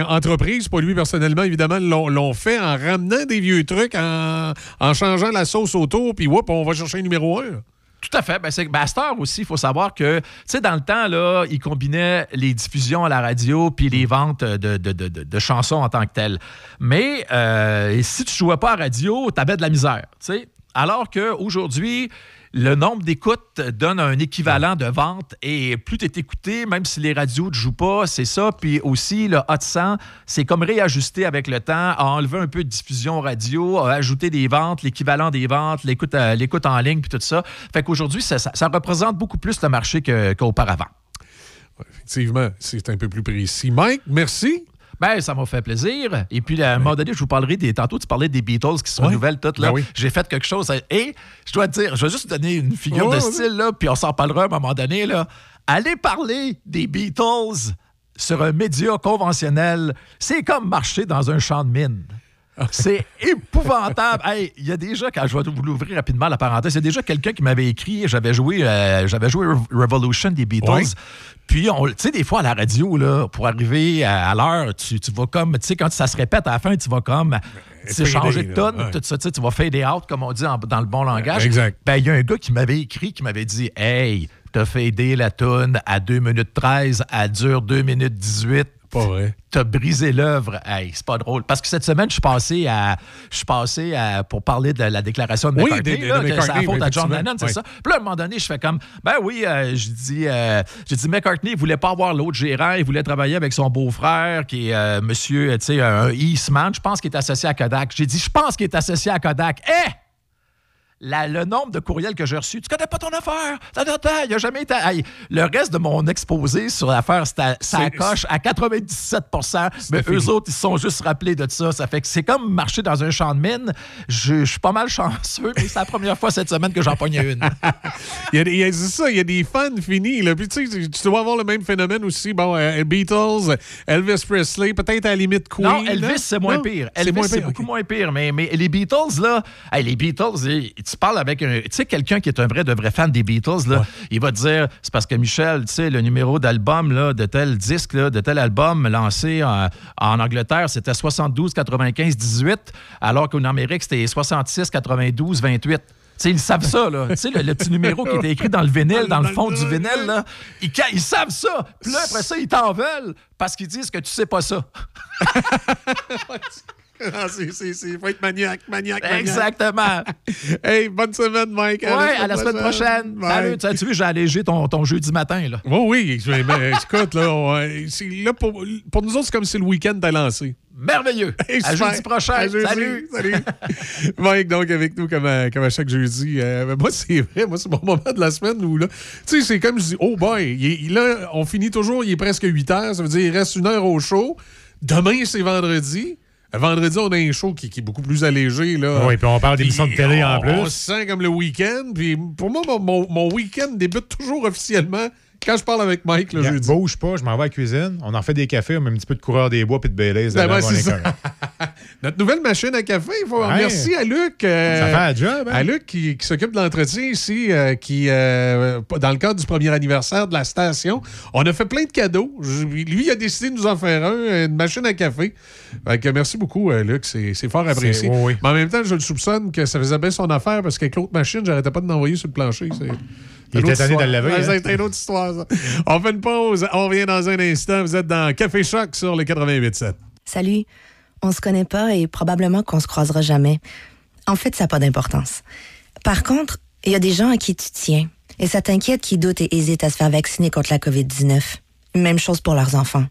euh, entreprise, pas lui personnellement, évidemment, l'ont, l'ont fait en ramenant des vieux trucs, en, en changeant la sauce autour, puis whoop, on va chercher un numéro un. Tout à fait. Ben, c'est, ben, à cette heure aussi, il faut savoir que, tu sais, dans le temps, là, ils combinaient les diffusions à la radio puis les ventes de, de, de, de chansons en tant que telles. Mais euh, si tu jouais pas à la radio, t'avais de la misère, tu sais. Alors qu'aujourd'hui, le nombre d'écoutes donne un équivalent de vente et plus tu es écouté, même si les radios ne te jouent pas, c'est ça. Puis aussi, le Hot cent, c'est comme réajusté avec le temps, à enlever un peu de diffusion radio, à ajouter des ventes, l'équivalent des ventes, l'écoute, l'écoute en ligne, puis tout ça. Fait qu'aujourd'hui, ça, ça, ça représente beaucoup plus le marché que, qu'auparavant. Effectivement, c'est un peu plus précis. Mike, merci. Ben, ça m'a fait plaisir. Et puis, à un moment donné, je vous parlerai des... Tantôt, tu parlais des Beatles qui se renouvellent ouais. toutes, là. Ben oui. J'ai fait quelque chose. Et je dois te dire, je vais juste donner une figure oh, de style, là, puis on s'en parlera à un moment donné, là. Allez parler des Beatles sur un média conventionnel, c'est comme marcher dans un champ de mine. C'est épouvantable. Hey, il y a déjà, quand je vais vous l'ouvrir rapidement la parenthèse, il y a déjà quelqu'un qui m'avait écrit, j'avais joué, euh, j'avais joué Re- Revolution des Beatles. Oui. Puis, tu sais, des fois, à la radio, là, pour arriver à, à l'heure, tu, tu vas comme, tu sais, quand ça se répète à la fin, tu vas comme, tu sais, changer de tonne, ouais. tout ça, tu sais, tu vas fade out, comme on dit en, dans le bon langage. Exact. Ben, il y a un gars qui m'avait écrit, qui m'avait dit, hey, t'as fadé la toune à deux minutes treize, elle dure deux minutes dix-huit. Pas vrai. T'as brisé l'œuvre. Hey, c'est pas drôle. Parce que cette semaine, je suis passé à. Je suis passé à. Pour parler de la déclaration de McCartney. Oui, de, de, là, de McCartney, c'est la faute à John Lennon, c'est oui. ça. Puis là, à un moment donné, je fais comme. Ben oui, euh, je dis. Euh, j'ai dit, McCartney, il voulait pas avoir l'autre gérant. Il voulait travailler avec son beau-frère, qui est euh, monsieur, tu sais, un Eastman. Je pense qu'il est associé à Kodak. J'ai dit, je pense qu'il est associé à Kodak. Eh! La, le nombre de courriels que j'ai reçus. Tu connais pas ton affaire. Il a jamais été... Hey, le reste de mon exposé sur l'affaire, ça coche à quatre-vingt-dix-sept pour cent. Mais fini. Eux autres, ils se sont juste rappelés de ça. Ça fait que c'est comme marcher dans un champ de mine. Je, je suis pas mal chanceux, mais c'est la première fois cette semaine que j'en pognais une. il, y a, il y a ça, il y a des fans finis. Là. Puis tu sais, tu dois avoir le même phénomène aussi. Bon, euh, Beatles, Elvis Presley, peut-être à la limite Queen. Non, Elvis, là? c'est moins non, pire. Elvis, c'est, moins pire. c'est beaucoup okay. moins pire. Mais, mais les Beatles, là... Hey, les Beatles, ils, tu parles avec un, tu sais, quelqu'un qui est un vrai de vrai fan des Beatles, là, ouais. il va te dire, c'est parce que Michel, tu sais, le numéro d'album là, de tel disque, là, de tel album lancé en, en Angleterre, c'était soixante-douze, quatre-vingt-quinze, dix-huit, alors qu'en Amérique, c'était soixante-six, quatre-vingt-douze, vingt-huit. T'sais, ils savent ça, là. T'sais, le, le petit numéro qui était écrit dans le vinyle, dans le fond du vinyle, là. Ils, ils savent ça. Puis là, après ça, ils t'en veulent parce qu'ils disent que tu sais pas ça. Ah, c'est, c'est, c'est. Faut être maniaque, maniaque, maniaque. Exactement. Hey, bonne semaine, Mike. Oui, à la semaine prochaine. Salut. Tu as vu, j'ai allégé ton, ton jeudi matin, là. Oh oui, oui. Mais écoute, là, on, c'est, là pour, pour nous autres, c'est comme si le week-end t'a lancé. Merveilleux. Hey, à jeudi prochain. À jeudi. Salut. Salut. Mike, donc, avec nous, comme à, comme à chaque jeudi. Euh, moi, c'est vrai. Moi, c'est mon moment de la semaine où, là, tu sais, c'est comme je dis, oh boy, il, il, là, on finit toujours, il est presque huit heures. Ça veut dire, il reste une heure au show. Demain, c'est vendredi. Vendredi, on a un show qui, qui est beaucoup plus allégé, là. Oui, puis on parle d'émissions de télé on, en plus. On se sent comme le week-end. Puis pour moi, mon, mon, mon week-end débute toujours officiellement quand je parle avec Mike le jeudi. Je bouge pas, je m'en vais à la cuisine. On en fait des cafés, on met un petit peu de coureur des bois puis de Baileys. Ben ben notre nouvelle machine à café. Faut... Ouais. Merci à Luc. Euh, ça fait un job. Hein? À Luc qui, qui s'occupe de l'entretien ici, euh, qui euh, dans le cadre du premier anniversaire de la station. On a fait plein de cadeaux. Je, lui, il a décidé de nous en faire un, une machine à café. Fait que merci beaucoup, euh, Luc. C'est, c'est fort apprécié. C'est, oui, oui. Mais en même temps, je le soupçonne que ça faisait bien son affaire parce qu'avec l'autre machine, j'arrêtais pas de l'envoyer sur le plancher. C'est... Il était tanné de le laver. C'était une autre histoire, ça. On fait une pause. On revient dans un instant. Vous êtes dans Café Choc sur le quatre-vingt-huit virgule sept. Salut. On se connaît pas et probablement qu'on se croisera jamais. En fait, ça n'a pas d'importance. Par contre, il y a des gens à qui tu tiens. Et ça t'inquiète qui doutent et hésitent à se faire vacciner contre la covid dix-neuf. Même chose pour leurs enfants.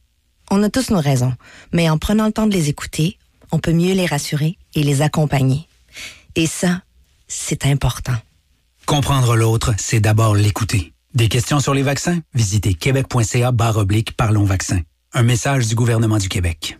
On a tous nos raisons. Mais en prenant le temps de les écouter, on peut mieux les rassurer et les accompagner. Et ça, c'est important. Comprendre l'autre, c'est d'abord l'écouter. Des questions sur les vaccins? Visitez québec.ca barre oblique Parlons Vaccins. Un message du gouvernement du Québec.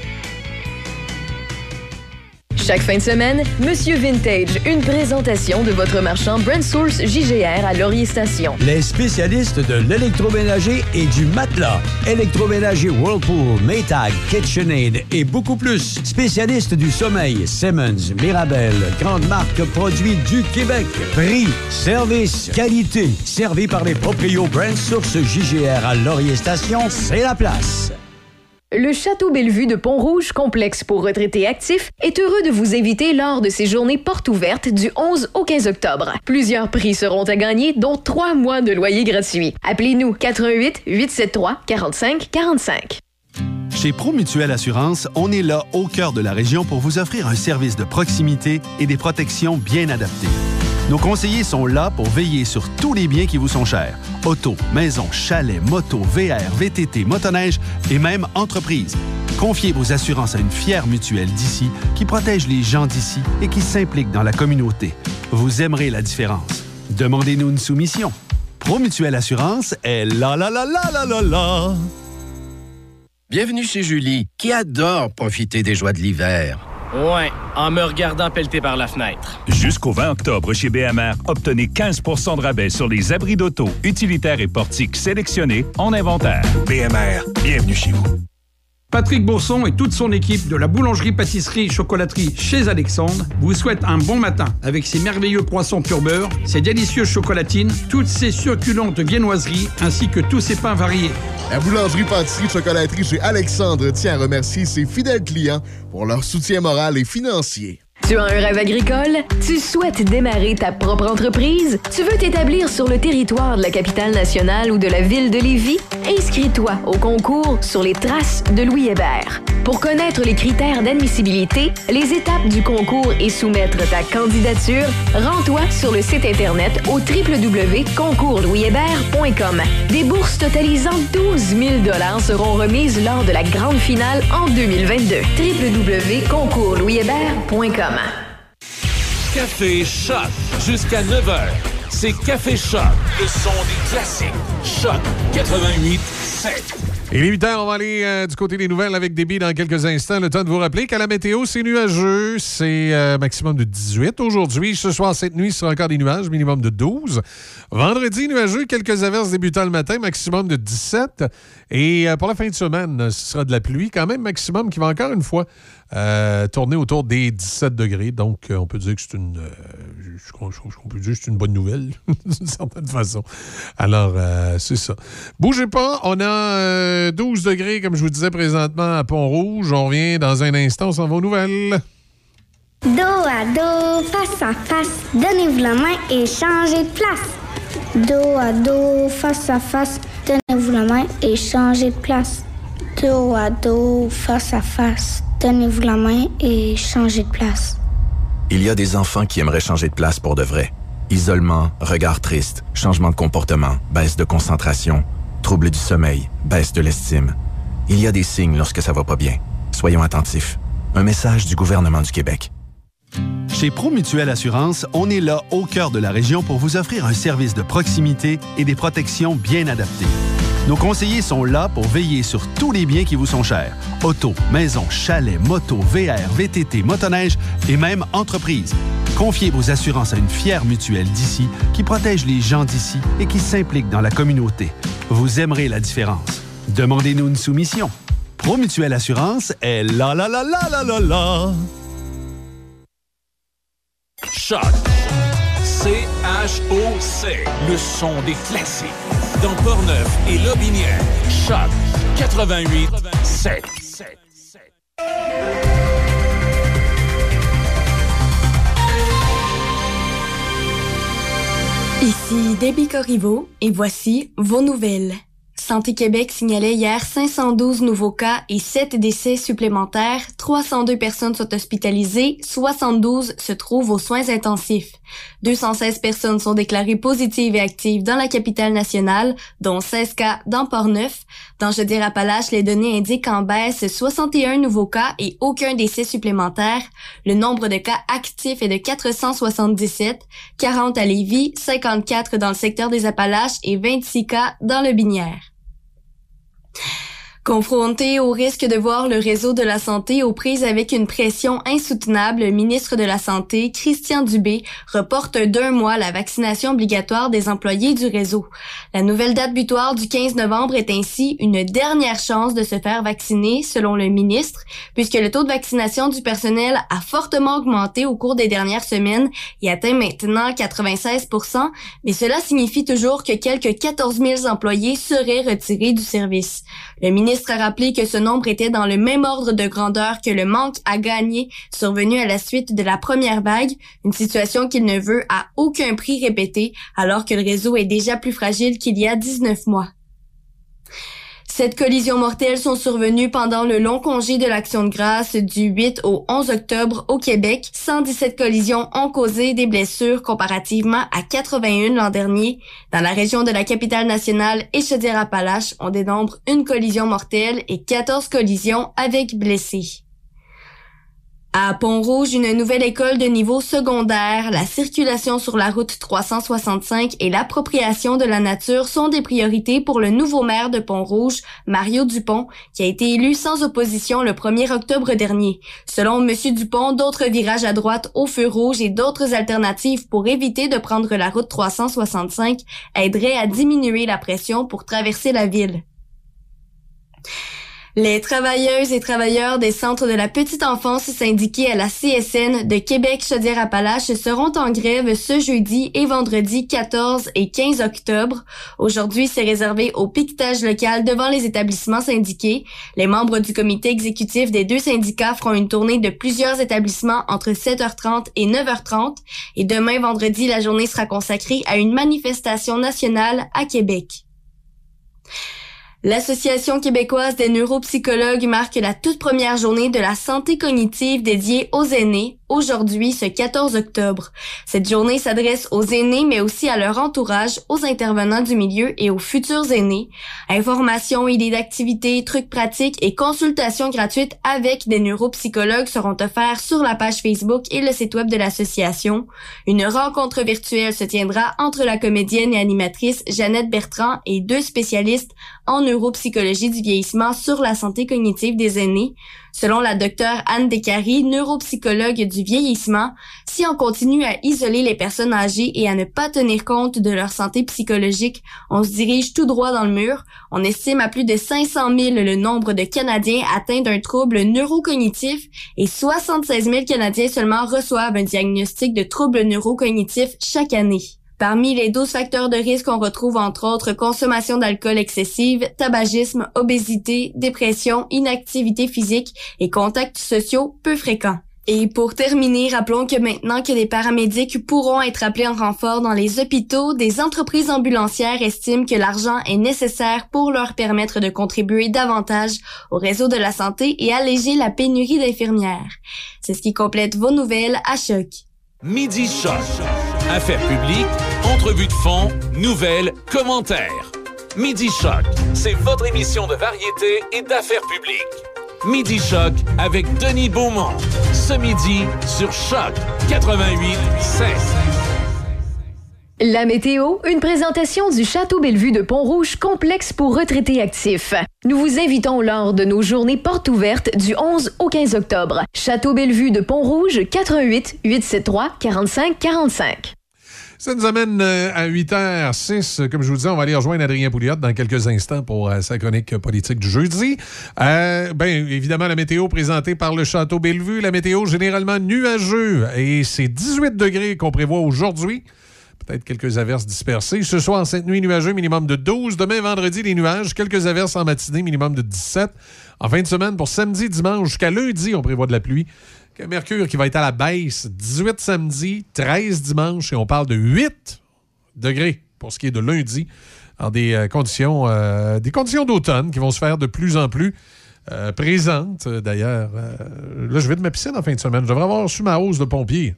Chaque fin de semaine, Monsieur Vintage, une présentation de votre marchand Brand Source J G R à Laurier Station. Les spécialistes de l'électroménager et du matelas. Électroménager Whirlpool, Maytag, KitchenAid et beaucoup plus. Spécialistes du sommeil, Simmons, Mirabel, grande marque produits du Québec. Prix, service, qualité. Servi par les proprios Brand Source J G R à Laurier Station, c'est la place. Le Château Bellevue de Pont-Rouge, complexe pour retraités actifs, est heureux de vous inviter lors de ses journées portes ouvertes du onze au quinze octobre. Plusieurs prix seront à gagner, dont trois mois de loyer gratuit. Appelez-nous quatre un huit, huit sept trois, quatre cinq, quatre cinq. Chez ProMutuelle Assurance, on est là au cœur de la région pour vous offrir un service de proximité et des protections bien adaptées. Nos conseillers sont là pour veiller sur tous les biens qui vous sont chers. Auto, maison, chalet, moto, V R, V T T, motoneige et même entreprise. Confiez vos assurances à une fière mutuelle d'ici qui protège les gens d'ici et qui s'implique dans la communauté. Vous aimerez la différence. Demandez-nous une soumission. ProMutuelle Assurance est la la la la la la la. Bienvenue chez Julie, qui adore profiter des joies de l'hiver. Ouais, en me regardant pelleter par la fenêtre. Jusqu'au vingt octobre, chez B M R, obtenez quinze pour cent de rabais sur les abris d'auto, utilitaires et portiques sélectionnés en inventaire. B M R, bienvenue chez vous. Patrick Bourson et toute son équipe de la boulangerie-pâtisserie-chocolaterie chez Alexandre vous souhaitent un bon matin avec ses merveilleux poissons pur beurre, ses délicieuses chocolatines, toutes ses succulentes viennoiseries ainsi que tous ses pains variés. La boulangerie-pâtisserie-chocolaterie chez Alexandre tient à remercier ses fidèles clients pour leur soutien moral et financier. Tu as un rêve agricole? Tu souhaites démarrer ta propre entreprise? Tu veux t'établir sur le territoire de la capitale nationale ou de la ville de Lévis? Inscris-toi au concours sur les traces de Louis Hébert. Pour connaître les critères d'admissibilité, les étapes du concours et soumettre ta candidature, rends-toi sur le site Internet au w w w point concours louis hébert point com. Des bourses totalisant douze mille dollars seront remises lors de la grande finale en deux mille vingt-deux. w w w point concours louis hébert point com. Café Choc jusqu'à neuf heures. c'est Café Choc. Le son des classiques. Choc quatre-vingt-huit sept. Il est huit heures, on va aller euh, du côté des nouvelles avec Debbie dans quelques instants. Le temps de vous rappeler qu'à la météo, c'est nuageux. C'est euh, maximum de dix-huit aujourd'hui. Ce soir, cette nuit, ce sera encore des nuages, minimum de douze. Vendredi, nuageux, quelques averses débutant le matin, maximum de dix-sept. Et euh, pour la fin de semaine, ce sera de la pluie, quand même maximum, qui va encore une fois euh, tourner autour des dix-sept degrés. Donc, euh, on peut dire que c'est une... Euh, je crois qu'on peut dire que c'est une bonne nouvelle, d'une certaine façon. Alors, euh, c'est ça. Bougez pas, on a... Euh, douze degrés, comme je vous disais présentement, à Pont-Rouge. On revient dans un instant, on s'en va aux nouvelles. Dos à dos, face à face, donnez-vous la main et changez de place. Dos à dos, face à face, donnez-vous la main et changez de place. Dos à dos, face à face, donnez-vous la main et changez de place. Il y a des enfants qui aimeraient changer de place pour de vrai. Isolement, regard triste, changement de comportement, baisse de concentration... Troubles du sommeil, baisse de l'estime. Il y a des signes lorsque ça va pas bien. Soyons attentifs. Un message du gouvernement du Québec. Chez Promutuelle Assurance, on est là au cœur de la région pour vous offrir un service de proximité et des protections bien adaptées. Nos conseillers sont là pour veiller sur tous les biens qui vous sont chers. Auto, maison, chalet, moto, V R, V T T, motoneige et même entreprise. Confiez vos assurances à une fière mutuelle d'ici qui protège les gens d'ici et qui s'implique dans la communauté. Vous aimerez la différence. Demandez-nous une soumission. Promutuelle Assurance est la la la la la la la. Choc. C H O C. Le son des classiques. Dans Portneuf et Lotbinière. Choc quatre-vingt-huit sept. Ici Debbie Corriveau et voici vos nouvelles. Santé Québec signalait hier cinq cent douze nouveaux cas et sept décès supplémentaires. trois cent deux personnes sont hospitalisées, soixante-douze se trouvent aux soins intensifs. deux cent seize personnes sont déclarées positives et actives dans la capitale nationale, dont seize cas dans Portneuf. Dans Chaudière-Appalaches, les données indiquent en baisse soixante et un nouveaux cas et aucun décès supplémentaire. Le nombre de cas actifs est de quatre cent soixante-dix-sept, quarante à Lévis, cinquante-quatre dans le secteur des Appalaches et vingt-six cas dans Lotbinière. Confronté au risque de voir le réseau de la santé aux prises avec une pression insoutenable, le ministre de la Santé, Christian Dubé, reporte d'un mois la vaccination obligatoire des employés du réseau. La nouvelle date butoir du quinze novembre est ainsi une dernière chance de se faire vacciner, selon le ministre, puisque le taux de vaccination du personnel a fortement augmenté au cours des dernières semaines et atteint maintenant quatre-vingt-seize pour cent, mais cela signifie toujours que quelques quatorze mille employés seraient retirés du service. Le ministre a rappelé que ce nombre était dans le même ordre de grandeur que le manque à gagner survenu à la suite de la première vague, une situation qu'il ne veut à aucun prix répéter alors que le réseau est déjà plus fragile qu'il y a dix-neuf mois. Sept collisions mortelles sont survenues pendant le long congé de l'Action de grâce du huit au onze octobre au Québec. cent dix-sept collisions ont causé des blessures comparativement à quatre-vingt-un l'an dernier. Dans la région de la capitale nationale et Chaudière-Appalaches, on dénombre une collision mortelle et quatorze collisions avec blessés. À Pont-Rouge, une nouvelle école de niveau secondaire, la circulation sur la route trois cent soixante-cinq et l'appropriation de la nature sont des priorités pour le nouveau maire de Pont-Rouge, Mario Dupont, qui a été élu sans opposition le premier octobre dernier. Selon M. Dupont, d'autres virages à droite au feu rouge et d'autres alternatives pour éviter de prendre la route trois cent soixante-cinq aideraient à diminuer la pression pour traverser la ville. Les travailleuses et travailleurs des centres de la petite enfance syndiqués à la C S N de Québec Chaudière-Appalaches seront en grève ce jeudi et vendredi quatorze et quinze octobre. Aujourd'hui, c'est réservé au piquetage local devant les établissements syndiqués. Les membres du comité exécutif des deux syndicats feront une tournée de plusieurs établissements entre sept heures trente et neuf heures trente. Et demain, vendredi, la journée sera consacrée à une manifestation nationale à Québec. L'Association québécoise des neuropsychologues marque la toute première journée de la santé cognitive dédiée aux aînés, aujourd'hui, ce quatorze octobre. Cette journée s'adresse aux aînés, mais aussi à leur entourage, aux intervenants du milieu et aux futurs aînés. Informations, idées d'activités, trucs pratiques et consultations gratuites avec des neuropsychologues seront offertes sur la page Facebook et le site web de l'association. Une rencontre virtuelle se tiendra entre la comédienne et animatrice Jeannette Bertrand et deux spécialistes en neuropsychologie du vieillissement sur la santé cognitive des aînés. Selon la docteure Anne Descaries, neuropsychologue du vieillissement, si on continue à isoler les personnes âgées et à ne pas tenir compte de leur santé psychologique, on se dirige tout droit dans le mur. On estime à plus de cinq cent mille le nombre de Canadiens atteints d'un trouble neurocognitif et soixante-seize mille Canadiens seulement reçoivent un diagnostic de trouble neurocognitif chaque année. Parmi les douze facteurs de risque, on retrouve entre autres consommation d'alcool excessive, tabagisme, obésité, dépression, inactivité physique et contacts sociaux peu fréquents. Et pour terminer, rappelons que maintenant que des paramédics pourront être appelés en renfort dans les hôpitaux, des entreprises ambulancières estiment que l'argent est nécessaire pour leur permettre de contribuer davantage au réseau de la santé et alléger la pénurie d'infirmières. C'est ce qui complète vos nouvelles à Choc. Midi Choc. Affaires publiques, entrevues de fond, nouvelles, commentaires. Midi Choc, c'est votre émission de variété et d'affaires publiques. Midi Choc avec Denis Beaumont. Ce midi sur Choc quatre-vingt-huit seize. La météo, une présentation du Château Bellevue de Pont-Rouge, complexe pour retraités actifs. Nous vous invitons lors de nos journées portes ouvertes du onze au quinze octobre. Château Bellevue de Pont-Rouge, quatre un huit, huit sept trois, quatre cinq quatre cinq. Ça nous amène à huit heures six. Comme je vous disais, on va aller rejoindre Adrien Pouliot dans quelques instants pour sa chronique politique du jeudi. Euh, bien, évidemment, la météo présentée par le Château Bellevue. La météo généralement nuageux et c'est dix-huit degrés qu'on prévoit aujourd'hui. Peut-être quelques averses dispersées. Ce soir, cette nuit, nuageux, minimum de douze. Demain, vendredi, les nuages. Quelques averses en matinée, minimum de dix-sept. En fin de semaine, pour samedi, dimanche, jusqu'à lundi, on prévoit de la pluie. Mercure qui va être à la baisse. dix-huit samedi, treize dimanche. Et on parle de huit degrés pour ce qui est de lundi. Alors, des conditions, euh, des conditions d'automne qui vont se faire de plus en plus euh, présentes. D'ailleurs, euh, là, je vais de ma piscine en fin de semaine. Je devrais avoir reçu ma hausse de pompier.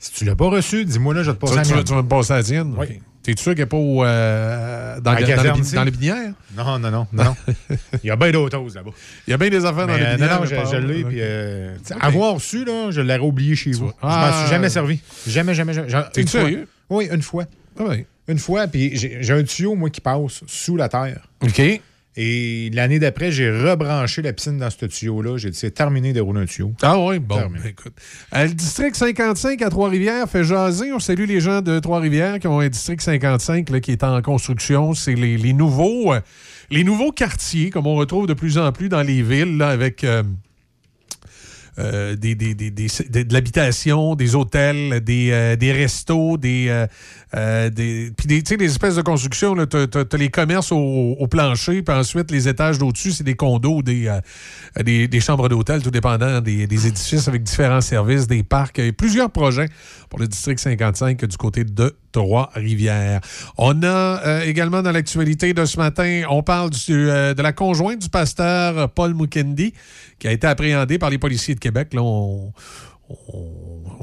Si tu l'as pas reçu, dis-moi là, je vais te passer la tienne. Tu vas me passer la tienne? Oui. Okay. T'es-tu sûr qu'il n'est pas au, euh, dans, ga- dans, le, dans les binières? Non, non, non, non. Il y a bien d'autres choses là-bas. Il y a bien des affaires mais dans les binières. Non, non, je, je l'ai. Okay. Puis, euh, okay. Avoir reçu, là, je l'aurais oublié chez vous. Ah. Je m'en suis jamais servi. Jamais, jamais, jamais. Genre, T'es sérieux? Fois. Oui, une fois. Ah oui. Une fois, puis j'ai, j'ai un tuyau, moi, qui passe sous la terre. OK. Et l'année d'après, j'ai rebranché la piscine dans ce tuyau-là. J'ai dit, c'est terminé de rouler un tuyau. Ah oui, bon, terminé. Écoute. Euh, le district cinquante-cinq à Trois-Rivières fait jaser. On salue les gens de Trois-Rivières qui ont un district cinquante-cinq là, qui est en construction. C'est les, les, nouveaux, euh, les nouveaux quartiers, comme on retrouve de plus en plus dans les villes, là, avec euh, euh, des, des, des, des, des, de l'habitation, des hôtels, des, euh, des restos, des... Euh, Euh, des, puis des, tu sais, des espèces de construction, tu as les commerces au, au plancher, puis ensuite les étages d'au-dessus, c'est des condos, des, euh, des, des chambres d'hôtel, tout dépendant des, des édifices avec différents services, des parcs et plusieurs projets pour le district cinquante-cinq du côté de Trois-Rivières. On a euh, également dans l'actualité de ce matin, on parle du, euh, de la conjointe du pasteur Paul Mukendi qui a été appréhendée par les policiers de Québec. Là, on... On,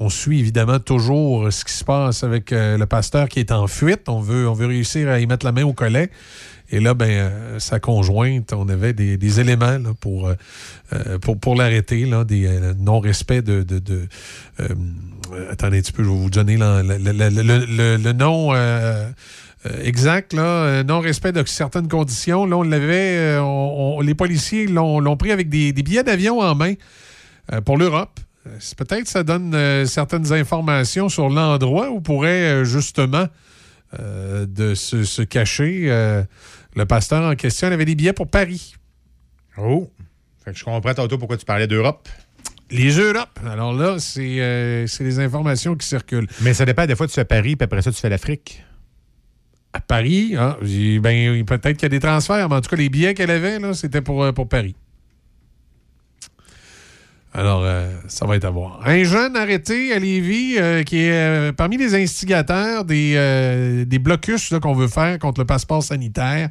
on suit évidemment toujours ce qui se passe avec euh, le pasteur qui est en fuite. On veut, on veut réussir à y mettre la main au collet. Et là, ben, euh, sa conjointe, on avait des, des éléments là, pour, euh, pour, pour l'arrêter, là, des euh, non-respects de... de, de euh, attendez un petit peu, je vais vous donner la, la, la, la, le, le, le nom... Euh, Exact, là, non-respect de certaines conditions. Là, on l'avait... On, on, les policiers l'ont, l'ont pris avec des, des billets d'avion en main euh, pour l'Europe. Peut-être que ça donne euh, certaines informations sur l'endroit où pourrait euh, justement euh, de se, se cacher. Euh, le pasteur en question avait des billets pour Paris. Oh! Fait que je comprends tantôt pourquoi tu parlais d'Europe. Les Europes! Alors là, c'est, euh, c'est les informations qui circulent. Mais ça dépend, des fois, tu fais Paris, puis après ça, tu fais l'Afrique. À Paris, hein, ben, peut-être qu'il y a des transferts, mais en tout cas, les billets qu'elle avait, là, c'était pour, euh, pour Paris. Alors, euh, ça va être à voir. Un jeune arrêté à Lévis euh, qui est euh, parmi les instigateurs des, euh, des blocus là, qu'on veut faire contre le passeport sanitaire.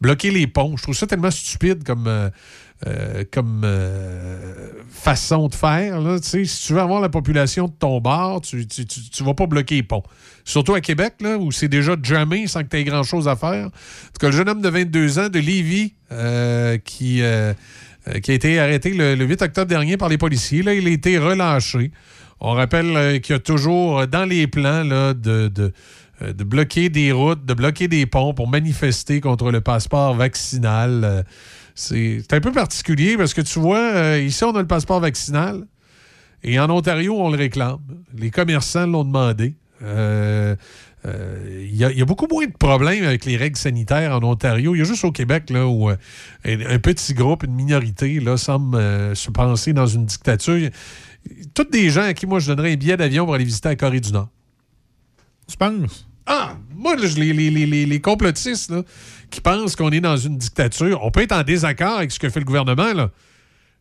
Bloquer les ponts. Je trouve ça tellement stupide comme, euh, comme euh, façon de faire. Là. Si tu veux avoir la population de ton bord, tu, tu, tu, tu vas pas bloquer les ponts. Surtout à Québec, là, où c'est déjà jamais sans que tu aies grand-chose à faire. En tout cas, le jeune homme de vingt-deux ans de Lévis euh, qui... Euh, Euh, qui a été arrêté le, le huit octobre dernier par les policiers. Là, il a été relâché. On rappelle euh, qu'il y a toujours euh, dans les plans là, de, de, euh, de bloquer des routes, de bloquer des ponts pour manifester contre le passeport vaccinal. Euh, c'est, c'est un peu particulier parce que tu vois, euh, ici, on a le passeport vaccinal et en Ontario, on le réclame. Les commerçants l'ont demandé. Euh, Il euh, y, y a beaucoup moins de problèmes avec les règles sanitaires en Ontario. Il y a juste au Québec là, où euh, un petit groupe, une minorité, là, semble euh, se penser dans une dictature. Toutes des gens à qui, moi, je donnerais un billet d'avion pour aller visiter la Corée du Nord. Tu penses? Ah! Moi, là, les, les, les, les complotistes là, qui pensent qu'on est dans une dictature, on peut être en désaccord avec ce que fait le gouvernement, là.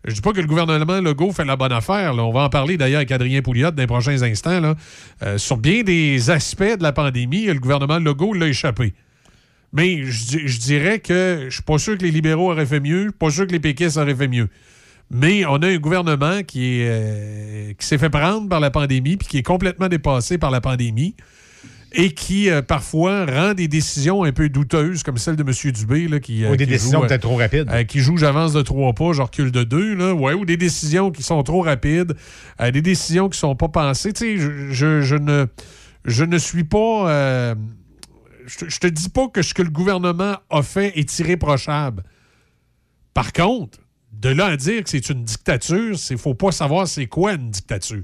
Je dis pas que le gouvernement Legault fait la bonne affaire. Là. On va en parler d'ailleurs avec Adrien Pouliot dans les prochains instants. Là. Euh, sur bien des aspects de la pandémie, le gouvernement Legault l'a échappé. Mais je, je dirais que je suis pas sûr que les libéraux auraient fait mieux, je suis pas sûr que les péquistes auraient fait mieux. Mais on a un gouvernement qui, est, euh, qui s'est fait prendre par la pandémie puis qui est complètement dépassé par la pandémie et qui, euh, parfois, rend des décisions un peu douteuses, comme celle de M. Dubé, là, qui... Euh, ou des qui décisions joue, peut-être euh, trop rapides. Euh, qui joue « j'avance de trois pas, je recule de deux », là, ouais, ou des décisions qui sont trop rapides, euh, des décisions qui sont pas pensées. Tu sais, je, je, je, ne, je ne suis pas... Euh, je, je te dis pas que ce que le gouvernement a fait est irréprochable. Par contre, de là à dire que c'est une dictature, c'est faut pas savoir c'est quoi une dictature.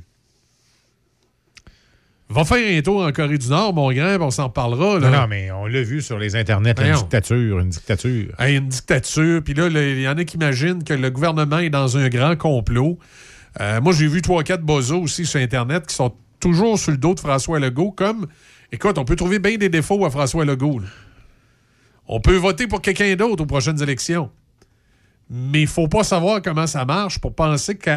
Va faire un tour en Corée du Nord, mon grand, on s'en parlera. Là. Non, non, mais on l'a vu sur les internets, une dictature, une dictature. Hey, une dictature, puis là, il y en a qui imaginent que le gouvernement est dans un grand complot. Euh, moi, j'ai vu trois, quatre bozos aussi sur Internet qui sont toujours sur le dos de François Legault, comme, écoute, on peut trouver bien des défauts à François Legault. Là. On peut voter pour quelqu'un d'autre aux prochaines élections. Mais il faut pas savoir comment ça marche pour penser que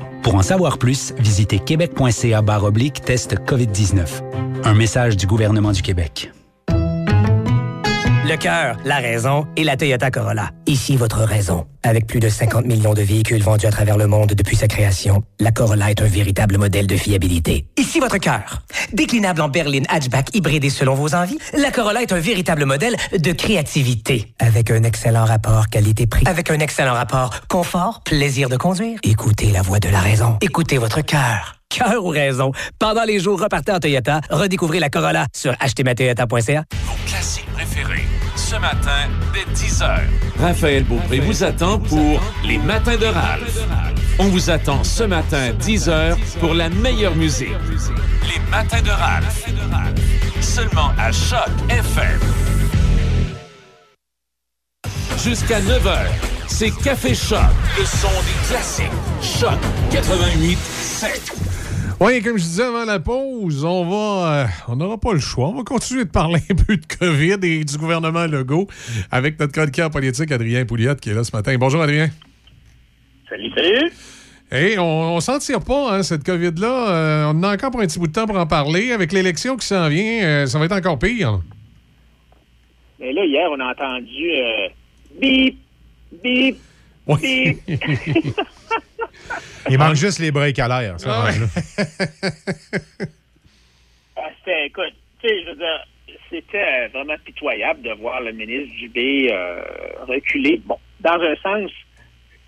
Pour en savoir plus, visitez québec point c a barre oblique test covid dix-neuf. Un message du gouvernement du Québec. Le cœur, la raison et la Toyota Corolla. Ici votre raison. Avec plus de cinquante millions de véhicules vendus à travers le monde depuis sa création, la Corolla est un véritable modèle de fiabilité. Ici votre cœur. Déclinable en berline hatchback hybridée selon vos envies, la Corolla est un véritable modèle de créativité. Avec un excellent rapport qualité-prix. Avec un excellent rapport confort, plaisir de conduire. Écoutez la voix de la raison. Écoutez votre cœur. Cœur ou raison. Pendant les jours repartez en Toyota, redécouvrez la Corolla sur h t m a toyota point c a. Vos classiques préférés. ce matin dès dix heures. Raphaël Beaupré Raphaël vous attend pour Les Matins de Ralph. On vous attend ce matin dix heures pour la meilleure musique. Les Matins de Ralph. Seulement à Choc F M. Jusqu'à neuf heures, c'est Café Choc. Le son des classiques. Choc quatre-vingt-huit sept. Oui, comme je disais avant la pause, on va, euh, on n'aura pas le choix. On va continuer de parler un peu de COVID et du gouvernement Legault avec notre chroniqueur politique, Adrien Pouliot, qui est là ce matin. Bonjour, Adrien. Salut, salut. Hey, on, on s'en tire pas, hein, cette COVID-là. Euh, on en a encore pour un petit bout de temps pour en parler. Avec l'élection qui s'en vient, euh, ça va être encore pire. Mais là, hier, on a entendu euh, bip, bip, oui. bip. Il manque juste les breaks à l'air, ça. Ouais. C'était, écoute, tu sais, je veux dire, c'était vraiment pitoyable de voir le ministre Dubé euh, reculer. Bon, dans un sens,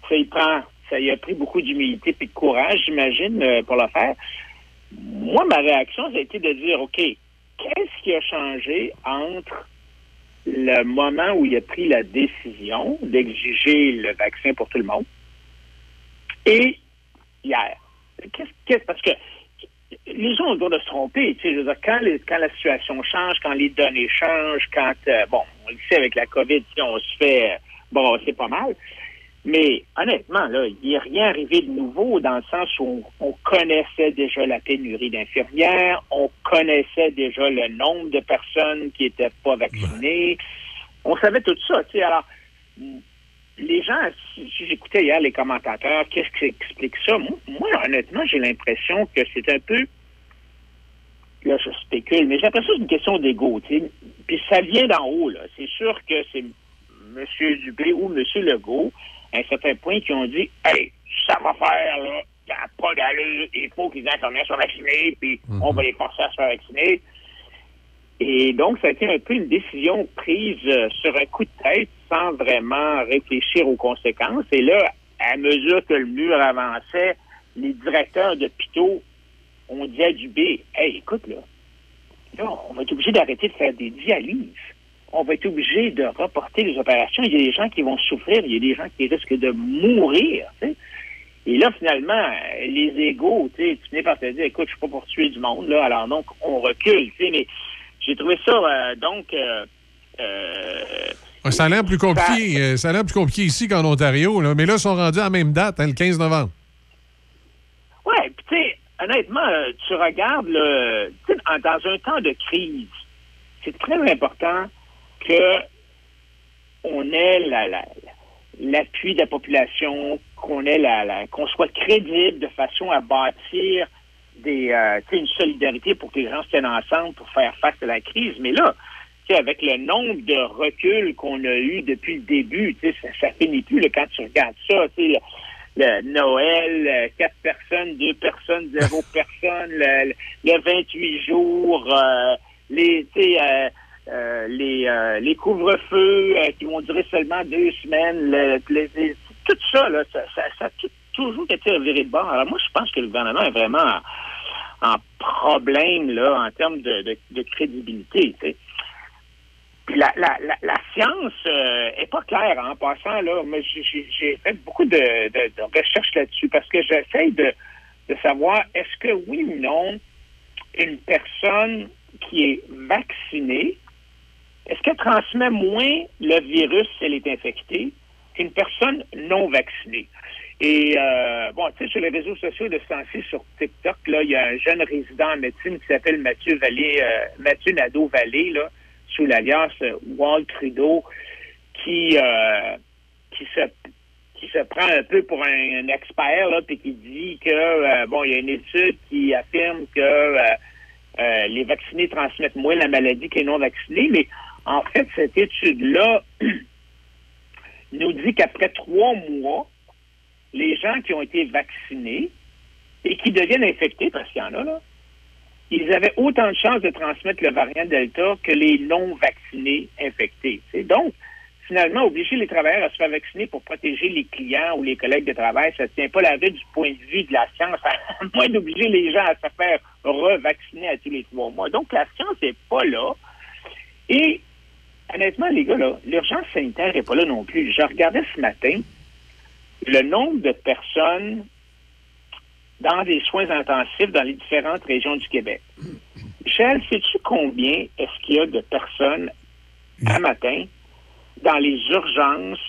ça y prend, ça y a pris beaucoup d'humilité et de courage, j'imagine, euh, pour le faire. Moi, ma réaction, ça a été de dire, OK, qu'est-ce qui a changé entre le moment où il a pris la décision d'exiger le vaccin pour tout le monde et hier? Qu'est-ce, qu'est-ce, parce que les gens ont le droit de se tromper. Je veux dire, quand, les, quand la situation change, quand les données changent, quand, euh, bon, on le sait avec la COVID, on se fait brasser pas mal. Mais honnêtement, là, il n'est rien arrivé de nouveau dans le sens où on, on connaissait déjà la pénurie d'infirmières, on connaissait déjà le nombre de personnes qui n'étaient pas vaccinées. On savait tout ça. T'sais. Alors, les gens, si j'écoutais hier les commentateurs, qu'est-ce qui explique ça? Moi, moi, honnêtement, j'ai l'impression que c'est un peu... Là, je spécule, mais j'ai l'impression que c'est une question d'égo. T'sais. Puis ça vient d'en haut. Là. C'est sûr que c'est M. Dubé ou M. Legault, à un certain point, qui ont dit « Hey, ça va faire, là, il n'y a pas d'allure, il faut que les infirmières soient vaccinées, puis mm-hmm. on va les forcer à se faire vacciner. » Et donc, ça a été un peu une décision prise sur un coup de tête, sans vraiment réfléchir aux conséquences. Et là, à mesure que le mur avançait, les directeurs d'hôpitaux ont dit à Dubé, « Hey, écoute, là, là, on va être obligé d'arrêter de faire des dialyses. On va être obligé de reporter les opérations. Il y a des gens qui vont souffrir, il y a des gens qui risquent de mourir. » T'sais. Et là, finalement, les égos, tu finis par te dire, « Écoute, je suis pas pour tuer du monde, là, alors donc, on recule. » Mais j'ai trouvé ça, euh, donc... Euh, euh, Ça a l'air plus compliqué. Ça a l'air plus compliqué ici qu'en Ontario, là. Mais là, ils sont rendus à la même date, hein, le quinze novembre. Oui, puis tu sais, honnêtement, tu regardes, le, dans un temps de crise, c'est très important que on ait la, la, l'appui de la population, qu'on ait la, la, qu'on soit crédible de façon à bâtir des, euh, tu sais, une solidarité pour que les gens se tiennent ensemble pour faire face à la crise. Mais là, t'sais, avec le nombre de reculs qu'on a eu depuis le début, ça, ça finit plus là, quand tu regardes ça. Le, le Noël, quatre euh, personnes, deux personnes, zéro personne, le, le vingt-huit jours, euh, les euh, euh, les, euh, les couvre-feux euh, qui vont durer seulement deux semaines, le, le, les, tout ça, là, ça, ça, ça a tout, toujours été reviré de bord. Alors moi, je pense que le gouvernement est vraiment en problème là en termes de, de, de crédibilité, tu sais. Puis la, la, la, la science euh, est pas claire, hein, en passant, là. Mais j'ai, j'ai fait beaucoup de, de, de recherches là-dessus parce que j'essaie de, de savoir est-ce que, oui ou non, une personne qui est vaccinée, est-ce qu'elle transmet moins le virus si elle est infectée qu'une personne non vaccinée? Et, euh, bon, tu sais, sur les réseaux sociaux de ce temps-ci, sur TikTok, là, il y a un jeune résident en médecine qui s'appelle Mathieu Vallée, euh, Mathieu Nadeau-Vallée, là, sous l'alliance Walt Trudeau, qui, euh, qui, se, qui se prend un peu pour un, un expert, là, puis qui dit que, euh, bon, il y a une étude qui affirme que euh, euh, les vaccinés transmettent moins la maladie que les non-vaccinés, mais en fait, cette étude-là nous dit qu'après trois mois, les gens qui ont été vaccinés et qui deviennent infectés, parce qu'il y en a, là, ils avaient autant de chances de transmettre le variant Delta que les non-vaccinés infectés. T'sais. Donc, finalement, obliger les travailleurs à se faire vacciner pour protéger les clients ou les collègues de travail, ça ne tient pas la route du point de vue de la science, à moins d'obliger les gens à se faire revacciner à tous les trois mois. Donc, la science n'est pas là. Et honnêtement, les gars, là, l'urgence sanitaire n'est pas là non plus. Je regardais ce matin le nombre de personnes dans des soins intensifs dans les différentes régions du Québec. Michel, sais-tu combien est-ce qu'il y a de personnes à matin dans les urgences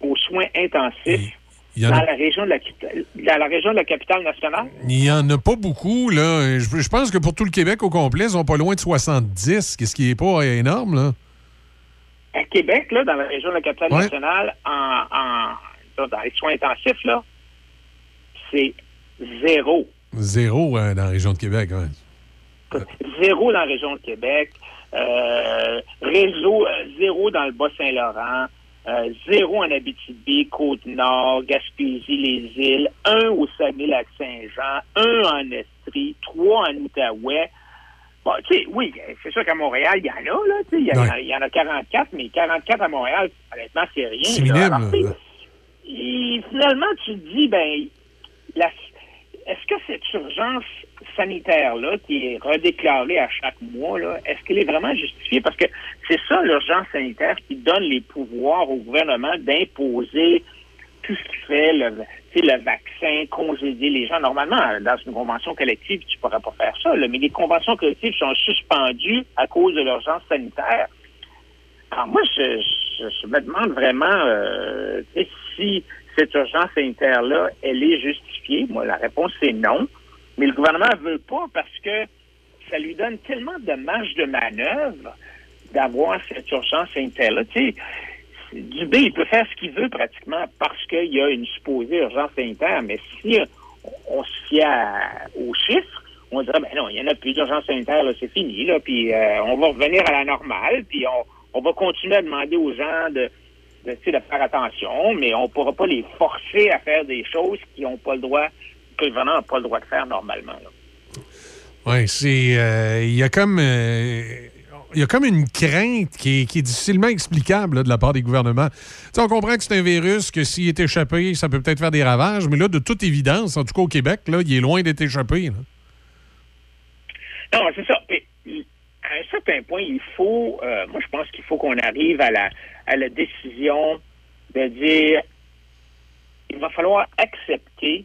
aux soins intensifs dans, a... la région de la, dans la région de la capitale nationale? Il n'y en a pas beaucoup, là. Je, je pense que pour tout le Québec au complet, ils sont pas loin de soixante-dix, ce qui n'est pas énorme, là. À Québec, là, dans la région de la capitale ouais. nationale, en, en, dans les soins intensifs, là, c'est zéro. Zéro hein, dans la région de Québec, oui. Zéro dans la région de Québec, euh, réseau euh, zéro dans le Bas-Saint-Laurent, euh, zéro en Abitibi, Côte-Nord, Gaspésie, les îles, un au Saguenay-Lac-Saint-Jean, un en Estrie, trois en Outaouais. Bon, tu sais, oui, c'est sûr qu'à Montréal, il y en a, là, tu sais, il y, y en a quarante-quatre, mais quarante-quatre à Montréal, honnêtement, c'est rien. C'est là, minime. Alors, là. Et finalement, tu te dis, ben, la, est-ce que cette urgence sanitaire-là, qui est redéclarée à chaque mois, là, est-ce qu'elle est vraiment justifiée? Parce que c'est ça, l'urgence sanitaire, qui donne les pouvoirs au gouvernement d'imposer tout ce qui fait, le, le vaccin, congédier les gens. Normalement, dans une convention collective, tu ne pourras pas faire ça, là, mais les conventions collectives sont suspendues à cause de l'urgence sanitaire. Alors moi, je, je, je me demande vraiment euh, si cette urgence sanitaire-là, elle est justifiée. Moi, la réponse, c'est non. Mais le gouvernement ne veut pas parce que ça lui donne tellement de marge de manœuvre d'avoir cette urgence sanitaire-là. Tu sais, Dubé, il peut faire ce qu'il veut pratiquement parce qu'il y a une supposée urgence sanitaire. Mais si on se fie à, aux chiffres, on dirait, ben non, il n'y en a plus d'urgence sanitaire, là, c'est fini, là, puis euh, on va revenir à la normale, puis on, on va continuer à demander aux gens de, de, de faire attention, mais on ne pourra pas les forcer à faire des choses qui n'ont pas le droit... que le gouvernement n'a pas le droit de faire normalement. Oui, c'est... Il euh, y a comme... Il euh, y a comme une crainte qui est, qui est difficilement explicable là, de la part des gouvernements. T'sais, on comprend que c'est un virus, que s'il est échappé, ça peut peut-être faire des ravages, mais là, de toute évidence, en tout cas au Québec, là, il est loin d'être échappé. Là. Non, c'est ça. Mais, à un certain point, il faut... Euh, moi, je pense qu'il faut qu'on arrive à la, à la décision de dire il va falloir accepter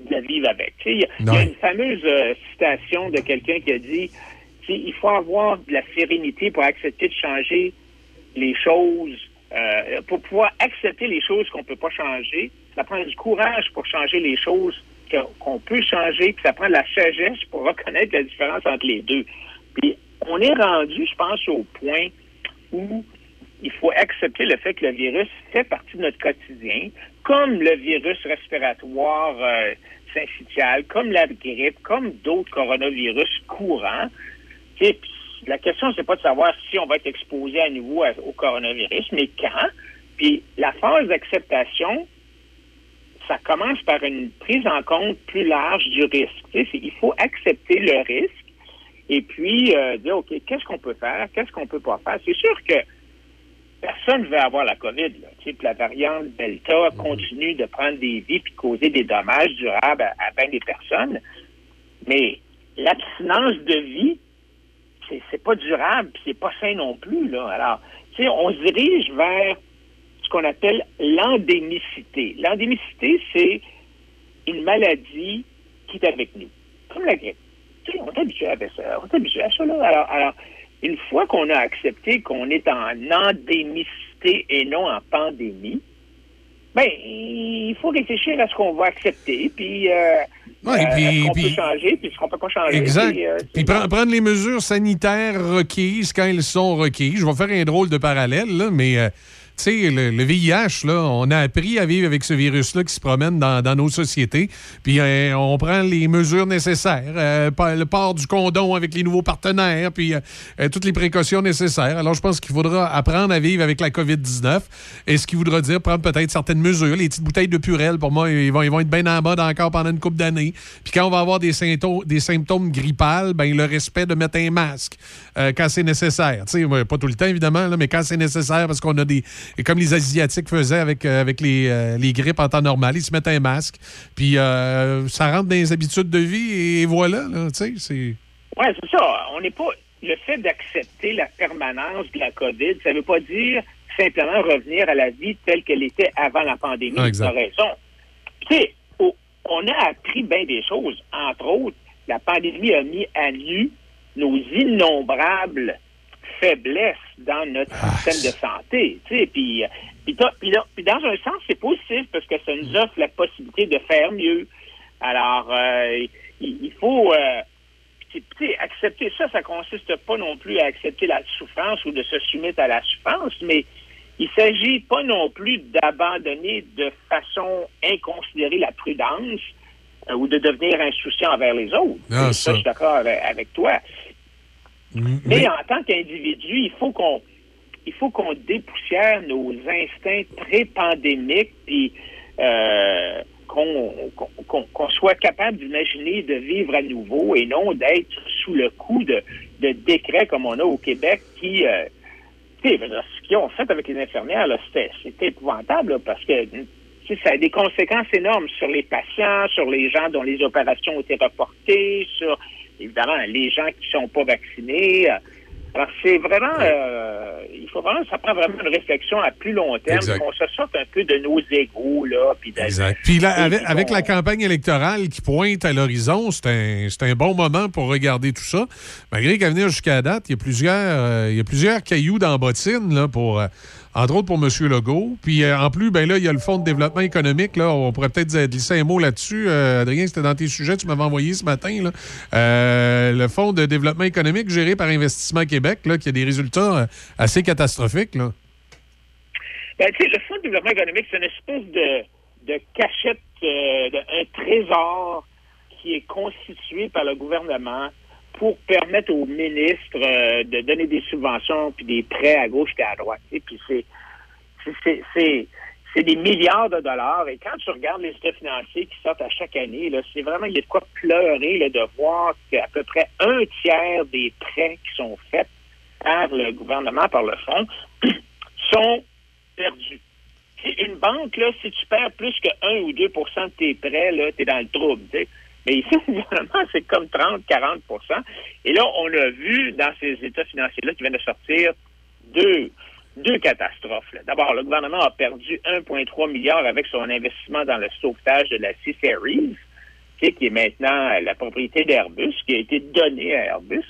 de la vivre avec. Il y, y a une fameuse euh, citation de quelqu'un qui a dit il faut avoir de la sérénité pour accepter de changer les choses, euh, pour pouvoir accepter les choses qu'on ne peut pas changer. Ça prend du courage pour changer les choses que, qu'on peut changer, puis ça prend de la sagesse pour reconnaître la différence entre les deux. Puis on est rendu, je pense, au point où il faut accepter le fait que le virus fait partie de notre quotidien, comme le virus respiratoire euh, syncytial, comme la grippe, comme d'autres coronavirus courants. Et puis, la question, c'est pas de savoir si on va être exposé à nouveau à, au coronavirus, mais quand. Puis la phase d'acceptation, ça commence par une prise en compte plus large du risque. C'est, il faut accepter le risque et puis euh, dire, OK, qu'est-ce qu'on peut faire, qu'est-ce qu'on peut pas faire. C'est sûr que personne ne veut avoir la COVID. Là. Tu sais, la variante Delta continue de prendre des vies et causer des dommages durables à, à bien des personnes. Mais l'abstinence de vie, c'est, c'est pas durable et c'est pas sain non plus. Là. Alors, tu sais, on se dirige vers ce qu'on appelle l'endémicité. L'endémicité, c'est une maladie qui est avec nous, comme la grippe. Tu sais, on est habitué à ça. On est habitué à ça. Là. Alors, alors une fois qu'on a accepté qu'on est en endémicité et non en pandémie, ben il faut réfléchir à ce qu'on va accepter, puis euh, ouais, euh, puis, ce qu'on puis, peut changer, puis ce qu'on peut pas changer. Exact. Puis, euh, puis pre- prendre les mesures sanitaires requises quand elles sont requises. Je vais faire un drôle de parallèle, là, mais euh, tu sais, le, le V I H, là, on a appris à vivre avec ce virus-là qui se promène dans, dans nos sociétés. Puis euh, on prend les mesures nécessaires, euh, le port du condom avec les nouveaux partenaires, puis euh, toutes les précautions nécessaires. Alors je pense qu'il faudra apprendre à vivre avec la COVID dix-neuf, et ce qui voudra dire prendre peut-être certaines mesures. Les petites bouteilles de Purel, pour moi, ils vont, ils vont être bien en mode encore pendant une couple d'années. Puis quand on va avoir des symptômes, des symptômes grippales, ben le respect de mettre un masque euh, quand c'est nécessaire. Tu sais, pas tout le temps, évidemment, là, mais quand c'est nécessaire, parce qu'on a des... Et comme les Asiatiques faisaient avec, euh, avec les, euh, les grippes en temps normal, ils se mettent un masque, puis euh, ça rentre dans les habitudes de vie, et, et voilà, tu sais, c'est... Oui, c'est ça. On n'est pas... le fait d'accepter la permanence de la COVID, ça ne veut pas dire simplement revenir à la vie telle qu'elle était avant la pandémie. Ah, exact. Tu as raison. Tu sais, on a appris bien des choses. Entre autres, la pandémie a mis à nu nos innombrables faiblesses dans notre ah, système de santé. Tu sais, puis, puis, puis, puis dans un sens, c'est positif parce que ça nous offre la possibilité de faire mieux. Alors, euh, il, il faut... Euh, T'sais, accepter ça, ça consiste pas non plus à accepter la souffrance ou de se soumettre à la souffrance, mais il s'agit pas non plus d'abandonner de façon inconsidérée la prudence euh, ou de devenir insouciant envers les autres. Ah, ça. ça, je suis d'accord avec, avec toi. Mmh, mais oui. En tant qu'individu, il faut qu'on il faut qu'on dépoussière nos instincts très pandémiques puis euh, Qu'on, qu'on, qu'on soit capable d'imaginer de vivre à nouveau et non d'être sous le coup de, de décrets comme on a au Québec qui, euh, tu sais, ce qu'ils ont fait avec les infirmières, là, c'était, c'était épouvantable là, parce que ça a des conséquences énormes sur les patients, sur les gens dont les opérations ont été reportées, sur, évidemment, les gens qui ne sont pas vaccinés. Alors, c'est vraiment... Euh, il faut vraiment... Ça prend vraiment une réflexion à plus long terme, qu'on se sorte un peu de nos égos, là, puis... Exact. Puis là, avec, avec la campagne électorale qui pointe à l'horizon, c'est un, c'est un bon moment pour regarder tout ça. Malgré qu'à venir jusqu'à la date, il y a plusieurs, euh, il y a plusieurs cailloux dans la bottine, là, pour... Euh, entre autres pour M. Legault. Puis euh, en plus, ben là, il y a le Fonds de développement économique. Là, on pourrait peut-être glisser un mot là-dessus. Euh, Adrien, c'était dans tes sujets, tu m'avais envoyé ce matin. Là. Euh, le Fonds de développement économique géré par Investissement Québec, là, qui a des résultats euh, assez catastrophiques. Là. Ben, tu sais, le Fonds de développement économique, c'est une espèce de, de cachette, euh, de, un trésor qui est constitué par le gouvernement pour permettre aux ministres euh, de donner des subventions puis des prêts à gauche et à droite. Et puis c'est c'est, c'est c'est des milliards de dollars. Et quand tu regardes les états financiers qui sortent à chaque année, là, c'est vraiment, il y a de quoi pleurer là, de voir qu'à peu près un tiers des prêts qui sont faits par le gouvernement, par le fonds, sont perdus. C'est une banque, là, si tu perds plus que un ou deux pour cent de tes prêts, là, t'es dans le trouble, tu sais. Mais ici, évidemment, c'est comme trente à quarante pour cent. Et là, on a vu dans ces états financiers-là qui viennent de sortir deux, deux catastrophes. Là. D'abord, le gouvernement a perdu un virgule trois milliard avec son investissement dans le sauvetage de la C-Series, qui est maintenant la propriété d'Airbus, qui a été donnée à Airbus.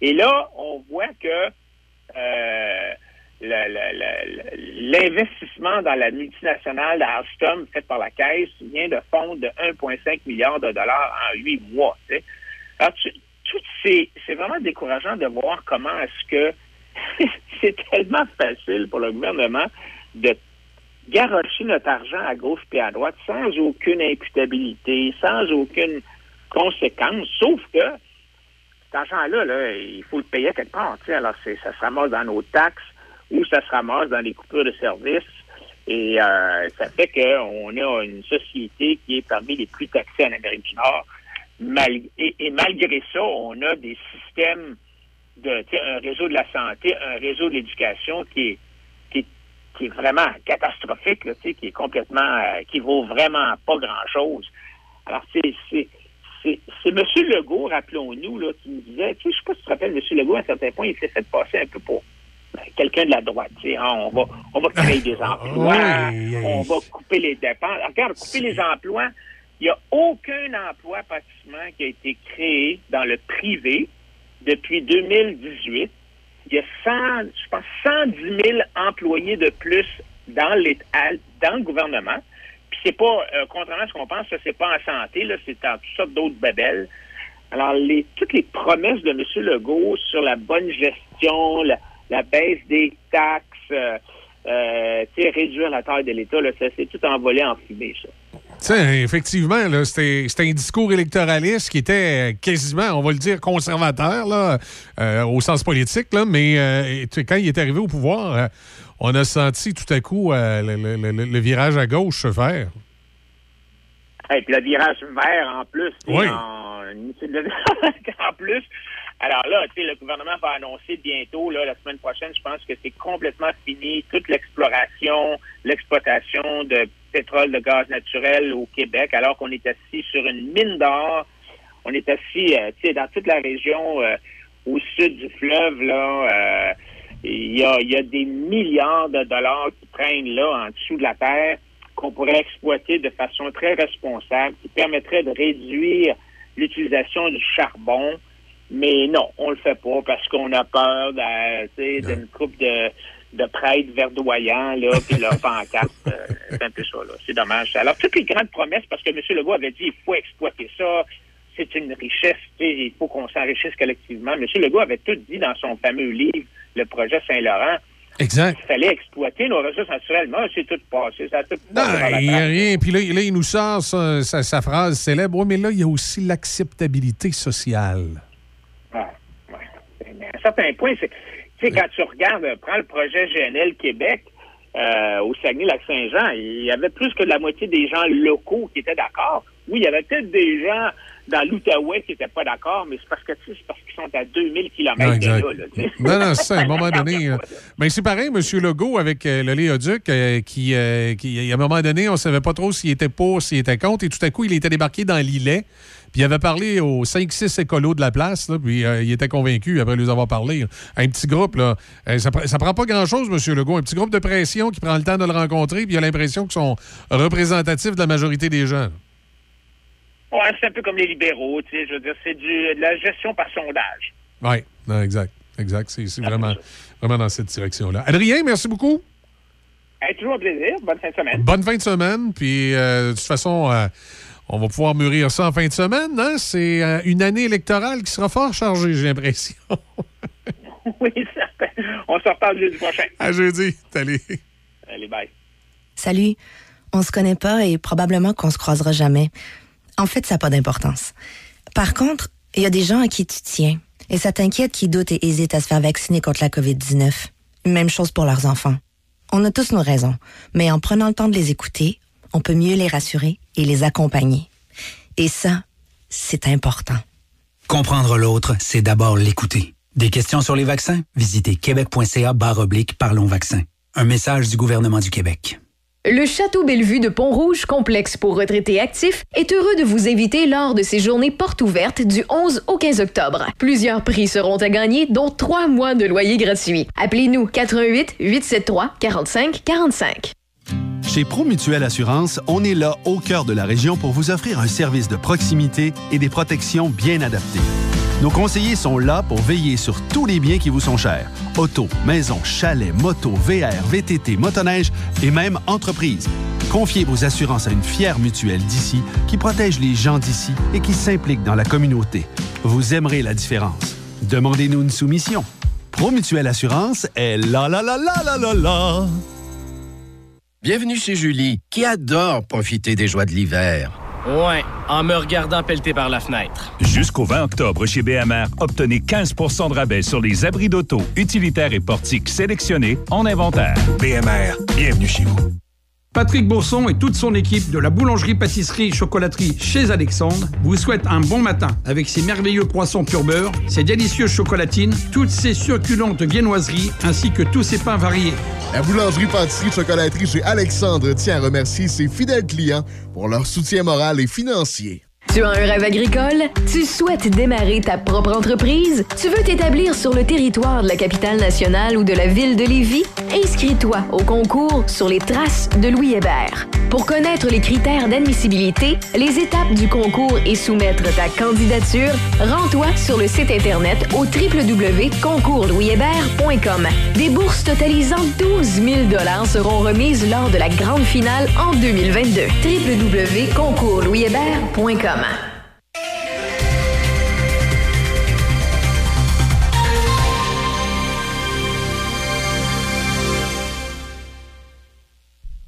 Et là, on voit que euh, la, la, la, la, l'investissement dans la multinationale d'Alstom faite par la Caisse vient de fondre de un virgule cinq milliard de dollars en huit mois. Tu sais. Alors, tu, tout c'est, c'est vraiment décourageant de voir comment est-ce que c'est tellement facile pour le gouvernement de garrocher notre argent à gauche puis à droite sans aucune imputabilité, sans aucune conséquence, sauf que cet argent-là, là, il faut le payer à quelque part. Tu sais. Alors, c'est, ça se ramasse dans nos taxes, où ça se ramasse dans les coupures de services. Et euh, ça fait qu'on a une société qui est parmi les plus taxées en Amérique du Nord. Mal- et, et malgré ça, on a des systèmes, de, tu sais, un réseau de la santé, un réseau de l'éducation qui est, qui est, qui est vraiment catastrophique, là, tu sais, qui est complètement, euh, qui vaut vraiment pas grand-chose. Alors, c'est, c'est, c'est, c'est M. Legault, rappelons-nous, là, qui nous disait, tu sais, je sais pas si tu te rappelles, M. Legault, à un certain point, il s'est fait passer un peu pour... quelqu'un de la droite, tu sais, on va, on va créer des emplois, oui, on oui. va couper les dépenses. Regarde, couper les emplois, il n'y a aucun emploi pratiquement qui a été créé dans le privé depuis deux mille dix-huit. Il y a cent, je pense, cent dix mille employés de plus dans, les, dans le gouvernement. Puis c'est pas, euh, contrairement à ce qu'on pense, ça c'est pas en santé, là, c'est en toutes sortes d'autres babelles. Alors, les, toutes les promesses de M. Legault sur la bonne gestion, la la baisse des taxes, euh, euh, réduire la taille de l'État, là, ça s'est tout envolé en fumée, ça. T'sais, effectivement, là, c'était, c'était un discours électoraliste qui était quasiment, on va le dire, conservateur, là, euh, au sens politique, là, mais euh, quand il est arrivé au pouvoir, euh, on a senti tout à coup euh, le, le, le, le virage à gauche se faire. Et hey, puis le virage vert, en plus. Oui. En, en plus... Alors là, tu sais, le gouvernement va annoncer bientôt, là, la semaine prochaine, je pense que c'est complètement fini, toute l'exploration, l'exploitation de pétrole, de gaz naturel au Québec, alors qu'on est assis sur une mine d'or. On est assis, euh, tu sais, dans toute la région euh, au sud du fleuve, là, il euh, y, a, y a des milliards de dollars qui traînent là en dessous de la terre qu'on pourrait exploiter de façon très responsable, qui permettrait de réduire l'utilisation du charbon. Mais non, on le fait pas parce qu'on a peur de, tu sais, d'une coupe de, de prêtres verdoyants, là, puis leur pancarte. Euh, c'est un peu ça, là. C'est dommage. Alors, toutes les grandes promesses, parce que M. Legault avait dit, il faut exploiter ça, c'est une richesse, tu sais, il faut qu'on s'enrichisse collectivement. M. Legault avait tout dit dans son fameux livre, le projet Saint-Laurent. Exact. Il fallait exploiter nos ressources naturelles. Moi, c'est tout passé. Ça a tout non, il n'y a rien. Puis là, là, il nous sort sa, sa, sa phrase célèbre. Oui, mais là, il y a aussi l'acceptabilité sociale. Ah, ouais. Mais à certains points, tu sais, quand tu regardes, prends le projet G N L Québec euh, au Saguenay-Lac-Saint-Jean, il y avait plus que la moitié des gens locaux qui étaient d'accord. Oui, il y avait peut-être des gens dans l'Outaouais qui n'étaient pas d'accord, mais c'est parce que tu sais, c'est parce qu'ils sont à deux mille kilomètres de là. là tu sais. Non, non, c'est ça, à un moment donné. euh, mais c'est pareil, M. Legault, avec euh, le Léoduc, euh, qui, euh, qui, à un moment donné, on ne savait pas trop s'il était pour, s'il était contre, et tout à coup, il était débarqué dans l'îlet. Puis il avait parlé aux cinq six écolos de la place, là, puis euh, il était convaincu, après lui avoir parlé, un petit groupe, là, euh, ça, ça prend pas grand-chose, M. Legault, un petit groupe de pression qui prend le temps de le rencontrer, puis il a l'impression qu'ils sont représentatifs de la majorité des gens. Oui, c'est un peu comme les libéraux, tu sais, je veux dire, c'est du, de la gestion par sondage. Oui, exact, exact, c'est, c'est vraiment, vraiment dans cette direction-là. Adrien, merci beaucoup. Hey, toujours un plaisir, bonne fin de semaine. Bonne fin de semaine, puis euh, de toute façon... Euh, on va pouvoir mûrir ça en fin de semaine, hein? C'est euh, une année électorale qui sera fort chargée, j'ai l'impression. Oui, certain. On se reparle jeudi prochain. À jeudi. Allez. Allez, bye. Salut. On se connaît pas et probablement qu'on se croisera jamais. En fait, ça n'a pas d'importance. Par contre, il y a des gens à qui tu tiens. Et ça t'inquiète qui doutent et hésitent à se faire vacciner contre la covid dix-neuf. Même chose pour leurs enfants. On a tous nos raisons. Mais en prenant le temps de les écouter, on peut mieux les rassurer et les accompagner. Et ça, c'est important. Comprendre l'autre, c'est d'abord l'écouter. Des questions sur les vaccins? Visitez québec.ca barre oblique Parlons Vaccins. Un message du gouvernement du Québec. Le Château Bellevue de Pont-Rouge, complexe pour retraités actifs, est heureux de vous inviter lors de ses journées portes ouvertes du onze au quinze octobre. Plusieurs prix seront à gagner, dont trois mois de loyer gratuit. Appelez-nous quatre un huit, huit sept trois, quatre cinq quatre cinq. Chez ProMutuelle Assurance, on est là au cœur de la région pour vous offrir un service de proximité et des protections bien adaptées. Nos conseillers sont là pour veiller sur tous les biens qui vous sont chers. Auto, maison, chalet, moto, V R, V T T, motoneige et même entreprise. Confiez vos assurances à une fière mutuelle d'ici qui protège les gens d'ici et qui s'implique dans la communauté. Vous aimerez la différence. Demandez-nous une soumission. ProMutuelle Assurance est la la la la la la la. Bienvenue chez Julie, qui adore profiter des joies de l'hiver. Ouais, en me regardant pelleter par la fenêtre. Jusqu'au vingt octobre, chez B M R, obtenez quinze pour cent de rabais sur les abris d'auto, utilitaires et portiques sélectionnés en inventaire. B M R, bienvenue chez vous. Patrick Bourson et toute son équipe de la boulangerie-pâtisserie-chocolaterie chez Alexandre vous souhaitent un bon matin avec ses merveilleux croissants pur beurre, ses délicieuses chocolatines, toutes ses succulentes viennoiseries ainsi que tous ses pains variés. La boulangerie-pâtisserie-chocolaterie chez Alexandre tient à remercier ses fidèles clients pour leur soutien moral et financier. Tu as un rêve agricole? Tu souhaites démarrer ta propre entreprise? Tu veux t'établir sur le territoire de la capitale nationale ou de la ville de Lévis? Inscris-toi au concours Sur les traces de Louis Hébert. Pour connaître les critères d'admissibilité, les étapes du concours et soumettre ta candidature, rends-toi sur le site Internet au w w w point concours louis hébert point com. Des bourses totalisant douze mille dollars seront remises lors de la grande finale en deux mille vingt-deux. w w w point concours louis hébert point com.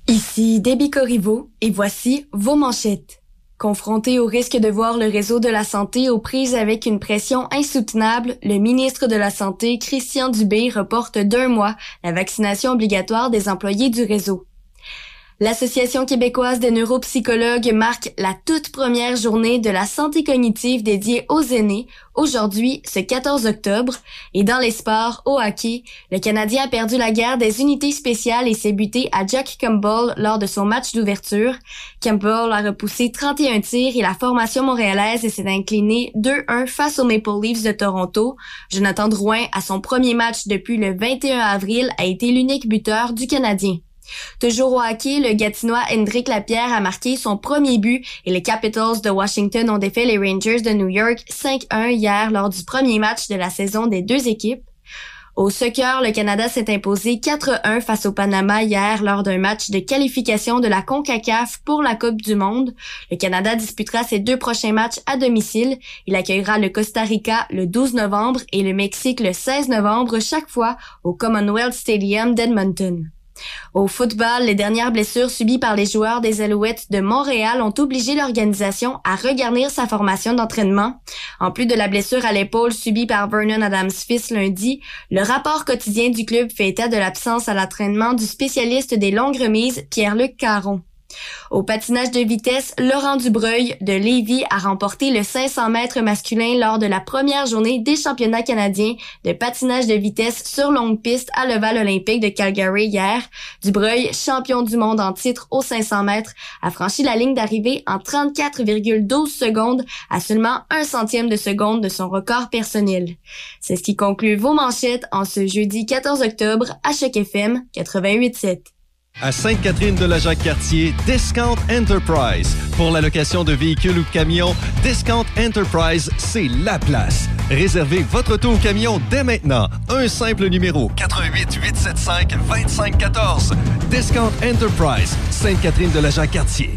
Ici Debbie Corriveau et voici vos manchettes. Confronté au risque de voir le réseau de la santé aux prises avec une pression insoutenable, le ministre de la Santé, Christian Dubé, reporte d'un mois la vaccination obligatoire des employés du réseau. L'Association québécoise des neuropsychologues marque la toute première journée de la santé cognitive dédiée aux aînés, aujourd'hui, ce quatorze octobre. Et dans les sports, au hockey, le Canadien a perdu la guerre des unités spéciales et s'est buté à Jack Campbell lors de son match d'ouverture. Campbell a repoussé trente et un tirs et la formation montréalaise s'est inclinée deux un face aux Maple Leafs de Toronto. Jonathan Drouin, à son premier match depuis le vingt et un avril, a été l'unique buteur du Canadien. Toujours au hockey, le Gatinois Hendrix Lapierre a marqué son premier but et les Capitals de Washington ont défait les Rangers de New York cinq un hier lors du premier match de la saison des deux équipes. Au soccer, le Canada s'est imposé quatre un face au Panama hier lors d'un match de qualification de la CONCACAF pour la Coupe du Monde. Le Canada disputera ses deux prochains matchs à domicile. Il accueillera le Costa Rica le douze novembre et le Mexique le seize novembre, chaque fois au Commonwealth Stadium d'Edmonton. Au football, les dernières blessures subies par les joueurs des Alouettes de Montréal ont obligé l'organisation à regarnir sa formation d'entraînement. En plus de la blessure à l'épaule subie par Vernon Adams-Fils lundi, le rapport quotidien du club fait état de l'absence à l'entraînement du spécialiste des longues remises, Pierre-Luc Caron. Au patinage de vitesse, Laurent Dubreuil de Lévis a remporté le cinq cents mètres masculin lors de la première journée des championnats canadiens de patinage de vitesse sur longue piste à l'Ovale olympique de Calgary hier. Dubreuil, champion du monde en titre aux cinq cents mètres, a franchi la ligne d'arrivée en trente-quatre virgule douze secondes à seulement un centième de seconde de son record personnel. C'est ce qui conclut vos manchettes en ce jeudi quatorze octobre à Choc F M quatre-vingt-huit sept. À Sainte-Catherine-de-la-Jacques-Cartier, Discount Enterprise. Pour la location de véhicules ou camions, Discount Enterprise, c'est la place. Réservez votre auto ou camion dès maintenant. Un simple numéro, huit huit huit sept cinq deux cinq un quatre. Discount Enterprise, Sainte-Catherine-de-la-Jacques-Cartier.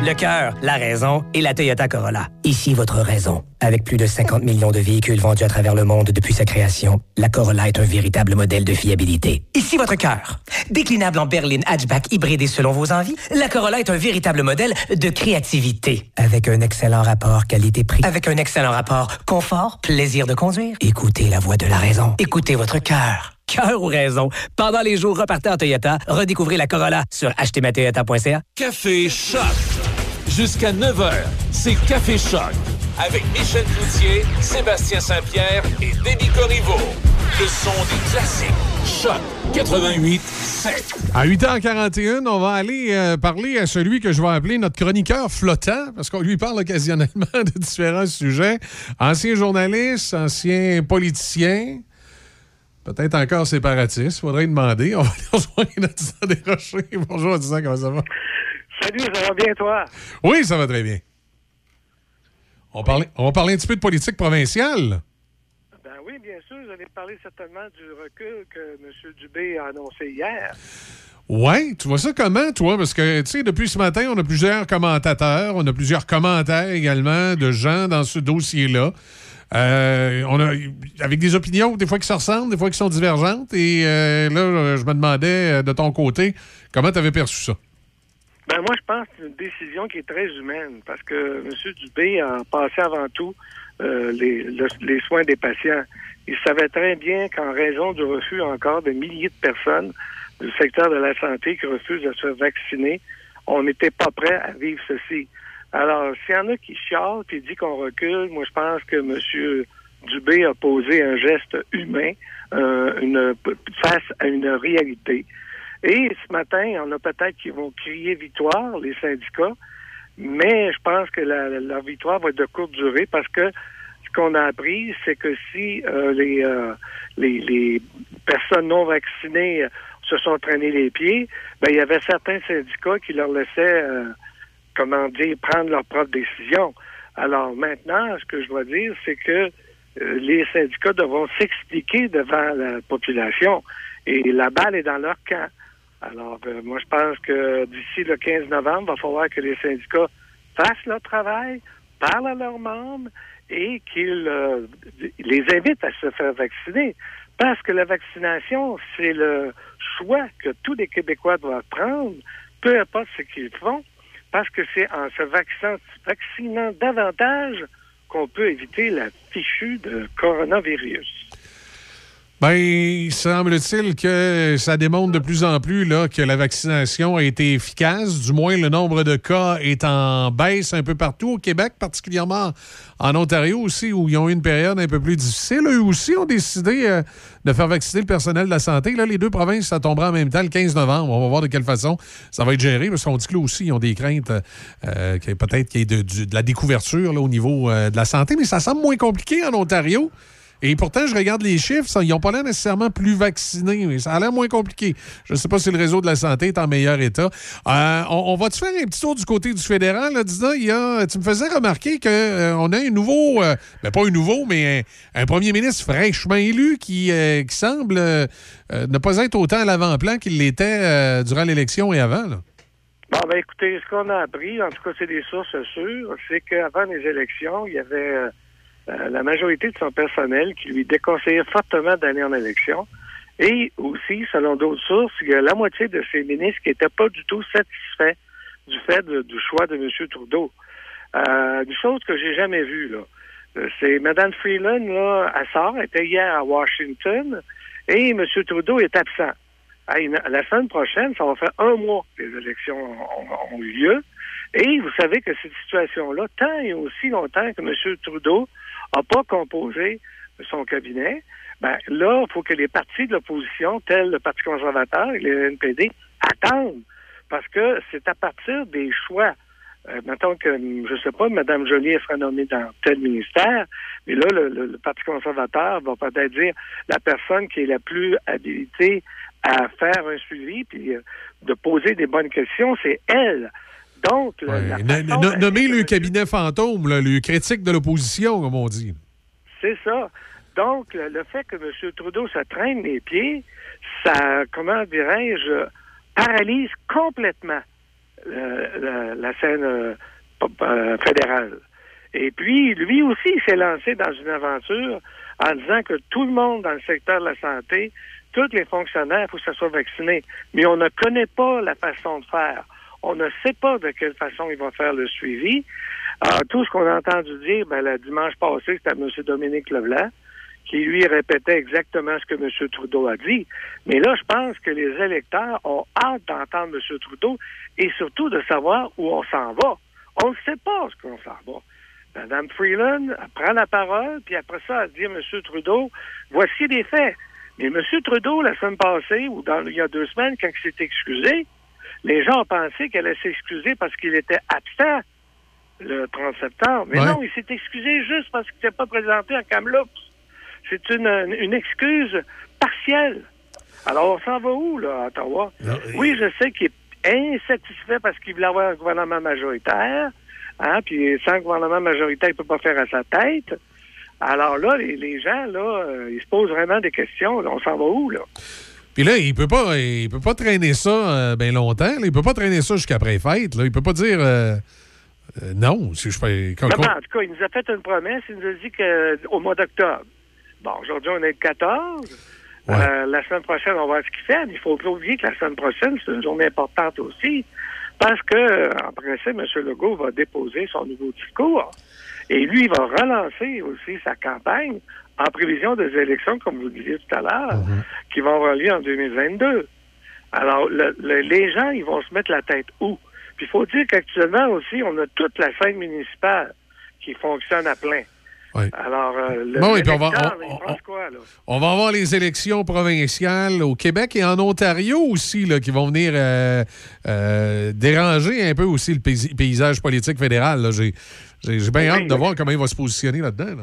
Le cœur, la raison et la Toyota Corolla. Ici votre raison. Avec plus de cinquante millions de véhicules vendus à travers le monde depuis sa création, la Corolla est un véritable modèle de fiabilité. Ici votre cœur. Déclinable en berline, hatchback, hybridé selon vos envies, la Corolla est un véritable modèle de créativité. Avec un excellent rapport qualité-prix. Avec un excellent rapport confort, plaisir de conduire. Écoutez la voix de la raison. Écoutez votre cœur. Cœur ou raison. Pendant les jours repartez en Toyota, redécouvrez la Corolla sur achetez ma toyota point c a. Café Choc. Jusqu'à neuf heures, c'est Café Choc. Avec Michel Cloutier, Sébastien Saint-Pierre et Debbie Corriveau. Le son des classiques. Choc quatre-vingt-huit sept. À huit heures quarante et un, on va aller euh, parler à celui que je vais appeler notre chroniqueur flottant, parce qu'on lui parle occasionnellement de différents sujets. Ancien journaliste, ancien politicien... Peut-être encore séparatiste, faudrait demander. On va aller rejoindre Nathan Desrochers. Bonjour Nathan, comment ça va? Salut, ça va bien toi? Oui, ça va très bien. On, oui. parlait, on va parler un petit peu de politique provinciale. Ben oui, bien sûr, vous allez parler certainement du recul que M. Dubé a annoncé hier. Oui, tu vois ça comment, toi? Parce que, tu sais, depuis ce matin, on a plusieurs commentateurs, on a plusieurs commentaires également de gens dans ce dossier-là. Euh, on a, avec des opinions des fois qui se ressemblent, des fois qui sont divergentes et euh, là je me demandais de ton côté comment tu avais perçu ça. Ben moi je pense que c'est une décision qui est très humaine parce que M. Dubé a passé avant tout euh, les, le, les soins des patients. Il savait très bien qu'en raison du refus encore de milliers de personnes du secteur de la santé qui refusent de se faire vacciner, on n'était pas prêt à vivre ceci. Alors, s'il y en a qui chialent et dit qu'on recule, moi, je pense que M. Dubé a posé un geste humain euh, une, face à une réalité. Et ce matin, il y en a peut-être qui vont crier victoire, les syndicats, mais je pense que la, la, la victoire va être de courte durée parce que ce qu'on a appris, c'est que si euh, les, euh, les, les personnes non vaccinées se sont traînées les pieds, ben il y avait certains syndicats qui leur laissaient... Euh, comment dire, prendre leur propre décision. Alors maintenant, ce que je dois dire, c'est que euh, les syndicats devront s'expliquer devant la population et la balle est dans leur camp. Alors euh, moi, je pense que d'ici le quinze novembre, il va falloir que les syndicats fassent leur travail, parlent à leurs membres et qu'ils euh, les invitent à se faire vacciner. Parce que la vaccination, c'est le choix que tous les Québécois doivent prendre, peu importe ce qu'ils font. Parce que c'est en se vaccinant, vaccinant davantage qu'on peut éviter la fichue de coronavirus. Bien, semble-t-il que ça démontre de plus en plus là, que la vaccination a été efficace. Du moins, le nombre de cas est en baisse un peu partout au Québec, particulièrement en Ontario aussi, où ils ont eu une période un peu plus difficile. Eux aussi ont décidé euh, de faire vacciner le personnel de la santé. Là, les deux provinces, ça tombera en même temps le quinze novembre. On va voir de quelle façon ça va être géré, parce qu'on dit que là aussi, ils ont des craintes euh, que peut-être qu'il y ait de, de, de la découverture là, au niveau euh, de la santé. Mais ça semble moins compliqué en Ontario. Et pourtant, je regarde les chiffres, ça, ils n'ont pas l'air nécessairement plus vaccinés, mais ça a l'air moins compliqué. Je ne sais pas si le réseau de la santé est en meilleur état. Euh, on, on va-tu faire un petit tour du côté du fédéral? Là, dis-là, il y a, tu me faisais remarquer qu'on euh, a un nouveau, euh, ben pas un nouveau, mais un, un premier ministre fraîchement élu qui, euh, qui semble euh, euh, ne pas être autant à l'avant-plan qu'il l'était euh, durant l'élection et avant. Là. Bon, ben écoutez, ce qu'on a appris, en tout cas, c'est des sources sûres, c'est qu'avant les élections, il y avait... Euh, la majorité de son personnel qui lui déconseillait fortement d'aller en élection. Et aussi, selon d'autres sources, il y a la moitié de ses ministres qui n'étaient pas du tout satisfaits du fait de, du choix de M. Trudeau. Euh, une chose que j'ai jamais vue, là, c'est Mme Freeland, là, à Sarre, était hier à Washington, et M. Trudeau est absent. À une, à la semaine prochaine, ça va faire un mois que les élections ont, ont eu lieu. Et vous savez que cette situation-là, tant et aussi longtemps que M. Trudeau n'a pas composé son cabinet, ben là, il faut que les partis de l'opposition, tels le Parti conservateur et le N P D, attendent. Parce que c'est à partir des choix. Euh, mettons que, je ne sais pas, Mme Joly sera nommée dans tel ministère, mais là, le, le, le Parti conservateur va peut-être dire la personne qui est la plus habilitée à faire un suivi puis euh, de poser des bonnes questions, c'est elle. Donc, ouais, la n- façon, n- nommer le cabinet fantôme, là, le critique de l'opposition, comme on dit. C'est ça. Donc, le fait que M. Trudeau se traîne les pieds, ça, comment dirais-je, paralyse complètement euh, la, la scène euh, euh, fédérale. Et puis, lui aussi, il s'est lancé dans une aventure en disant que tout le monde dans le secteur de la santé, tous les fonctionnaires, il faut que ça soit vacciné. Mais on ne connaît pas la façon de faire. On ne sait pas de quelle façon ils vont faire le suivi. Alors, tout ce qu'on a entendu dire, ben, le dimanche passé, c'était M. Dominique Leblanc, qui lui répétait exactement ce que M. Trudeau a dit. Mais là, je pense que les électeurs ont hâte d'entendre M. Trudeau et surtout de savoir où on s'en va. On ne sait pas ce qu'on s'en va. Mme Freeland prend la parole, puis après ça, elle dit à M. Trudeau, voici les faits. Mais M. Trudeau, la semaine passée, ou dans, il y a deux semaines, quand il s'est excusé, les gens ont pensé qu'elle allait s'excuser parce qu'il était absent le trente septembre. Mais ouais. non, il s'est excusé juste parce qu'il n'était pas présenté en Kamloops. C'est une, une excuse partielle. Alors, on s'en va où, là, à Ottawa? Non, il... Oui, je sais qu'il est insatisfait parce qu'il voulait avoir un gouvernement majoritaire. Hein, puis sans gouvernement majoritaire, il ne peut pas faire à sa tête. Alors là, les, les gens, là, ils se posent vraiment des questions. Là, on s'en va où, là? Puis là, il peut pas, il peut pas traîner ça euh, bien longtemps. Là. Il peut pas traîner ça jusqu'après les fêtes. Là. Il peut pas dire euh, euh, non. Si je fais, quand, non, non, en tout cas, il nous a fait une promesse. Il nous a dit qu'au mois d'octobre. Bon, aujourd'hui, on est le quatorze. Ouais. Euh, la semaine prochaine, on va voir ce qu'il fait. Mais il faut pas oublier que la semaine prochaine, c'est une journée importante aussi. Parce que, en principe, M. Legault va déposer son nouveau discours. Et lui, il va relancer aussi sa campagne en prévision des élections, comme vous le disiez tout à l'heure, mm-hmm. qui vont avoir lieu en deux mille vingt-deux. Alors, le, le, les gens, ils vont se mettre la tête où? Puis il faut dire qu'actuellement aussi, on a toute la scène municipale qui fonctionne à plein. Oui. Alors, euh, le bon, électeur, on va, on, il pense quoi, là? On va avoir les élections provinciales au Québec et en Ontario aussi, là, qui vont venir euh, euh, déranger un peu aussi le pais- paysage politique fédéral. Là. J'ai, j'ai, j'ai bien oui, hâte de oui. voir comment il va se positionner là-dedans, là.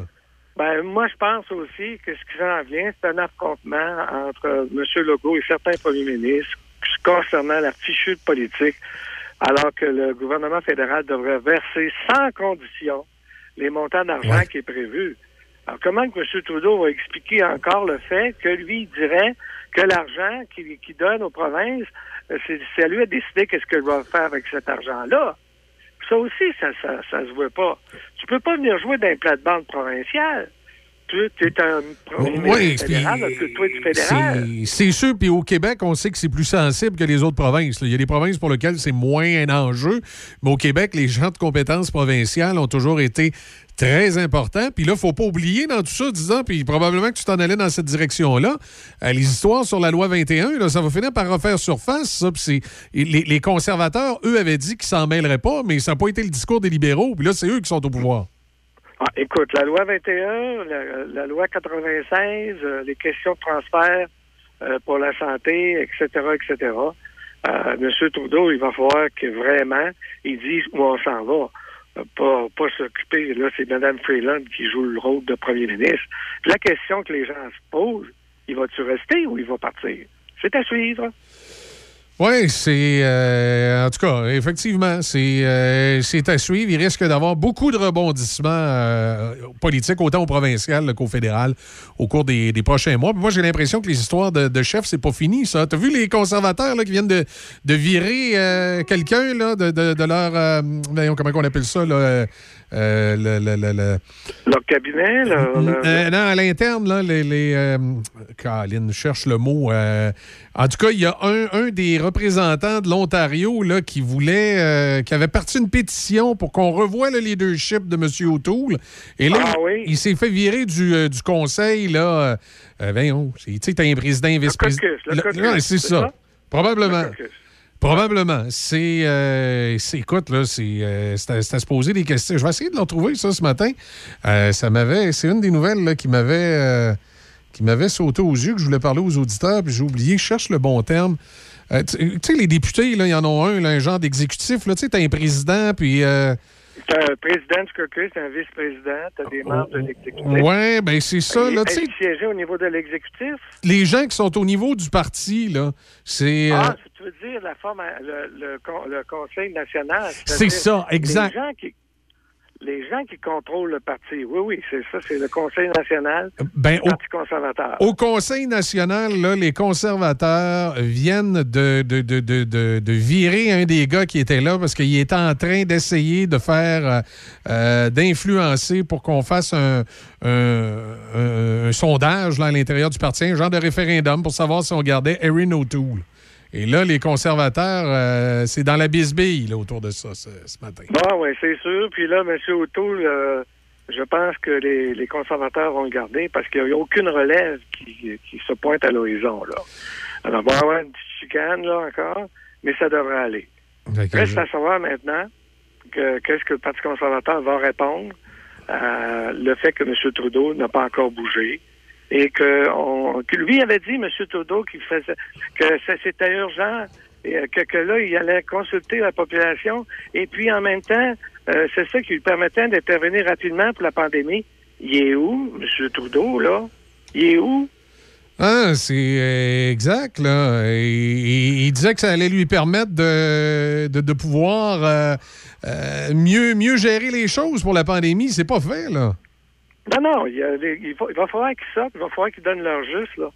Ben, moi, je pense aussi que ce qui s'en vient, c'est un affrontement entre M. Legault et certains premiers ministres concernant la fichue politique, alors que le gouvernement fédéral devrait verser sans condition les montants d'argent ouais. qui est prévu. Alors, comment que M. Trudeau va expliquer encore le fait que lui, il dirait que l'argent qu'il, qu'il donne aux provinces, c'est, c'est à lui à décider qu'est-ce qu'il va faire avec cet argent-là? Ça aussi, ça, ça, ça se voit pas. Tu peux pas venir jouer dans les plates-bandes provinciales. tu es un premier ministre fédéral, parce que toi, tu es fédéral. C'est, c'est sûr, puis au Québec, on sait que c'est plus sensible que les autres provinces. Il y a des provinces pour lesquelles c'est moins un enjeu, mais au Québec, les gens de compétences provinciales ont toujours été très importants. Puis là, il ne faut pas oublier dans tout ça, disons, puis probablement que tu t'en allais dans cette direction-là, euh, les histoires sur la loi vingt et un, là, ça va finir par refaire surface, ça. Puis c'est, les, les conservateurs, eux, avaient dit qu'ils ne s'en mêleraient pas, mais ça n'a pas été le discours des libéraux, puis là, c'est eux qui sont au pouvoir. Ah, écoute, la loi vingt et un, la, la loi quatre-vingt-seize, euh, les questions de transfert euh, pour la santé, et cetera, et cetera. Euh, M. Trudeau, il va falloir que vraiment, ils disent où on s'en va. Euh, pas, pas s'occuper, là, c'est Mme Freeland qui joue le rôle de premier ministre. La question que les gens se posent, il va-tu rester ou il va partir? C'est à suivre. Oui, c'est... Euh, en tout cas, effectivement, c'est, euh, c'est à suivre. Il risque d'avoir beaucoup de rebondissements euh, politiques, autant au provincial qu'au fédéral, au cours des, des prochains mois. Puis moi, j'ai l'impression que les histoires de, de chefs, c'est pas fini, ça. T'as vu les conservateurs là, qui viennent de, de virer euh, quelqu'un là, de, de, de leur... Euh, comment on appelle ça, là... Euh, Euh, le, le, le, le... Leur cabinet, là? Le... Euh, non, à l'interne, là, les... les euh... Caroline, cherche le mot. Euh... En tout cas, il y a un, un des représentants de l'Ontario, là, qui voulait... Euh, qui avait parti une pétition pour qu'on revoie le leadership de M. O'Toole. Et là, ah, oui. il s'est fait virer du, euh, du conseil, là... Euh, ben, oh, tu sais, t'as un président, un vice-président... Le caucus, le caucus, non, c'est, c'est ça. ça? Probablement. Le caucus. Probablement. C'est, euh, c'est... Écoute, là, c'est, euh, c'est, à, c'est à se poser des questions. Je vais essayer de le retrouver, ça, ce matin. Euh, ça m'avait... C'est une des nouvelles là, qui m'avait... Euh, qui m'avait sauté aux yeux, que je voulais parler aux auditeurs, puis j'ai oublié, je cherche le bon terme. Euh, tu sais, les députés, là, il y en a un, là, un genre d'exécutif. Tu sais, t'as un président, puis... Euh, t'as un président du caucus, t'as un vice-président, t'as des membres de l'exécutif. Oui, bien c'est ça. Là, tu sais, siéger au niveau de l'exécutif? Les gens qui sont au niveau du parti, là, c'est... Ah, tu veux dire la forme, le, le, le Conseil national. C'est ça, exact. Les gens qui... Les gens qui contrôlent le parti, oui, oui, c'est ça, c'est le Conseil national ben, du Parti au, conservateur. Au Conseil national, là, les conservateurs viennent de, de, de, de, de virer un des gars qui était là parce qu'il était en train d'essayer de faire, euh, d'influencer pour qu'on fasse un, un, un, un sondage là, à l'intérieur du parti, un genre de référendum pour savoir si on gardait Erin O'Toole. Et là, les conservateurs, euh, c'est dans la bisbille là, autour de ça ce, ce matin. Bon, oui, c'est sûr. Puis là, M. O'Toole, euh, je pense que les, les conservateurs vont le garder parce qu'il n'y a aucune relève qui, qui se pointe à l'horizon. Là. Alors, on va avoir une petite chicane là, encore, mais ça devrait aller. D'accord. Reste à savoir maintenant que, qu'est-ce que le Parti conservateur va répondre à le fait que M. Trudeau n'a pas encore bougé. Et que, on, que lui avait dit, M. Trudeau, qu'il faisait, que ça, c'était urgent, et que, que là, il allait consulter la population. Et puis, en même temps, euh, c'est ça qui lui permettait d'intervenir rapidement pour la pandémie. Il est où, M. Trudeau, là? Il est où? Ah, c'est exact, là. Il, il, il disait que ça allait lui permettre de, de, de pouvoir euh, euh, mieux, mieux gérer les choses pour la pandémie. C'est pas fait, là. Non, non, il, y a les, il, va, il va falloir qu'ils sortent, il va falloir qu'ils donnent leur juste, là.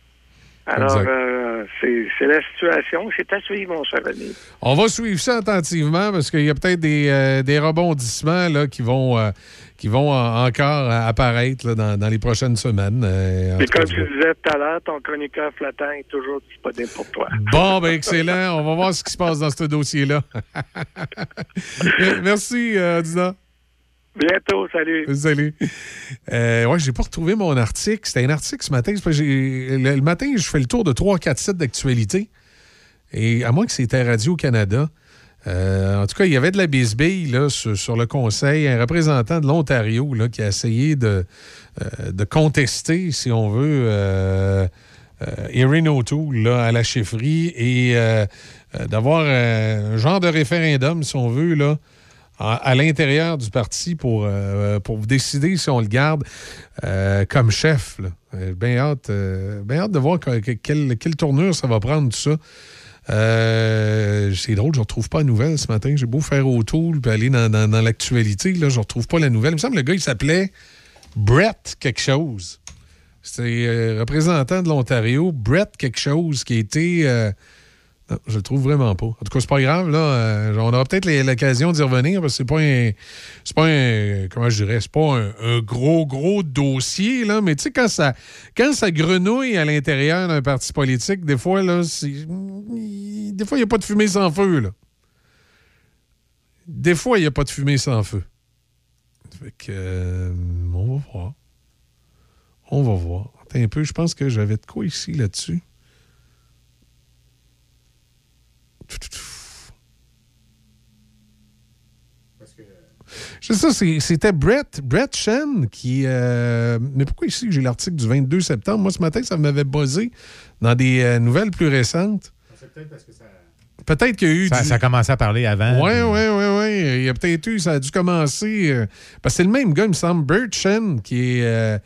Alors, euh, c'est, c'est la situation. C'est à suivre, mon cher ami. On va suivre ça attentivement parce qu'il y a peut-être des, euh, des rebondissements là, qui vont, euh, qui vont en, encore apparaître là, dans, dans les prochaines semaines. Euh, Et comme tu disais tout à l'heure, ton chroniqueur flottant est toujours disponible pour toi. Bon, ben excellent. On va voir ce qui se passe dans ce dossier-là. Merci, euh, Dina. Bientôt, salut. Salut. Euh, ouais, j'ai pas retrouvé mon article. C'était un article ce matin. J'ai... Le, le matin, je fais le tour de trois quatre sites d'actualité. Et à moins que c'était Radio-Canada. Euh, en tout cas, il y avait de la bisbille là, sur, sur le conseil. Un représentant de l'Ontario là, qui a essayé de, euh, de contester, si on veut, euh, euh, Erin O'Toole là, à la chefferie et euh, euh, d'avoir euh, un genre de référendum, si on veut, là, à l'intérieur du parti pour, euh, pour décider si on le garde euh, comme chef. Bien hâte, euh, bien hâte de voir que, que, quelle, quelle tournure ça va prendre, tout ça. Euh, c'est drôle, je ne retrouve pas la nouvelle ce matin. J'ai beau faire autour et aller dans, dans, dans l'actualité, là, je ne retrouve pas la nouvelle. Il me semble que le gars, il s'appelait Brett quelque chose. C'est euh, représentant de l'Ontario, Brett quelque chose, qui était... Euh, Non, je le trouve vraiment pas. En tout cas, c'est pas grave, là. Euh, on aura peut-être les, l'occasion d'y revenir, parce que c'est pas un. C'est pas un. Comment je dirais? C'est pas un, un gros, gros dossier, là. Mais tu sais, quand ça, quand ça grenouille à l'intérieur d'un parti politique, des fois, là, c'est. Des fois, il n'y a pas de fumée sans feu, là. Des fois, il n'y a pas de fumée sans feu. Fait que. Euh, on va voir. On va voir. Attends un peu, je pense que j'avais de quoi ici, là-dessus. C'est ça, c'est, c'était Brett, Brett Shen qui... Euh, mais pourquoi ici j'ai l'article du vingt-deux septembre? Moi, ce matin, ça m'avait buzzé dans des euh, nouvelles plus récentes. C'est peut-être parce que ça... Peut-être qu'il y a eu... Ça, du... ça a commencé à parler avant. Oui, oui, oui, oui. Il y a peut-être eu... Ça a dû commencer... Euh, parce que c'est le même gars, il me semble, Brett Shen, qui est... Euh,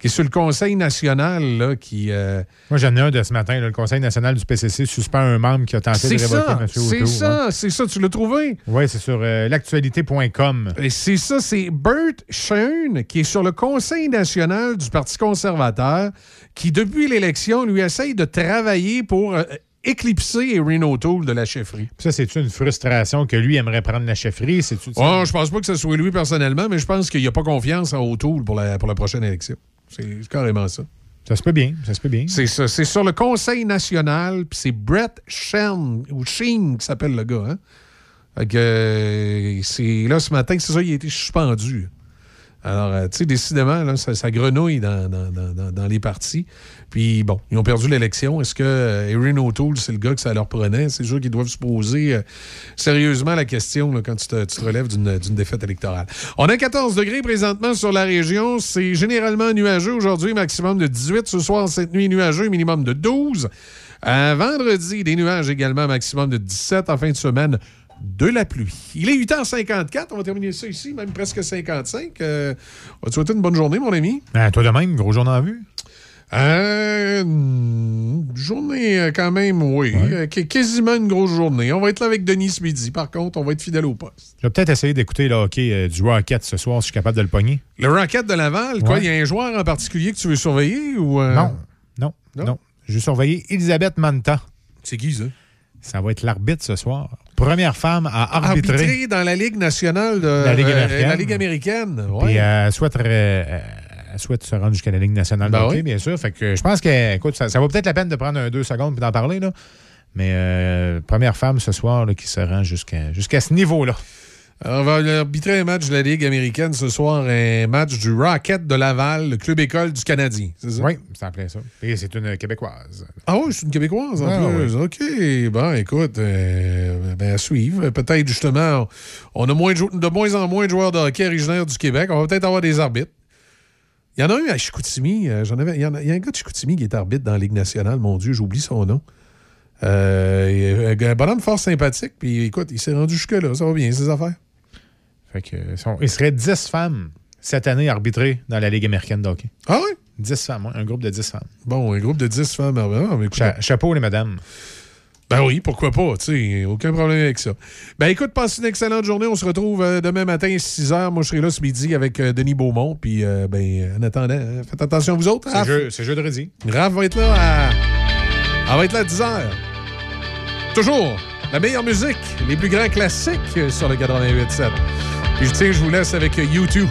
qui est sur le Conseil national, là, qui... Euh... Moi, j'en ai un de ce matin, là, le Conseil national du P C C suspend un membre qui a tenté c'est de révoquer M. O'Toole. C'est ça, hein. C'est ça, tu l'as trouvé? Oui, c'est sur euh, l'actualité point com. Et c'est ça, c'est Bert Schoen, qui est sur le Conseil national du Parti conservateur, qui, depuis l'élection, lui essaye de travailler pour... Euh, éclipser Erin O'Toole de la chefferie. Ça, c'est-tu une frustration que lui aimerait prendre la chefferie? C'est-tu, oh, je pense pas que ce soit lui personnellement, mais je pense qu'il n'a pas confiance en O'Toole pour la, pour la prochaine élection. C'est carrément ça. Ça se peut bien, ça se peut bien. C'est ça. C'est sur le Conseil national, puis c'est Brett Shen, ou Sheen qui s'appelle le gars. Hein? Fait que, euh, c'est là, ce matin, c'est ça, il a été suspendu. Alors, euh, tu sais, décidément, là, ça, ça grenouille dans, dans, dans, dans les partis. Puis, bon, ils ont perdu l'élection. Est-ce que euh, Erin O'Toole, c'est le gars que ça leur prenait? C'est sûr qu'ils doivent se poser euh, sérieusement la question là, quand tu te, tu te relèves d'une, d'une défaite électorale. On a quatorze degrés présentement sur la région. C'est généralement nuageux aujourd'hui, maximum de dix-huit. Ce soir, cette nuit, nuageux, minimum de douze. À vendredi, des nuages également, maximum de dix-sept. En fin de semaine, de la pluie. Il est huit heures cinquante-quatre. On va terminer ça ici, même presque cinquante-cinq. Euh, on va te souhaiter une bonne journée, mon ami. Ben, toi de même, gros journée en vue. Euh, journée quand même, oui. Ouais. Qu- quasiment une grosse journée. On va être là avec Denis ce midi. Par contre, on va être fidèle au poste. Je vais peut-être essayer d'écouter le hockey euh, du Rocket ce soir, si je suis capable de le pogner. Le Rocket de Laval? Ouais. Quoi, il y a un joueur en particulier que tu veux surveiller? Ou, euh... non. non, non, non. Je vais surveiller Elisabeth Manta. C'est qui, ça? Ça va être l'arbitre ce soir. Première femme à arbitrer. Arbitrer dans la Ligue nationale de la Ligue américaine. Euh, la Ligue américaine. Ouais. Et euh, elle, souhaite, euh, elle souhaite se rendre jusqu'à la Ligue nationale ben de hockey, oui. Bien sûr. Fait que je pense que écoute, ça, ça vaut peut-être la peine de prendre un deux secondes et d'en parler. Là. Mais euh, première femme ce soir là, qui se rend jusqu'à, jusqu'à ce niveau-là. Alors, on va arbitrer un match de la Ligue américaine ce soir, un match du Rocket de Laval, le club-école du Canadien, c'est ça? Oui, c'est en plein ça. Et c'est une Québécoise. Ah oui, c'est une Québécoise en ah, plus. Oui. OK, bon, écoute, euh, ben, à suivre. Peut-être, justement, on a moins de, jou- de moins en moins de joueurs de hockey originaires du Québec. On va peut-être avoir des arbitres. Il y en a un à Chicoutimi. J'en avais, il, y en a, il y a un gars de Chicoutimi qui est arbitre dans la Ligue nationale. Mon Dieu, j'oublie son nom. Euh, un bonhomme fort sympathique. Puis, écoute, il s'est rendu jusque-là. Ça va bien, ses affaires. Fait que, il serait dix femmes cette année arbitrées dans la Ligue américaine de hockey. Ah oui? dix femmes, hein? Un groupe de dix femmes. Bon, un groupe de dix femmes. Ah, mais écoute, Cha- chapeau les madames. Ben oui, pourquoi pas, tu sais, aucun problème avec ça. Ben écoute, passe une excellente journée. On se retrouve euh, demain matin à six heures. Moi, je serai là ce midi avec euh, Denis Beaumont. Puis, euh, ben, en attendant, euh, faites attention vous autres. Raph, c'est, jeu, c'est jeudi. Raph va être là à... Elle va être là à dix heures. Toujours la meilleure musique, les plus grands classiques sur le quatre-vingt-huit sept. Et je, tiens, je vous laisse avec YouTube.